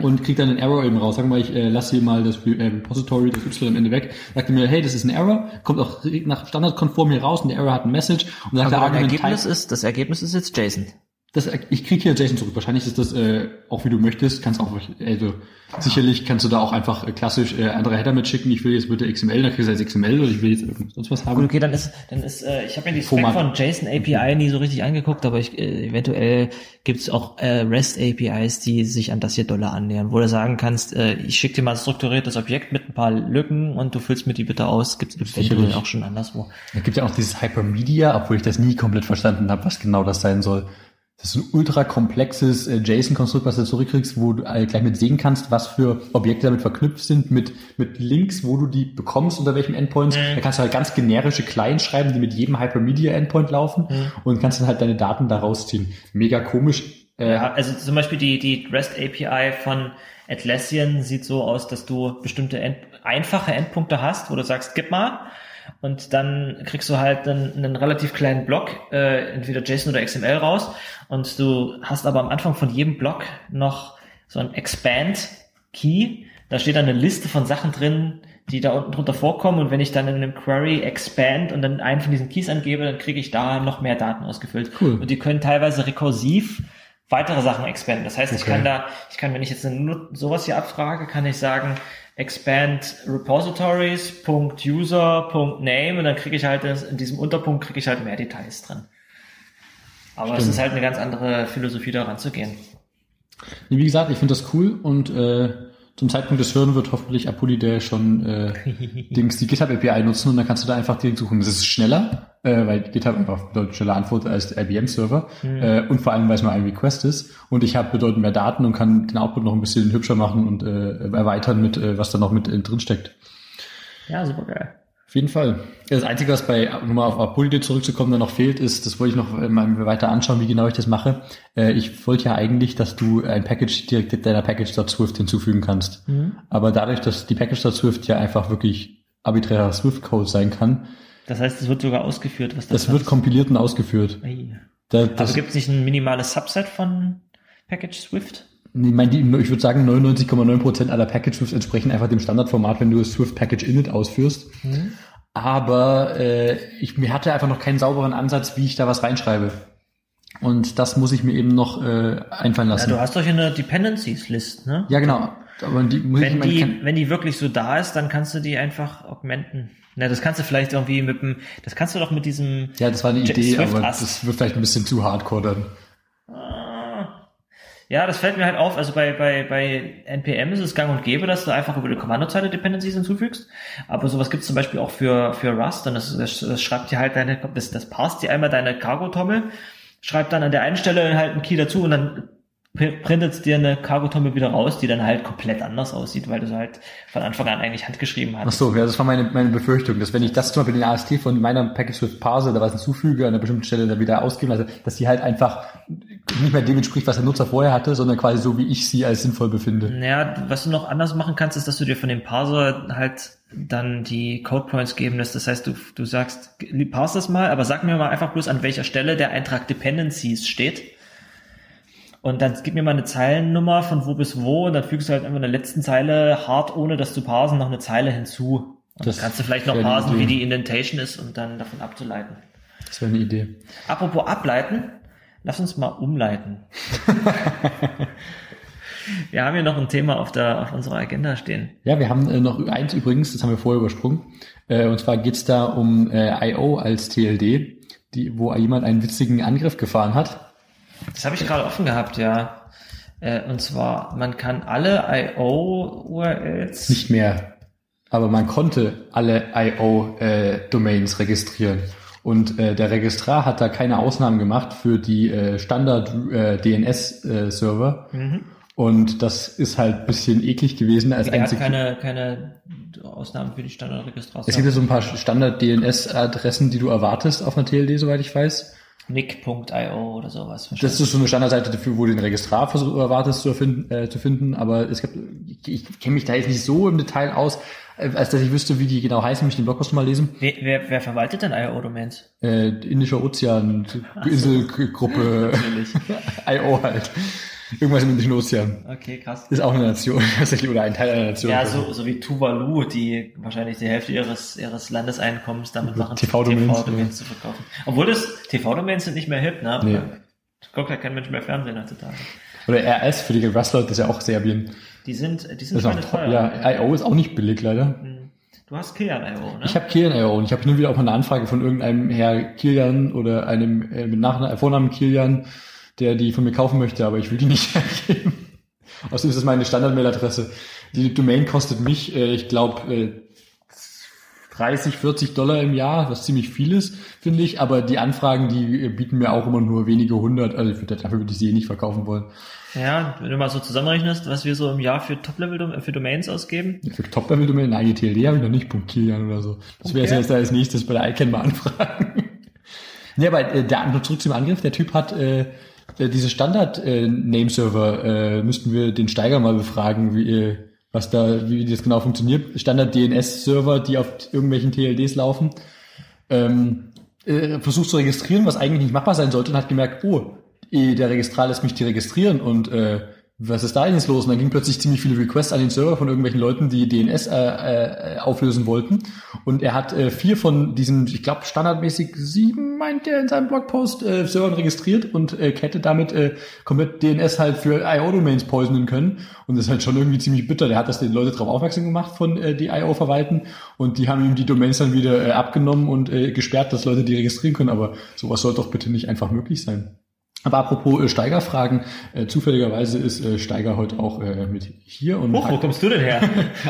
Und kriegt dann einen Error eben raus. Sagen wir mal, ich lasse hier mal das Repository, das Y am Ende weg. Sagt mir, hey, das ist ein Error. Kommt auch nach standardkonform hier raus und der Error hat ein Message. Und sagt, das Ergebnis ist jetzt JSON. Ich kriege hier JSON zurück. Wahrscheinlich ist das auch wie du möchtest. Kannst auch, also sicherlich kannst du da auch einfach klassisch andere Header mitschicken. Ich will jetzt bitte XML, dann kriegst du jetzt XML oder ich will jetzt sonst was haben. Okay, dann ist ich habe mir die Spec von JSON API nie so richtig angeguckt, aber eventuell gibt's auch REST APIs, die sich an das hier Dollar annähern, wo du sagen kannst, ich schicke dir mal ein strukturiertes Objekt mit ein paar Lücken und du füllst mir die bitte aus. Gibt's eventuell auch schon anderswo. Da gibt ja auch dieses Hypermedia, obwohl ich das nie komplett verstanden habe, was genau das sein soll. Das ist ein ultra komplexes JSON-Konstrukt, was du zurückkriegst, wo du gleich mit sehen kannst, was für Objekte damit verknüpft sind, mit Links, wo du die bekommst, unter welchem Endpoints. Da kannst du halt ganz generische Clients schreiben, die mit jedem Hypermedia-Endpoint laufen und kannst dann halt deine Daten da rausziehen. Mega komisch. Ja, also zum Beispiel die REST-API von Atlassian sieht so aus, dass du bestimmte einfache Endpunkte hast, wo du sagst, gib mal. Und dann kriegst du halt einen relativ kleinen Block, entweder JSON oder XML raus. Und du hast aber am Anfang von jedem Block noch so ein Expand-Key. Da steht dann eine Liste von Sachen drin, die da unten drunter vorkommen. Und wenn ich dann in einem Query expand und dann einen von diesen Keys angebe, dann kriege ich da noch mehr Daten ausgefüllt. Cool. Und die können teilweise rekursiv weitere Sachen expanden. Das heißt, okay, ich kann, wenn ich jetzt nur sowas hier abfrage, kann ich sagen, expand repositories.user.name und dann kriege ich halt in diesem Unterpunkt kriege ich halt mehr Details drin. Aber es ist halt eine ganz andere Philosophie, da ranzugehen. Wie gesagt, ich finde das cool und zum Zeitpunkt des Hören wird hoffentlich Apuli der schon die GitHub API nutzen und dann kannst du da einfach direkt suchen. Das ist schneller, weil GitHub einfach bedeutend schneller antwortet als der IBM-Server und vor allem, weil es nur ein Request ist und ich habe bedeutend mehr Daten und kann den Output noch ein bisschen hübscher machen und erweitern mit was da noch mit drin steckt. Ja, super geil. Auf jeden Fall. Das Einzige, was bei, um mal auf Apulide zurückzukommen, dann noch fehlt, ist, das wollte ich noch mal weiter anschauen, wie genau ich das mache. Ich wollte ja eigentlich, dass du ein Package direkt in deiner Package.swift hinzufügen kannst. Mhm. Aber dadurch, dass die Package.swift ja einfach wirklich arbiträrer Swift-Code sein kann. Das heißt, es wird sogar ausgeführt, was das heißt? Wird kompiliert und ausgeführt. Aber gibt es nicht ein minimales Subset von Package.swift? Ich würde sagen, 99,9% aller Package-Swifts entsprechen einfach dem Standardformat, wenn du Swift Package Init ausführst. Mhm. Aber mir hatte einfach noch keinen sauberen Ansatz, wie ich da was reinschreibe. Und das muss ich mir eben noch einfallen lassen. Ja, du hast doch hier eine Dependencies-List, ne? Ja, genau. Aber wenn die wirklich so da ist, dann kannst du die einfach augmenten. Na, das kannst du vielleicht irgendwie das kannst du doch mit diesem. Ja, das war eine Idee, aber das wird vielleicht ein bisschen zu hardcore dann. Ja, das fällt mir halt auf. Also bei NPM ist es gang und gäbe, dass du einfach über die Kommandozeile Dependencies hinzufügst. Aber sowas gibt's zum Beispiel auch für Rust. Und das schreibt dir halt das parst dir einmal deine Cargo-Tommel, schreibt dann an der einen Stelle halt einen Key dazu und dann printet's dir eine Cargo-Tommel wieder raus, die dann halt komplett anders aussieht, weil du sie halt von Anfang an eigentlich handgeschrieben hast. Ach so, ja, das war meine Befürchtung, dass wenn ich das zum Beispiel in den AST von meiner Package-Swift-Parser oder was hinzufüge, an einer bestimmten Stelle dann wieder ausgeben lasse, dass die halt einfach nicht mehr dem entspricht, was der Nutzer vorher hatte, sondern quasi so, wie ich sie als sinnvoll befinde. Naja, was du noch anders machen kannst, ist, dass du dir von dem Parser halt dann die Codepoints geben lässt. Das heißt, du sagst, parse das mal, aber sag mir mal einfach bloß, an welcher Stelle der Eintrag Dependencies steht. Und dann gib mir mal eine Zeilennummer von wo bis wo und dann fügst du halt einfach in der letzten Zeile hart, ohne das zu parsen, noch eine Zeile hinzu. Und das dann kannst du vielleicht noch parsen, wie die Indentation ist, um dann davon abzuleiten. Das wäre eine Idee. Apropos ableiten, lass uns mal umleiten. Wir haben hier noch ein Thema auf unserer Agenda stehen. Ja, wir haben noch eins übrigens, das haben wir vorher übersprungen. Und zwar geht's da um I.O. als TLD, wo jemand einen witzigen Angriff gefahren hat. Das habe ich gerade offen gehabt, ja. Und zwar, man kann alle I.O.-URLs... Nicht mehr, aber man konnte alle I.O.-Domains registrieren. Und der Registrar hat da keine Ausnahmen gemacht für die Standard-DNS-Server. Mhm. Und das ist halt ein bisschen eklig gewesen. Er hat keine Ausnahmen für die Standard-Registrar. Es gibt ja so ein paar Standard-DNS-Adressen, die du erwartest auf einer TLD, soweit ich weiß. nick.io oder sowas. Das ist so eine Standardseite dafür, wo du den Registrar erwartest zu finden, aber ich kenne mich da jetzt nicht so im Detail aus, als dass ich wüsste, wie die genau heißen, mich den Blogpost mal lesen. Wer verwaltet denn IO-Domains? Indischer Ozean, Inselgruppe, IO halt. Irgendwas im Indischen Ozean. Okay, krass. Ist auch eine Nation, tatsächlich, oder ein Teil einer Nation. Ja, so wie Tuvalu, die wahrscheinlich die Hälfte ihres Landeseinkommens damit machen, TV-Domains zu verkaufen. Obwohl TV-Domains sind nicht mehr hip, ne? Nee. Ich gucke halt kein Mensch mehr Fernsehen heutzutage. Oder RS für die Wrestler, das ist ja auch Serbien. Die sind schon teuer. Ja, I.O. ist auch nicht billig, leider. Du hast Kilian I.O., ne? Ich habe Kilian I.O. und ich habe nur wieder auch eine Anfrage von irgendeinem Herr Kilian oder einem mit Vornamen Kilian, der die von mir kaufen möchte, aber ich will die nicht hergeben. Außerdem ist das meine Standard-Mail-Adresse. Die Domain kostet mich, ich glaube, 30, 40 $40 im Jahr, was ziemlich viel ist, finde ich. Aber die Anfragen, die bieten mir auch immer nur wenige hundert. Also dafür würde ich sie eh nicht verkaufen wollen. Ja, wenn du mal so zusammenrechnest, was wir so im Jahr für für Domains ausgeben. Ja, für Top-Level-Domain? Nein, die TLD habe ich noch nicht .kilian oder so. Das wäre jetzt als nächstes bei der ICANN mal anfragen. Ja, aber zurück zum Angriff. Der Typ hat... diese Standard-Nameserver müssten wir den Steiger mal befragen, wie das genau funktioniert. Standard-DNS-Server, die auf irgendwelchen TLDs laufen, versucht zu registrieren, was eigentlich nicht machbar sein sollte, und hat gemerkt, der Registrar lässt mich die registrieren und was ist da denn jetzt los? Und dann ging plötzlich ziemlich viele Requests an den Server von irgendwelchen Leuten, die DNS auflösen wollten. Und er hat 4 von diesen, ich glaube standardmäßig 7, meint er in seinem Blogpost, Servern registriert und hätte damit komplett DNS halt für IO-Domains poisonen können. Und das ist halt schon irgendwie ziemlich bitter. Der hat das den Leuten darauf aufmerksam gemacht, von die IO verwalten. Und die haben ihm die Domains dann wieder abgenommen und gesperrt, dass Leute die registrieren können. Aber sowas soll doch bitte nicht einfach möglich sein. Aber apropos Steigerfragen, zufälligerweise ist Steiger heute auch mit hier. Und wo kommst du denn her?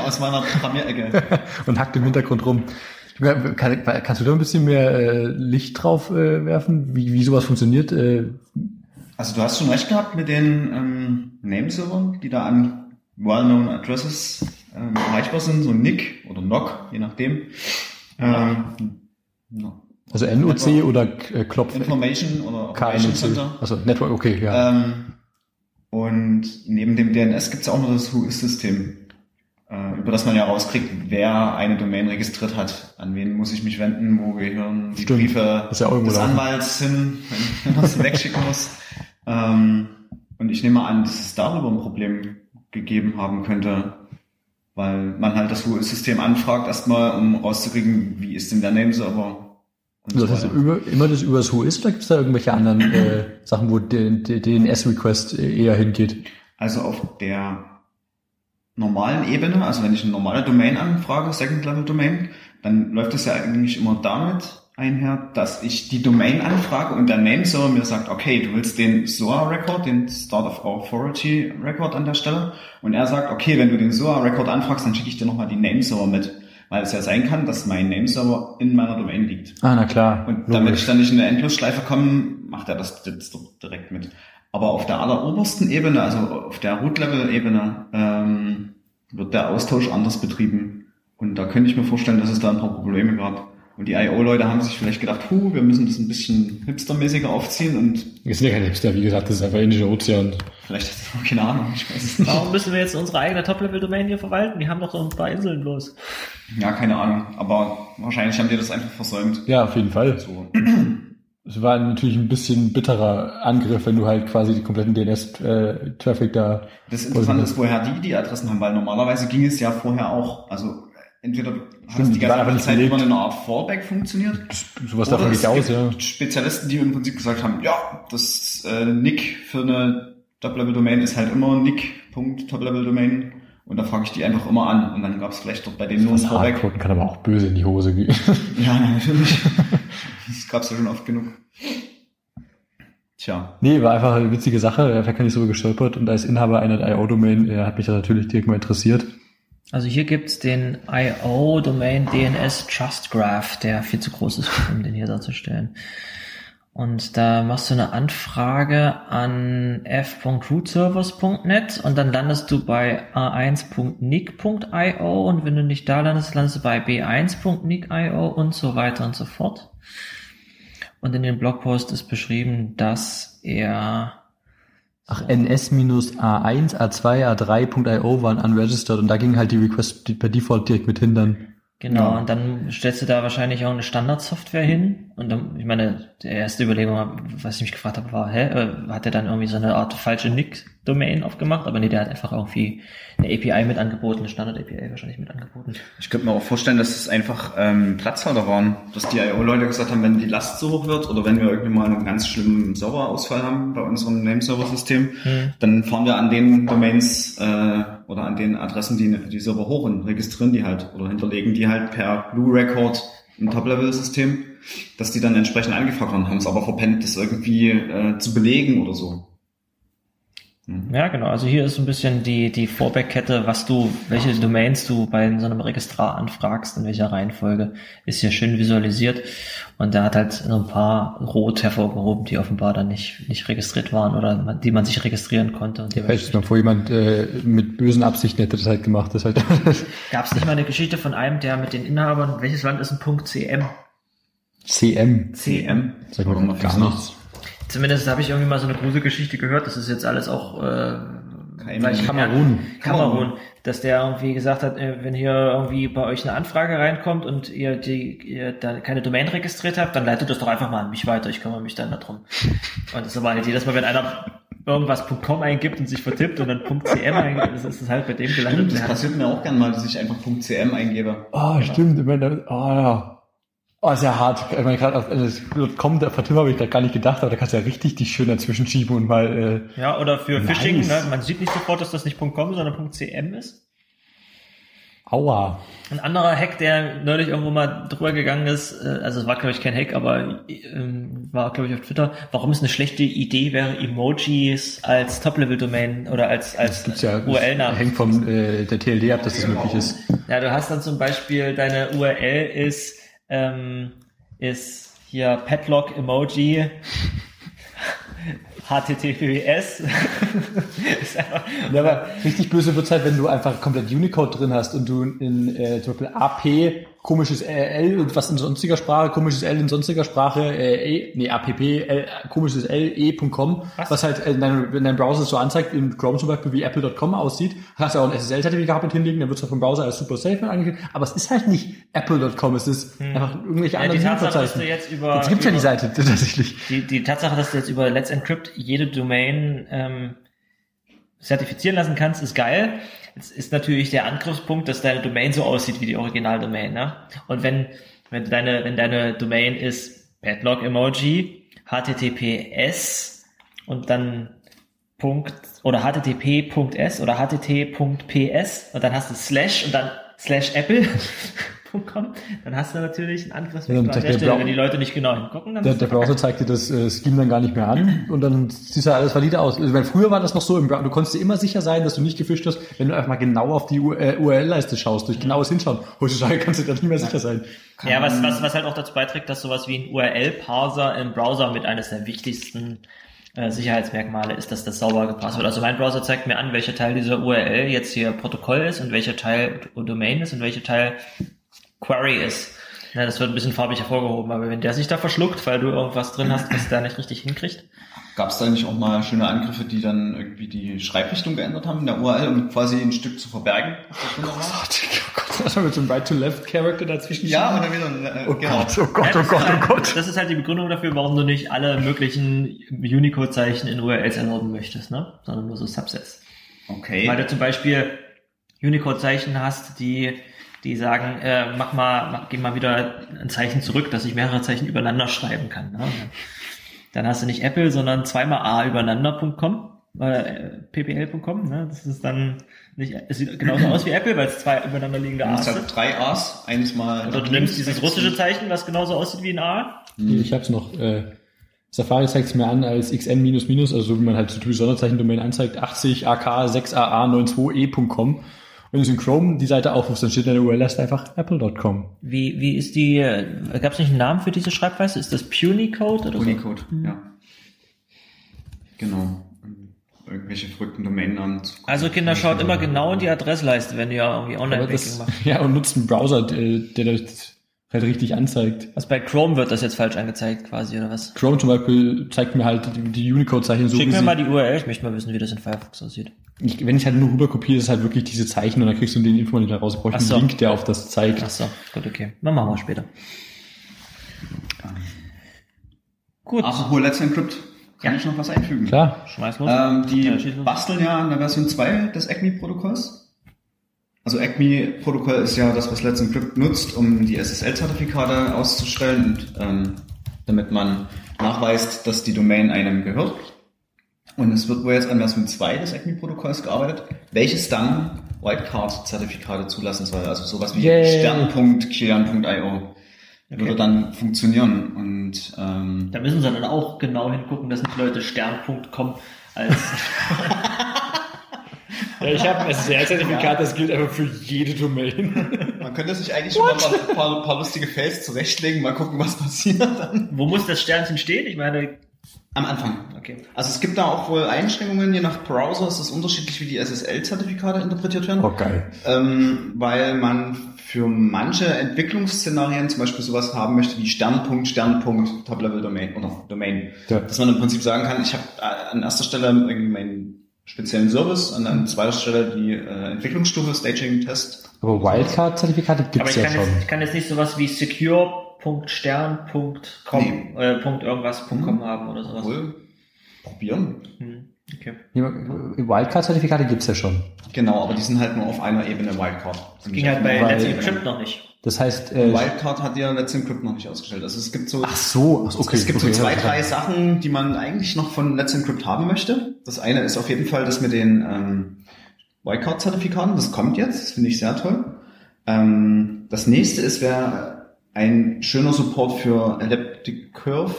Aus meiner Programmierecke. Und hackt im Hintergrund rum. Kannst du da ein bisschen mehr Licht drauf werfen, wie sowas funktioniert? Also du hast schon recht gehabt mit den Nameservern, die da an well-known addresses erreichbar sind, so NIC oder NOC, je nachdem. No. Also NOC Network, oder Klopf. Information oder Operation Center. Also Network, okay, ja. Und neben dem DNS gibt es ja auch noch das Who-Is-System, über das man ja rauskriegt, wer eine Domain registriert hat. An wen muss ich mich wenden, wo gehören die Briefe des Anwalts hin, wenn man es wegschicken muss. Und ich nehme an, dass es darüber ein Problem gegeben haben könnte, weil man halt das Who-Is-System anfragt erstmal, um rauszukriegen, wie ist denn der Nameserver. Also das ist immer das über das Who ist, oder gibt es da irgendwelche anderen Sachen, wo der DNS-Request eher hingeht? Also auf der normalen Ebene, also wenn ich eine normale Domain anfrage, Second-Level-Domain, dann läuft das ja eigentlich immer damit einher, dass ich die Domain anfrage und der Nameserver mir sagt, okay, du willst den SOA-Record, den Start of Authority-Record an der Stelle, und er sagt, okay, wenn du den SOA-Record anfragst, dann schicke ich dir nochmal die Nameserver mit. Weil es ja sein kann, dass mein Nameserver in meiner Domain liegt. Ah, na klar. Und damit ich dann nicht in eine Endlosschleife komme, macht er das jetzt direkt mit. Aber auf der allerobersten Ebene, also auf der Root-Level-Ebene, wird der Austausch anders betrieben. Und da könnte ich mir vorstellen, dass es da ein paar Probleme gab. Und die IO-Leute haben sich vielleicht gedacht, wir müssen das ein bisschen hipstermäßiger aufziehen. Und das ist ja kein Hipster, wie gesagt, das ist einfach Indischer Ozean. Vielleicht, keine Ahnung, ich weiß es nicht. Warum müssen wir jetzt unsere eigene Top-Level-Domain hier verwalten? Die haben doch so ein paar Inseln bloß. Ja, keine Ahnung, aber wahrscheinlich haben die das einfach versäumt. Ja, auf jeden Fall. So. Es war natürlich ein bisschen bitterer Angriff, wenn du halt quasi die kompletten DNS-Traffic da... Das Interessante ist, woher die Adressen haben, weil normalerweise ging es ja vorher auch, also... Entweder hat es die ganze Zeit über eine Art Fallback funktioniert. Sowas davon geht aus, ja. Spezialisten, die im Prinzip gesagt haben, ja, das NIC für eine Top-Level-Domain ist halt immer NIC.Top-Level-Domain, und da frage ich die einfach immer an, und dann gab es vielleicht doch bei denen nur ein Fallback. Das kann aber auch böse in die Hose gehen. Ja, natürlich. Das gab es ja schon oft genug. Tja. Nee, war einfach eine witzige Sache. Da kann ich so gestolpert, und als Inhaber einer IO-Domain hat mich das natürlich direkt mal interessiert. Also hier gibt's den IO Domain DNS Trust Graph, der viel zu groß ist, um den hier darzustellen. Und da machst du eine Anfrage an f.rootservers.net und dann landest du bei a1.nic.io, und wenn du nicht da landest, landest du bei b1.nic.io und so weiter und so fort. Und in dem Blogpost ist beschrieben, dass er... Ach, ns-a1, a2, a3.io waren unregistered, und da ging halt die Requests per Default direkt mit hin dann. Genau, ja. Und dann stellst du da wahrscheinlich auch eine Standardsoftware hin, Und dann, ich meine, der erste Überlegung, was ich mich gefragt habe, war, hat er dann irgendwie so eine Art falsche NIC-Domain aufgemacht? Aber nee, der hat einfach irgendwie eine API mit angeboten, eine Standard-API wahrscheinlich mit angeboten. Ich könnte mir auch vorstellen, dass es einfach Platzhalter waren, dass die I.O.-Leute gesagt haben, wenn die Last so hoch wird oder wenn wir irgendwie mal einen ganz schlimmen Serverausfall haben bei unserem Name-Server-System, dann fahren wir an den Domains oder an den Adressen, die Server hoch und registrieren die halt oder hinterlegen die halt per Blue-Record im Top-Level-System, dass die dann entsprechend angefragt waren, haben es aber verpennt, das irgendwie zu belegen oder so. Ja, genau. Also hier ist so ein bisschen die Fallback-Kette, welche Domains du bei so einem Registrar anfragst, in welcher Reihenfolge, ist hier schön visualisiert. Und der hat halt so ein paar rot hervorgehoben, die offenbar dann nicht registriert waren oder die man sich registrieren konnte. Und vielleicht mal vor jemand mit bösen Absichten hätte das halt gemacht. Das halt gab es nicht mal eine Geschichte von einem, der mit den Inhabern, welches Land ist ein Punkt CM? CM. Sag mal, warum gar nichts. Zumindest habe ich irgendwie mal so eine große Geschichte gehört. Das ist jetzt alles auch Kamerun, dass der irgendwie gesagt hat, wenn hier irgendwie bei euch eine Anfrage reinkommt und ihr da keine Domain registriert habt, dann leitet das doch einfach mal an mich weiter. Ich kümmere mich dann darum. Und das ist aber halt jedes Mal, wenn einer irgendwas .com eingibt und sich vertippt und dann .cm eingibt, ist es halt bei dem gelandet. Stimmt, das passiert mir auch gerne mal, dass ich einfach .cm eingebe. Oh, stimmt. Oh, sehr hart. Ich meine, gerade das .com, der Vertimmung habe ich gerade gar nicht gedacht, aber da kannst du ja richtig die schön dazwischen schieben und mal... ja, oder für Phishing, ne? Man sieht nicht sofort, dass das nicht .com, sondern .cm ist. Aua. Ein anderer Hack, der neulich irgendwo mal drüber gegangen ist, also es war, glaube ich, kein Hack, aber war, glaube ich, auf Twitter, warum es eine schlechte Idee wäre, Emojis als Top-Level-Domain oder als URL-Namen. Hängt vom der TLD ab, dass das möglich ist. Ja, du hast dann zum Beispiel, deine URL ist hier Padlock Emoji HTTPS. Ja, aber richtig böse wird's halt, wenn du einfach komplett Unicode drin hast und du in zum Beispiel AP komisches L und was in sonstiger Sprache, komisches L in sonstiger Sprache, APP, komisches L, E.com, was halt in deinem Browser so anzeigt, in Chrome zum Beispiel, wie Apple.com aussieht, hast du auch ein SSL-Zertifikat mit hinlegen, dann wird es halt vom Browser als super safe angeklickt, aber es ist halt nicht Apple.com, es ist einfach irgendwelche anderen Hilfverzeichen. Jetzt gibt's ja die Seite tatsächlich. Die Tatsache, dass du jetzt über Let's Encrypt jede Domain zertifizieren lassen kannst, ist geil. Jetzt ist natürlich der Angriffspunkt, dass deine Domain so aussieht wie die Originaldomain, ne? Und wenn deine Domain ist Padlock Emoji, HTTPS und dann Punkt oder http.s oder http.ps und dann hast du Slash und dann Slash Apple.com, dann hast du natürlich einen Angriffspunkt an der Stelle, wenn die Leute nicht genau hingucken. Dann der Browser zeigt dir das Scheme dann gar nicht mehr an und dann sieht ja alles valide aus. Also, früher war das noch so, du konntest dir immer sicher sein, dass du nicht gefischt hast, wenn du einfach mal genau auf die URL-Leiste schaust, durch genaues Hinschauen. Heutzutage kannst du da nicht mehr sicher sein. Ja, was halt auch dazu beiträgt, dass sowas wie ein URL-Parser im Browser mit eines der wichtigsten Sicherheitsmerkmale ist, dass das sauber gepasst wird. Also mein Browser zeigt mir an, welcher Teil dieser URL jetzt hier Protokoll ist und welcher Teil Domain ist und welcher Teil Query ist. Ja, das wird ein bisschen farbig hervorgehoben, aber wenn der sich da verschluckt, weil du irgendwas drin hast, was der nicht richtig hinkriegt. Gab es da nicht auch mal schöne Angriffe, die dann irgendwie die Schreibrichtung geändert haben in der URL, um quasi ein Stück zu verbergen? Oh Gott, das war mit so einem Right-to-Left-Character dazwischen. Ja, und dann wieder genau. Oh Gott. Das ist halt die Begründung dafür, warum du nicht alle möglichen Unicode-Zeichen in URLs erlauben möchtest, ne? Sondern nur so Subsets. Okay. Weil du zum Beispiel Unicode-Zeichen hast, die sagen, geh mal wieder ein Zeichen zurück, dass ich mehrere Zeichen übereinander schreiben kann. Ne? Dann hast du nicht Apple, sondern zweimal A übereinander.com, ppl.com. Ne? Das ist dann nicht, es sieht genauso aus wie Apple, weil es zwei übereinander liegende A's sind. Es hat drei A's, eines mal. Oder du nimmst dieses russische Zeichen, was genauso aussieht wie ein A. Ich hab's noch. Safari zeigt es mir an als XN-, also so wie man halt so die Sonderzeichen-Domain anzeigt, 80 AK 6 AA 92E.com. Wenn du in Chrome die Seite aufrufst, dann steht in der URL-Leiste einfach apple.com. Wie ist die, gab es nicht einen Namen für diese Schreibweise? Ist das Punicode oder so? Punicode, ja. Genau. Irgendwelche verrückten Domainnamen. Also Kinder, schaut immer genau in die Adressleiste, wenn ihr irgendwie Online-Banking macht. Ja, und nutzt einen Browser, der das halt richtig anzeigt. Also bei Chrome wird das jetzt falsch angezeigt quasi, oder was? Chrome zum Beispiel zeigt mir halt die Unicode-Zeichen so. Schick mir mal die URL, ich möchte mal wissen, wie das in Firefox aussieht. Wenn ich halt nur rüber kopiere, ist es halt wirklich diese Zeichen und dann kriegst du den Info nicht raus. Ich brauche einen Link, der auf das zeigt. Ach so, gut, okay. Dann machen wir später. Gut. Apropos Let's Encrypt. Kann ich noch was einfügen? Klar, schmeiß los. Die basteln ja an der Version 2 des ACME-Protokolls. Also ACME-Protokoll ist ja das, was Let's Encrypt nutzt, um die SSL-Zertifikate auszustellen und damit man nachweist, dass die Domain einem gehört. Und es wird wohl jetzt an Version 2 des ACME-Protokolls gearbeitet, welches dann Wildcard-Zertifikate zulassen soll. Also sowas wie Stern.kilian.io. Okay. Würde dann funktionieren. Und da müssen sie dann auch genau hingucken, dass nicht Leute Stern.com als... Ja, ich habe ein SSL-Zertifikat, das gilt einfach für jede Domain. Man könnte sich eigentlich schon mal ein paar lustige Faces zurechtlegen, mal gucken, was passiert dann. Wo muss das Sternchen stehen? Ich meine... Am Anfang. Okay. Also es gibt da auch wohl Einschränkungen, je nach Browser ist es unterschiedlich, wie die SSL-Zertifikate interpretiert werden. Okay. Weil man für manche Entwicklungsszenarien zum Beispiel sowas haben möchte wie Stern.Stern. Top-Level-Domain oder Domain. Ja. Dass man im Prinzip sagen kann, ich habe an erster Stelle irgendwie meinen speziellen Service und an zweiter Stelle die Entwicklungsstufe, Staging, Test. Aber Wildcard-Zertifikate gibt's ja schon. Ich kann jetzt nicht sowas wie secure.stern.com .irgendwas.com haben oder sowas. Wohl. Probieren. Okay. Wildcard-Zertifikate gibt's ja schon. Genau, aber die sind halt nur auf einer Ebene Wildcard. Das ging halt bei Let's Encrypt noch nicht. Das heißt, Wildcard hat ja Let's Encrypt noch nicht ausgestellt. Also es gibt so, drei Sachen, die man eigentlich noch von Let's Encrypt haben möchte. Das eine ist auf jeden Fall das mit den Wildcard-Zertifikaten. Das kommt jetzt, das finde ich sehr toll. Das nächste ist, wäre ein schöner Support für Elliptic Curve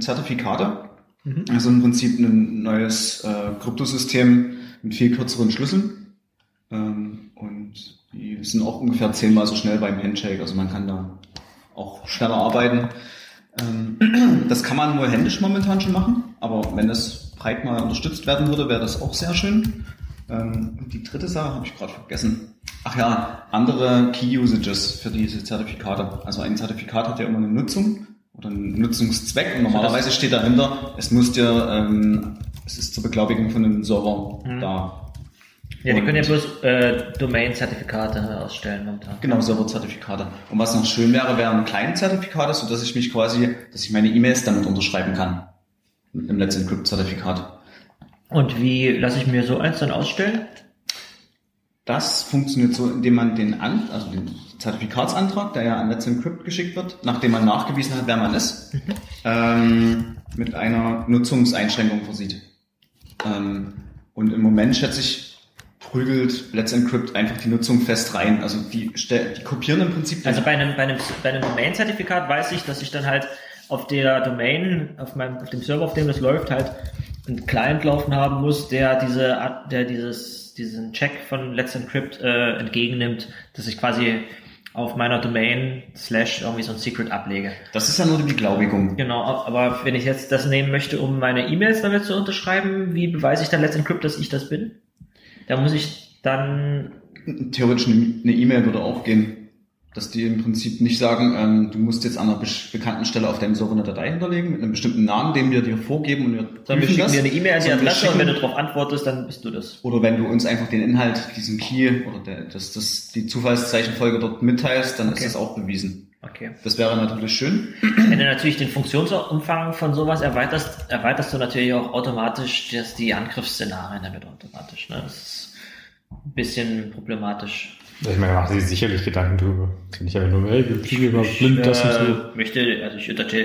Zertifikate. Mhm. Also im Prinzip ein neues Kryptosystem mit viel kürzeren Schlüsseln. Und die sind auch ungefähr 10-mal so schnell beim Handshake, also man kann da auch schneller arbeiten. Das kann man wohl händisch momentan schon machen, aber wenn das breit mal unterstützt werden würde, wäre das auch sehr schön. Und die dritte Sache habe ich gerade vergessen. Ach ja, andere Key-Usages für diese Zertifikate. Also ein Zertifikat hat ja immer eine Nutzung oder einen Nutzungszweck und normalerweise steht dahinter, es ist zur Beglaubigung von einem Server da. Ja, die können ja bloß Domain-Zertifikate ausstellen momentan. Genau, Server-Zertifikate. Und was noch schön wäre, wären Client-Zertifikate, sodass ich mich dass ich meine E-Mails damit unterschreiben kann. Mit einem Let's Encrypt-Zertifikat. Und wie lasse ich mir so eins dann ausstellen? Das funktioniert so, indem man den Zertifikatsantrag, der ja an Let's Encrypt geschickt wird, nachdem man nachgewiesen hat, wer man ist, mit einer Nutzungseinschränkung versieht. Und im Moment schätze ich, prügelt Let's Encrypt einfach die Nutzung fest rein. Also die kopieren im Prinzip... Also bei einem Domain-Zertifikat weiß ich, dass ich dann halt auf der Domain, auf dem Server, auf dem das läuft, halt einen Client laufen haben muss, der diesen Check von Let's Encrypt entgegennimmt, dass ich quasi auf meiner Domain / irgendwie so ein Secret ablege. Das ist ja nur die Beglaubigung. Genau, aber wenn ich jetzt das nehmen möchte, um meine E-Mails damit zu unterschreiben, wie beweise ich dann Let's Encrypt, dass ich das bin? Da muss ich dann... Theoretisch eine E-Mail würde auch gehen, dass die im Prinzip nicht sagen, du musst jetzt an einer bekannten Stelle auf deinem Server eine Datei hinterlegen mit einem bestimmten Namen, den wir dir vorgeben. Und wir schicken dir eine E-Mail an die Adresse und wenn du darauf antwortest, dann bist du das. Oder wenn du uns einfach den Inhalt, diesen Key oder die Zufallszeichenfolge dort mitteilst, dann ist das auch bewiesen. Okay. Das wäre natürlich schön. Wenn du natürlich den Funktionsumfang von sowas erweiterst du natürlich auch automatisch die Angriffsszenarien damit automatisch. Ne? Das ist ein bisschen problematisch. Ich meine, machen Sie sicherlich Gedanken drüber. Ich habe nur, ich unterstelle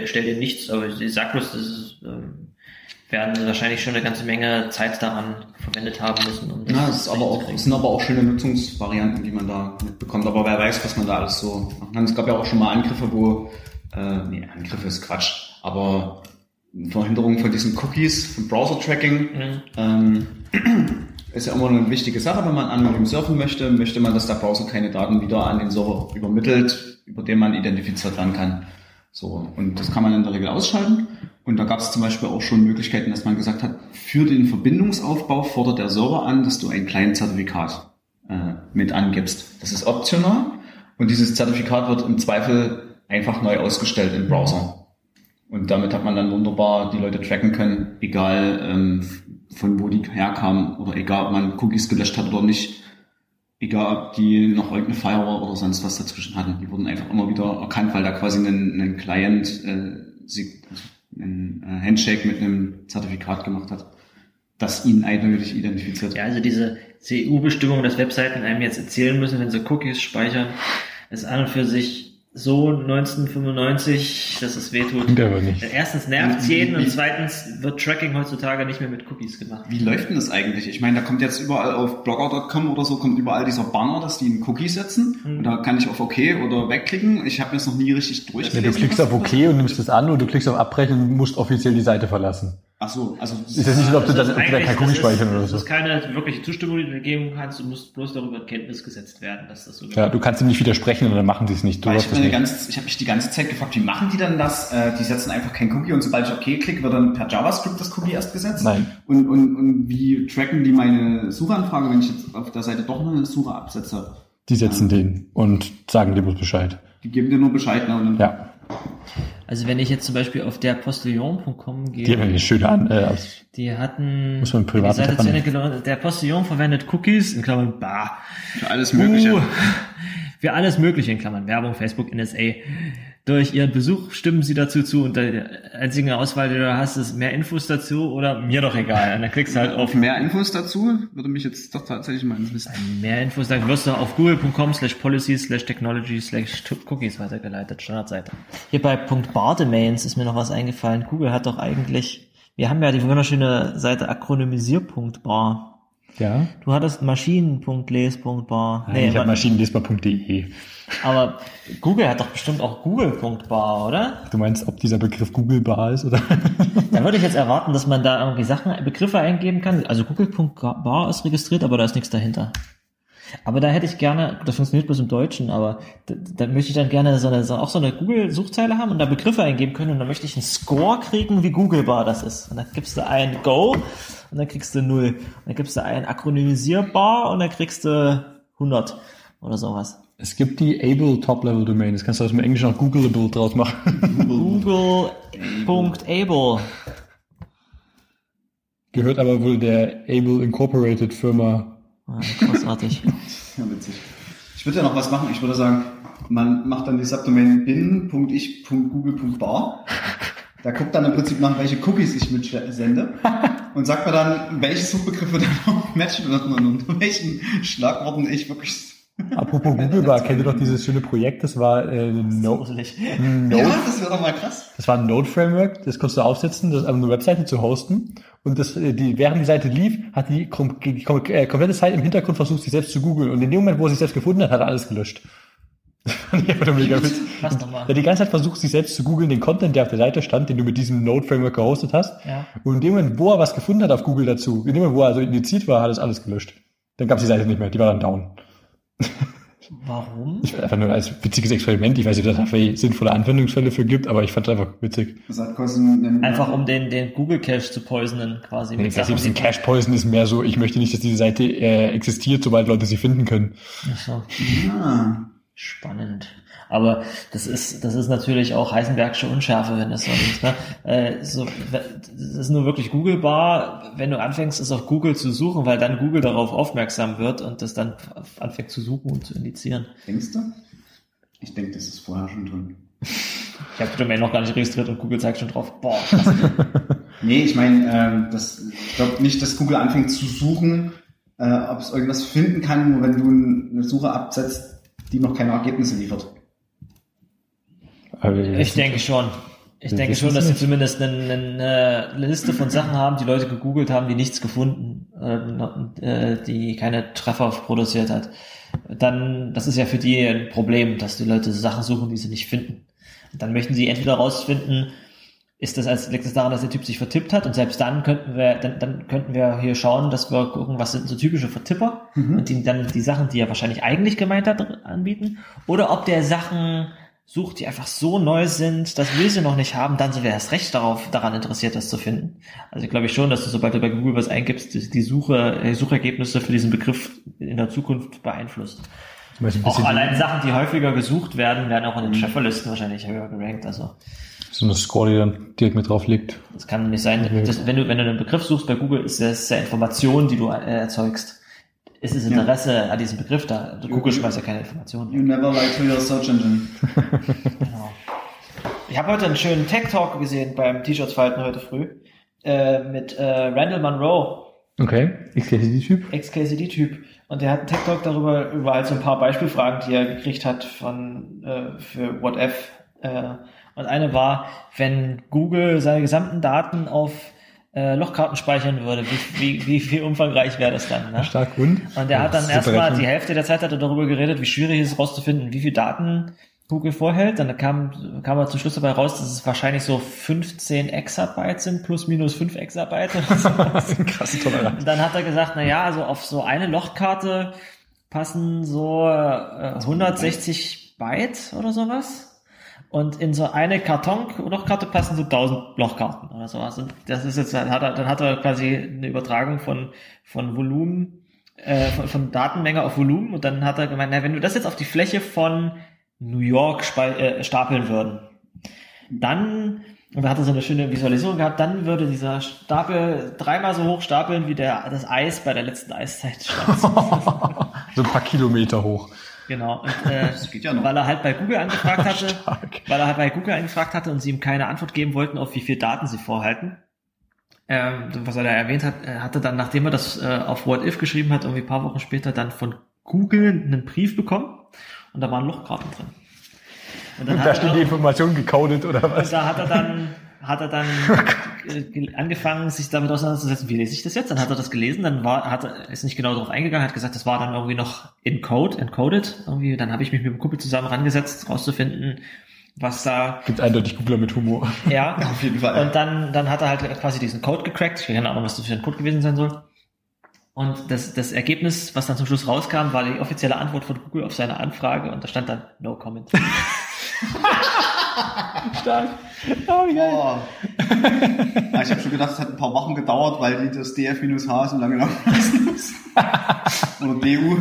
dir nichts, aber ich sag bloß, werden Sie wahrscheinlich schon eine ganze Menge Zeit daran verwendet haben müssen. Es sind aber auch schöne Nutzungsvarianten, die man da mitbekommt. Aber wer weiß, was man da alles so machen kann. Es gab ja auch schon mal Angriffe, Angriffe ist Quatsch, aber Verhinderung von diesen Cookies, von Browser-Tracking, ist ja immer eine wichtige Sache, wenn man anonym surfen möchte. Möchte man, dass der Browser keine Daten wieder an den Server übermittelt, über den man identifiziert werden kann. So, und das kann man in der Regel ausschalten. Und da gab es zum Beispiel auch schon Möglichkeiten, dass man gesagt hat, für den Verbindungsaufbau fordert der Server an, dass du ein kleines Zertifikat mit angibst. Das ist optional und dieses Zertifikat wird im Zweifel einfach neu ausgestellt im Browser. Und damit hat man dann wunderbar die Leute tracken können, egal von wo die herkamen oder egal, ob man Cookies gelöscht hat oder nicht. Egal, ob die noch irgendeine Firewall oder sonst was dazwischen hatten. Die wurden einfach immer wieder erkannt, weil da quasi ein Client einen Handshake mit einem Zertifikat gemacht hat, das ihn eindeutig identifiziert. Ja, also diese EU-Bestimmung, dass Webseiten einem jetzt erzählen müssen, wenn sie Cookies speichern, ist an und für sich so 1995, dass es wehtut. Erstens nervt es jeden und zweitens wird Tracking heutzutage nicht mehr mit Cookies gemacht. Wie läuft denn das eigentlich? Ich meine, da kommt jetzt überall auf blogger.com oder so, kommt überall dieser Banner, dass die einen Cookie setzen und da kann ich auf OK oder wegklicken. Ich habe mir das noch nie richtig durchgelesen. Ja, du klickst auf OK und nimmst das an oder du klickst auf Abbrechen und musst offiziell die Seite verlassen. Ach so, also ist das nicht, ob du dann kein Cookie speichern oder so. Das ist keine wirkliche Zustimmung, die du geben kannst. Du musst bloß darüber in Kenntnis gesetzt werden, dass das so. Ja, du kannst ihm nicht widersprechen und dann machen sie es nicht. Ich habe mich die ganze Zeit gefragt, wie machen die dann das? Die setzen einfach kein Cookie und sobald ich OK klicke, wird dann per JavaScript das Cookie erst gesetzt. Nein. Und wie tracken die meine Suchanfrage, wenn ich jetzt auf der Seite doch eine Suche absetze? Die setzen den und sagen dir bloß Bescheid. Die geben dir nur Bescheid, ne? Und dann ja. Also wenn ich jetzt zum Beispiel auf der postillon.com gehe, die haben eine schöne die hatten, muss man privat die Seite zu Ende gelaufen, der Postillon verwendet Cookies in Klammern bar für alles mögliche, für alles mögliche in Klammern Werbung, Facebook, NSA. Durch ihren Besuch stimmen sie dazu zu und die einzige Auswahl, die du hast, ist mehr Infos dazu oder mir doch egal. Und dann klickst du halt auf mehr Infos dazu, würde mich jetzt doch tatsächlich mal interessieren. Mehr Infos, dann wirst du auf google.com/policy/technology/cookies weitergeleitet, Standardseite. Hier bei .bar-Domains ist mir noch was eingefallen. Google hat doch eigentlich, wir haben ja die wunderschöne Seite akronymisir.bar. Ja. Du hattest maschinen.les.bar. Nein, ich habe maschinenlesbar.de. Aber Google hat doch bestimmt auch google.bar, oder? Du meinst, ob dieser Begriff Google-bar ist, oder? Da würde ich jetzt erwarten, dass man da irgendwie Begriffe eingeben kann. Also google.bar ist registriert, aber da ist nichts dahinter. Aber da hätte ich gerne, das funktioniert bloß im Deutschen, aber da möchte ich dann gerne so eine Google-Suchzeile haben und da Begriffe eingeben können und dann möchte ich einen Score kriegen, wie Google-bar das ist. Und dann gibst du ein Go und dann kriegst du 0. Und dann gibst du ein akronymisierbar und dann kriegst du 100 oder sowas. Es gibt die Able Top-Level Domain, das kannst du aus dem Englischen auch Googleable draus machen. Google.able. Gehört aber wohl der Able Incorporated Firma. Ah, großartig. Ja, witzig. Ich würde ja noch was machen. Ich würde sagen, man macht dann die Subdomain bin.ich.google.bar. Da guckt dann im Prinzip nach, welche Cookies ich mitsende und sagt mir dann, welche Suchbegriffe dann auch matchen und unter welchen Schlagworten ich wirklich... Apropos Google-bar, kennt ihr doch dieses schöne Projekt? Das war Node. Ja, das wäre doch mal krass. Das war ein Node-Framework, das konntest du aufsetzen, das eine Webseite zu hosten. Und während die Seite lief, hat die komplette Zeit im Hintergrund versucht, sich selbst zu googeln. Und in dem Moment, wo er sich selbst gefunden hat, hat er alles gelöscht. Ich hab mega Witz. Der die ganze Zeit versucht, sich selbst zu googeln, den Content, der auf der Seite stand, den du mit diesem Node-Framework gehostet hast. Ja. Und in dem Moment, wo er was gefunden hat auf Google dazu, in dem Moment, wo er also indiziert war, hat er alles gelöscht. Dann gab es die Seite nicht mehr, die war dann down. Warum? Ich will einfach nur als witziges Experiment, ich weiß nicht, ob das dafür sinnvolle Anwendungsfälle für gibt, aber ich fand es einfach witzig. Einfach um den Google Cache zu poisonen, quasi. Nee, den Cache poison ist mehr so, ich möchte nicht, dass diese Seite existiert, sobald Leute sie finden können. Ach so. Ja. Spannend. Aber das ist natürlich auch Heisenbergsche Unschärfe, wenn das so ist. Ne? Das ist nur wirklich Google-bar, wenn du anfängst, es auf Google zu suchen, weil dann Google darauf aufmerksam wird und das dann anfängt zu suchen und zu indizieren. Denkst du? Ich denke, das ist vorher schon drin. Ich habe die Domain noch gar nicht registriert und Google zeigt schon drauf. Boah. Nee, ich meine, ich glaube nicht, dass Google anfängt zu suchen, ob es irgendwas finden kann, nur wenn du eine Suche absetzt, die noch keine Ergebnisse liefert. Ich denke schon. Ich denke schon, dass sie zumindest eine Liste von Sachen haben, die Leute gegoogelt haben, die nichts gefunden, die keine Treffer produziert hat. Dann, das ist ja für die ein Problem, dass die Leute Sachen suchen, die sie nicht finden. Und dann möchten sie entweder rausfinden, liegt das daran, dass der Typ sich vertippt hat? Und selbst dann könnten wir hier schauen, dass wir gucken, was sind so typische Vertipper und ihm dann die Sachen, die er wahrscheinlich eigentlich gemeint hat, anbieten. Oder ob der Sachen sucht, die einfach so neu sind, das will sie noch nicht haben, dann sind wir erst recht daran interessiert, das zu finden. Also ich glaube schon, dass du, sobald du bei Google was eingibst, die Suchergebnisse für diesen Begriff in der Zukunft beeinflusst. Auch allein Sachen, die häufiger gesucht werden, werden auch in den Trefferlisten wahrscheinlich höher gerankt. Also so eine Score, die dann direkt mit drauf liegt. Das kann nicht sein. Wenn du einen Begriff suchst bei Google, ist das ja Information, die du erzeugst. Ist das Interesse an diesem Begriff da? Google schmeißt ja keine Informationen. You never lie to your search engine. Genau. Ich habe heute einen schönen Tech-Talk gesehen beim T-Shirts-Falten heute früh mit Randall Munroe. Okay, XKCD-Typ. XKCD-Typ. Und der hat einen Tech-Talk darüber, über halt so ein paar Beispielfragen, die er gekriegt hat von für What If. Und eine war, wenn Google seine gesamten Daten auf Lochkarten speichern würde, wie viel umfangreich wäre das dann? Ne? Stark und der hat dann erstmal die Hälfte der Zeit hat er darüber geredet, wie schwierig es ist rauszufinden, wie viel Daten Google vorhält. Dann kam er zum Schluss dabei raus, dass es wahrscheinlich so 15 Exabyte sind, plus minus 5 Exabyte. Das ist eine krasse Toleranz. Dann hat er gesagt, naja, also auf so eine Lochkarte passen so 160 Byte oder sowas. Und in so eine Karton-Lochkarte passen so 1000 Lochkarten oder sowas. Und das ist jetzt, dann hat er quasi eine Übertragung von Volumen, von Datenmenge auf Volumen. Und dann hat er gemeint, na, wenn wir das jetzt auf die Fläche von New York stapeln würden, dann, und da hat er so eine schöne Visualisierung gehabt, dann würde dieser Stapel dreimal so hoch stapeln, wie das Eis bei der letzten Eiszeit stand. So ein paar Kilometer hoch. Genau. Und, das geht ja noch. Weil er halt bei Google angefragt hatte, und sie ihm keine Antwort geben wollten, auf wie viel Daten sie vorhalten. Was er da erwähnt hat, hatte dann, nachdem er das auf What If geschrieben hat, irgendwie ein paar Wochen später dann von Google einen Brief bekommen und da waren Lochkarten drin. Und da steht die Information gecodet oder was? Und da hat er dann angefangen, sich damit auseinanderzusetzen, wie lese ich das jetzt? Dann hat er das gelesen, ist nicht genau darauf eingegangen, hat gesagt, das war dann irgendwie noch in Code, encoded. Irgendwie, dann habe ich mich mit dem Kumpel zusammen rangesetzt, rauszufinden, was da... Gibt eindeutig Googler mit Humor. Ja, auf jeden Fall. Und dann hat er halt quasi diesen Code gecrackt. Ich habe keine Ahnung, was das für ein Code gewesen sein soll. Und das Ergebnis, was dann zum Schluss rauskam, war die offizielle Antwort von Google auf seine Anfrage und da stand dann No Comment. Stark. Oh, geil. Oh. Ja, ich habe schon gedacht, es hat ein paar Wochen gedauert, weil die das DF-H so lange laufen lassen müssen. Oder DU.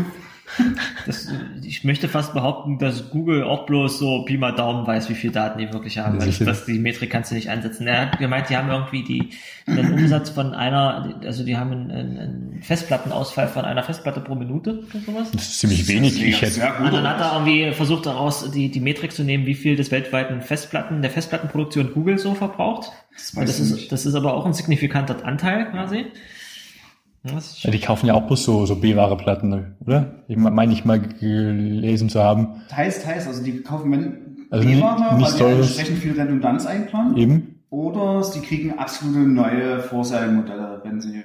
Ich möchte fast behaupten, dass Google auch bloß so Pi mal Daumen weiß, wie viel Daten die wirklich haben. Die Metrik kannst du nicht einsetzen. Er hat gemeint, die haben irgendwie den Umsatz von die haben einen Festplattenausfall von einer Festplatte pro Minute oder sowas. Das ist ziemlich wenig, wie ich hätte. Und dann hat er irgendwie versucht, daraus die Metrik zu nehmen, wie viel des weltweiten der Festplattenproduktion Google so verbraucht. Das ist aber auch ein signifikanter Anteil quasi. Ja, die kaufen ja auch bloß so B-Ware Platten, oder? Ich meine nicht mal gelesen zu haben. Teils, also die kaufen B-Ware, weil die entsprechend viel Redundanz einplanen. Eben. Oder sie kriegen absolute neue Vorseilmodelle, wenn sie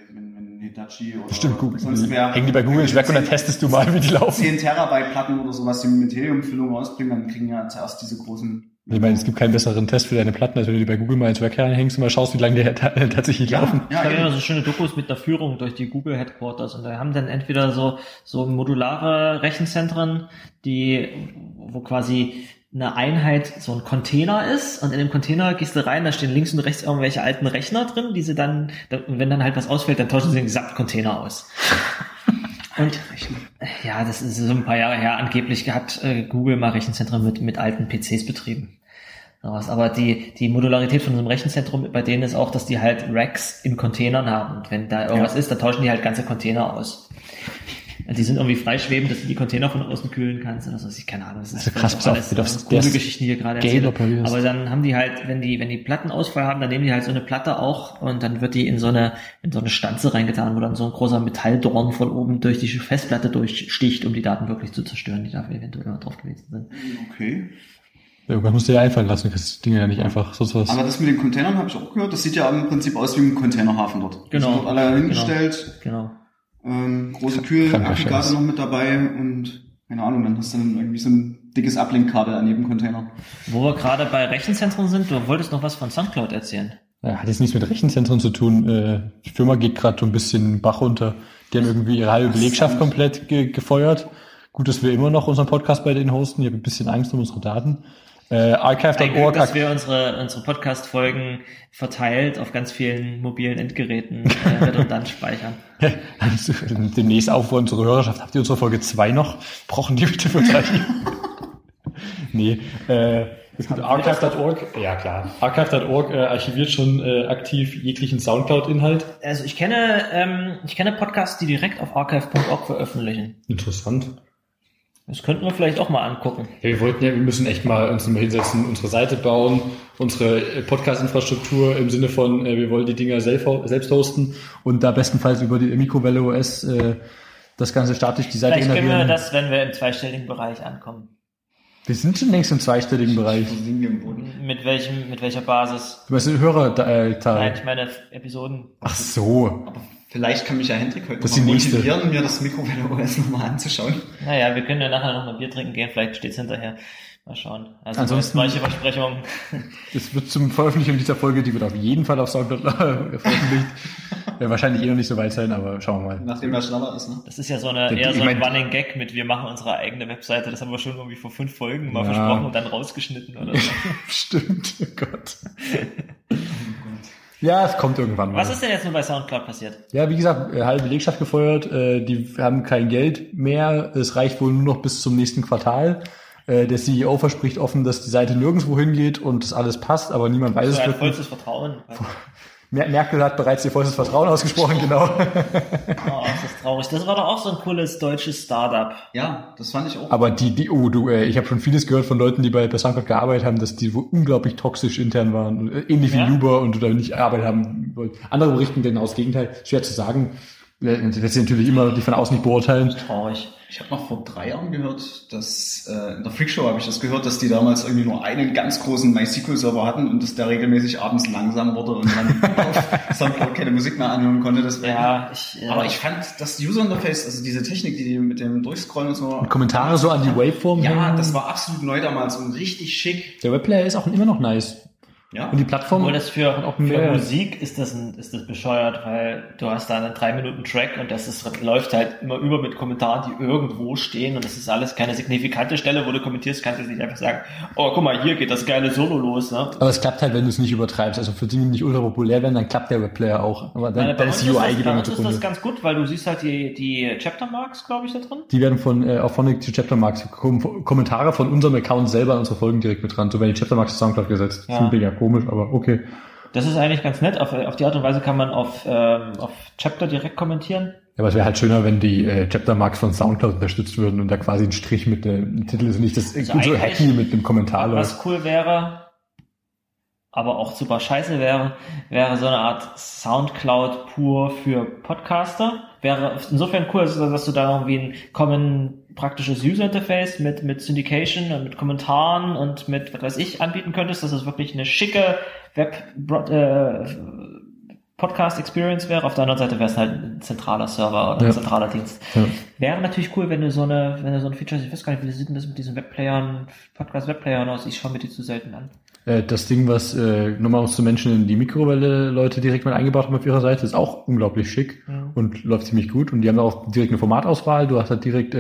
Hitachi oder bestimmt, Google. Sonst wer hängen die bei Google ins Werk und dann testest du mal, wie die laufen. 10 Terabyte Platten oder sowas, die mit Heliumfüllung rausbringen, dann kriegen ja zuerst diese großen. Ich meine, es gibt keinen besseren Test für deine Platten, als wenn du die bei Google mal ins Werk hängst und mal schaust, wie lange die tatsächlich laufen. Ja, genau, so schöne Dokus mit der Führung durch die Google Headquarters und da haben dann entweder so modulare Rechenzentren, wo quasi eine Einheit so ein Container ist und in dem Container gehst du rein, da stehen links und rechts irgendwelche alten Rechner drin, die sie dann, und wenn dann halt was ausfällt, dann tauschen sie den gesamten Container aus. Und ja, das ist so ein paar Jahre her, angeblich hat Google mal Rechenzentren mit alten PCs betrieben. Aber die Modularität von so einem Rechenzentrum bei denen ist auch, dass die halt Racks in Containern haben. Und wenn da irgendwas ist, dann tauschen die halt ganze Container aus. Die sind irgendwie freischwebend, dass du die Container von außen kühlen kannst oder so. Ich keine Ahnung, das ist also krass, alles gute Geschichten hier gerade erzählt. Aber dann haben die halt, wenn die Plattenausfall haben, dann nehmen die halt so eine Platte auch und dann wird die in so eine Stanze reingetan, wo dann so ein großer Metalldorn von oben durch die Festplatte durchsticht, um die Daten wirklich zu zerstören, die da eventuell drauf gewesen sind. Okay. Irgendwann musst du dir einfallen lassen, du kannst die Dinge ja nicht einfach sonst was. Aber das mit den Containern habe ich auch gehört, das sieht ja im Prinzip aus wie ein Containerhafen dort. Genau. Dort alle hingestellt. Genau. Große Kühlaggregate noch mit dabei und keine Ahnung, dann hast du dann irgendwie so ein dickes Ablenkkabel an jedem Container. Wo wir gerade bei Rechenzentren sind, du wolltest noch was von SoundCloud erzählen. Ja, hat jetzt nichts mit Rechenzentren zu tun. Die Firma geht gerade so ein bisschen Bach runter. Die haben irgendwie ihre halbe Belegschaft komplett gefeuert. Gut, dass wir immer noch unseren Podcast bei denen hosten. Ich habe ein bisschen Angst um unsere Daten. Archive.org, dass wir unsere Podcast-Folgen verteilt auf ganz vielen mobilen Endgeräten redundant speichern. Demnächst auf unsere Hörerschaft. Habt ihr unsere Folge 2 noch? Brauchen die bitte verteidigen? Nee. Es gibt Archive.org. Ja, klar. Archive.org archiviert schon aktiv jeglichen Soundcloud-Inhalt. Also ich kenne Podcasts, die direkt auf Archive.org veröffentlichen. Interessant. Das könnten wir vielleicht auch mal angucken. Ja, wir müssen echt mal uns mal hinsetzen, unsere Seite bauen, unsere Podcast-Infrastruktur im Sinne von, wir wollen die Dinger selbst hosten und da bestenfalls über die Mikrowelle OS das Ganze statisch die Seite generieren. Vielleicht können wir das, wenn wir im zweistelligen Bereich ankommen. Wir sind schon längst im zweistelligen Bereich. Mit welcher Basis? Du hast den Hörer-Teil. Nein, ich meine Episoden. Ach so. Aber vielleicht kann mich ja Hendrik heute das mal motivieren, mir das Mikrowelle OS nochmal anzuschauen. Naja, wir können ja nachher nochmal Bier trinken gehen, vielleicht steht's hinterher. Mal schauen. Also ansonsten, solche Versprechungen. Das wird zum Veröffentlichen dieser Folge, die wird auf jeden Fall auf Soundcloud veröffentlicht. Ja, wahrscheinlich eh noch nicht so weit sein, aber schauen wir mal. Nachdem er schneller ist, ne? Das ist ja so ein Running Gag mit, wir machen unsere eigene Webseite. Das haben wir schon irgendwie vor 5 Folgen mal versprochen und dann rausgeschnitten oder so. Stimmt, oh Gott. Ja, es kommt irgendwann mal. Was ist denn jetzt nur bei Soundcloud passiert? Ja, wie gesagt, halbe Belegschaft gefeuert, die haben kein Geld mehr, es reicht wohl nur noch bis zum nächsten Quartal. Der CEO verspricht offen, dass die Seite nirgendwo hingeht und das alles passt, aber niemand weiß es wirklich. Vollstes Vertrauen. Merkel hat bereits ihr vollstes Vertrauen ausgesprochen, genau. Oh, das ist traurig. Das war doch auch so ein cooles deutsches Startup. Ja, das fand ich auch. Aber ich habe schon vieles gehört von Leuten, die bei Soundcloud gearbeitet haben, dass die wohl unglaublich toxisch intern waren. Ähnlich wie Uber und da nicht Arbeit haben wollen. Andere berichten genau das Gegenteil. Schwer zu sagen. Das sind natürlich immer, die von außen nicht beurteilen. Traurig. Ich habe noch vor 3 Jahren gehört, dass in der Freakshow habe ich das gehört, dass die damals irgendwie nur einen ganz großen MySQL-Server hatten und dass der regelmäßig abends langsam wurde und man auf Soundcloud keine Musik mehr anhören konnte. Aber ich fand das User-Interface, also diese Technik, die mit dem Durchscrollen und so... Kommentare so an die Waveform. Ja, das war absolut neu damals und richtig schick. Der Webplayer ist auch immer noch nice. Ja. Und die Plattform. Obwohl das für Musik ist das bescheuert, weil du hast da einen 3-Minuten-Track und läuft halt immer über mit Kommentaren, die irgendwo stehen und das ist alles keine signifikante Stelle, wo du kommentierst, kannst du nicht einfach sagen, oh, guck mal, hier geht das geile Solo los, ne? Aber es klappt halt, wenn du es nicht übertreibst. Also für Dinge, die nicht ultra populär werden, dann klappt der Webplayer auch. Aber dann ist die UI gegangen. Bei uns ist das ganz gut, weil du siehst halt die Chaptermarks, glaube ich, da drin. Die werden von Auphonic zu Chaptermarks. Kommentare von unserem Account selber an unsere Folgen direkt mit dran. So werden die Chaptermarks zu Soundcloud gesetzt. Ja. Komisch, aber okay. Das ist eigentlich ganz nett. Auf die Art und Weise kann man auf Chapter direkt kommentieren. Ja, aber es wäre halt schöner, wenn die Chaptermarks von Soundcloud unterstützt würden und da quasi ein Strich mit dem Titel ist und nicht das also so hacky mit dem Kommentar läuft. Was cool wäre, aber auch super scheiße wäre so eine Art Soundcloud pur für Podcaster. Wäre insofern cool, dass du da irgendwie ein Common praktisches User-Interface mit Syndication und mit Kommentaren und mit, was weiß ich, anbieten könntest, dass es wirklich eine schicke Web-Podcast-Experience wäre. Auf der anderen Seite wäre es halt ein zentraler Server oder ein zentraler Dienst. Ja. Wäre natürlich cool, wenn du so ein Feature, ich weiß gar nicht, wie sieht denn das mit diesen Webplayern, Podcast-Webplayern aus? Ich schaue mir die zu selten an. Das Ding, was nochmal uns zu Menschen in die Mikrowelle-Leute direkt mal eingebaut haben auf ihrer Seite, ist auch unglaublich schick und läuft ziemlich gut. Und die haben auch direkt eine Formatauswahl. Du hast halt direkt,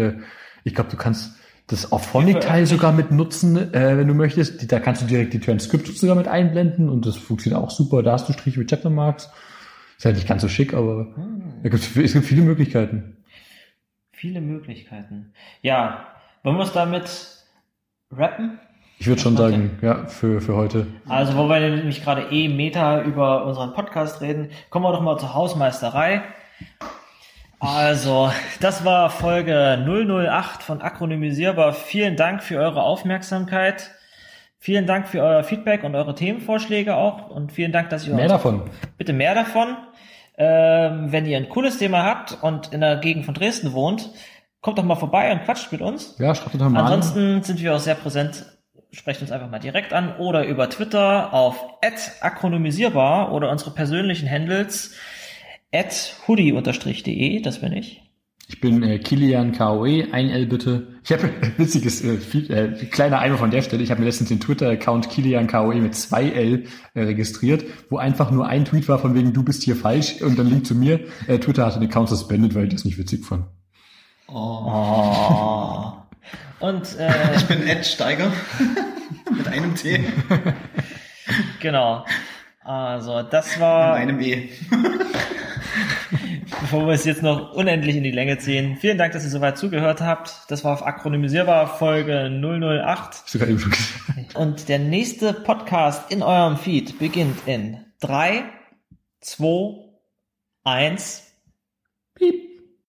ich glaube, du kannst das Auphonic-Teil sogar mit nutzen, wenn du möchtest. Da kannst du direkt die Transkripte sogar mit einblenden und das funktioniert auch super. Da hast du Striche mit Chaptermarks. Ist halt nicht ganz so schick, aber es gibt viele Möglichkeiten. Viele Möglichkeiten. Ja, wollen wir es damit rappen? Ich würde schon sagen, ja, für heute. Also, wo wir nämlich gerade meta über unseren Podcast reden, kommen wir doch mal zur Hausmeisterei. Also, das war Folge 008 von Akronymisierbar. Vielen Dank für eure Aufmerksamkeit. Vielen Dank für euer Feedback und eure Themenvorschläge auch. Und vielen Dank, dass ihr... Bitte mehr davon. Wenn ihr ein cooles Thema habt und in der Gegend von Dresden wohnt, kommt doch mal vorbei und quatscht mit uns. Ja, schreibt doch mal. Ansonsten sind wir auch sehr präsent. Sprecht uns einfach mal direkt an oder über Twitter auf @akronymisierbar oder unsere persönlichen Handles @hoodie_de, das bin ich. Ich bin Kilian KOE, ein L bitte. Ich habe ein witziges, kleiner Einwurf von der Stelle. Ich habe mir letztens den Twitter-Account Kilian KOE mit 2 L registriert, wo einfach nur ein Tweet war von wegen, du bist hier falsch und dann Link zu mir. Twitter hatte den Account suspendet, weil ich das nicht witzig fand. Oh. Und, ich bin Ed Steiger mit einem T. Genau. Also das war... Mit einem E. Bevor wir es jetzt noch unendlich in die Länge ziehen. Vielen Dank, dass ihr soweit zugehört habt. Das war auf Akronymisierbar Folge 008. Sogar eben schon gesagt. Und der nächste Podcast in eurem Feed beginnt in 3, 2, 1. Piep.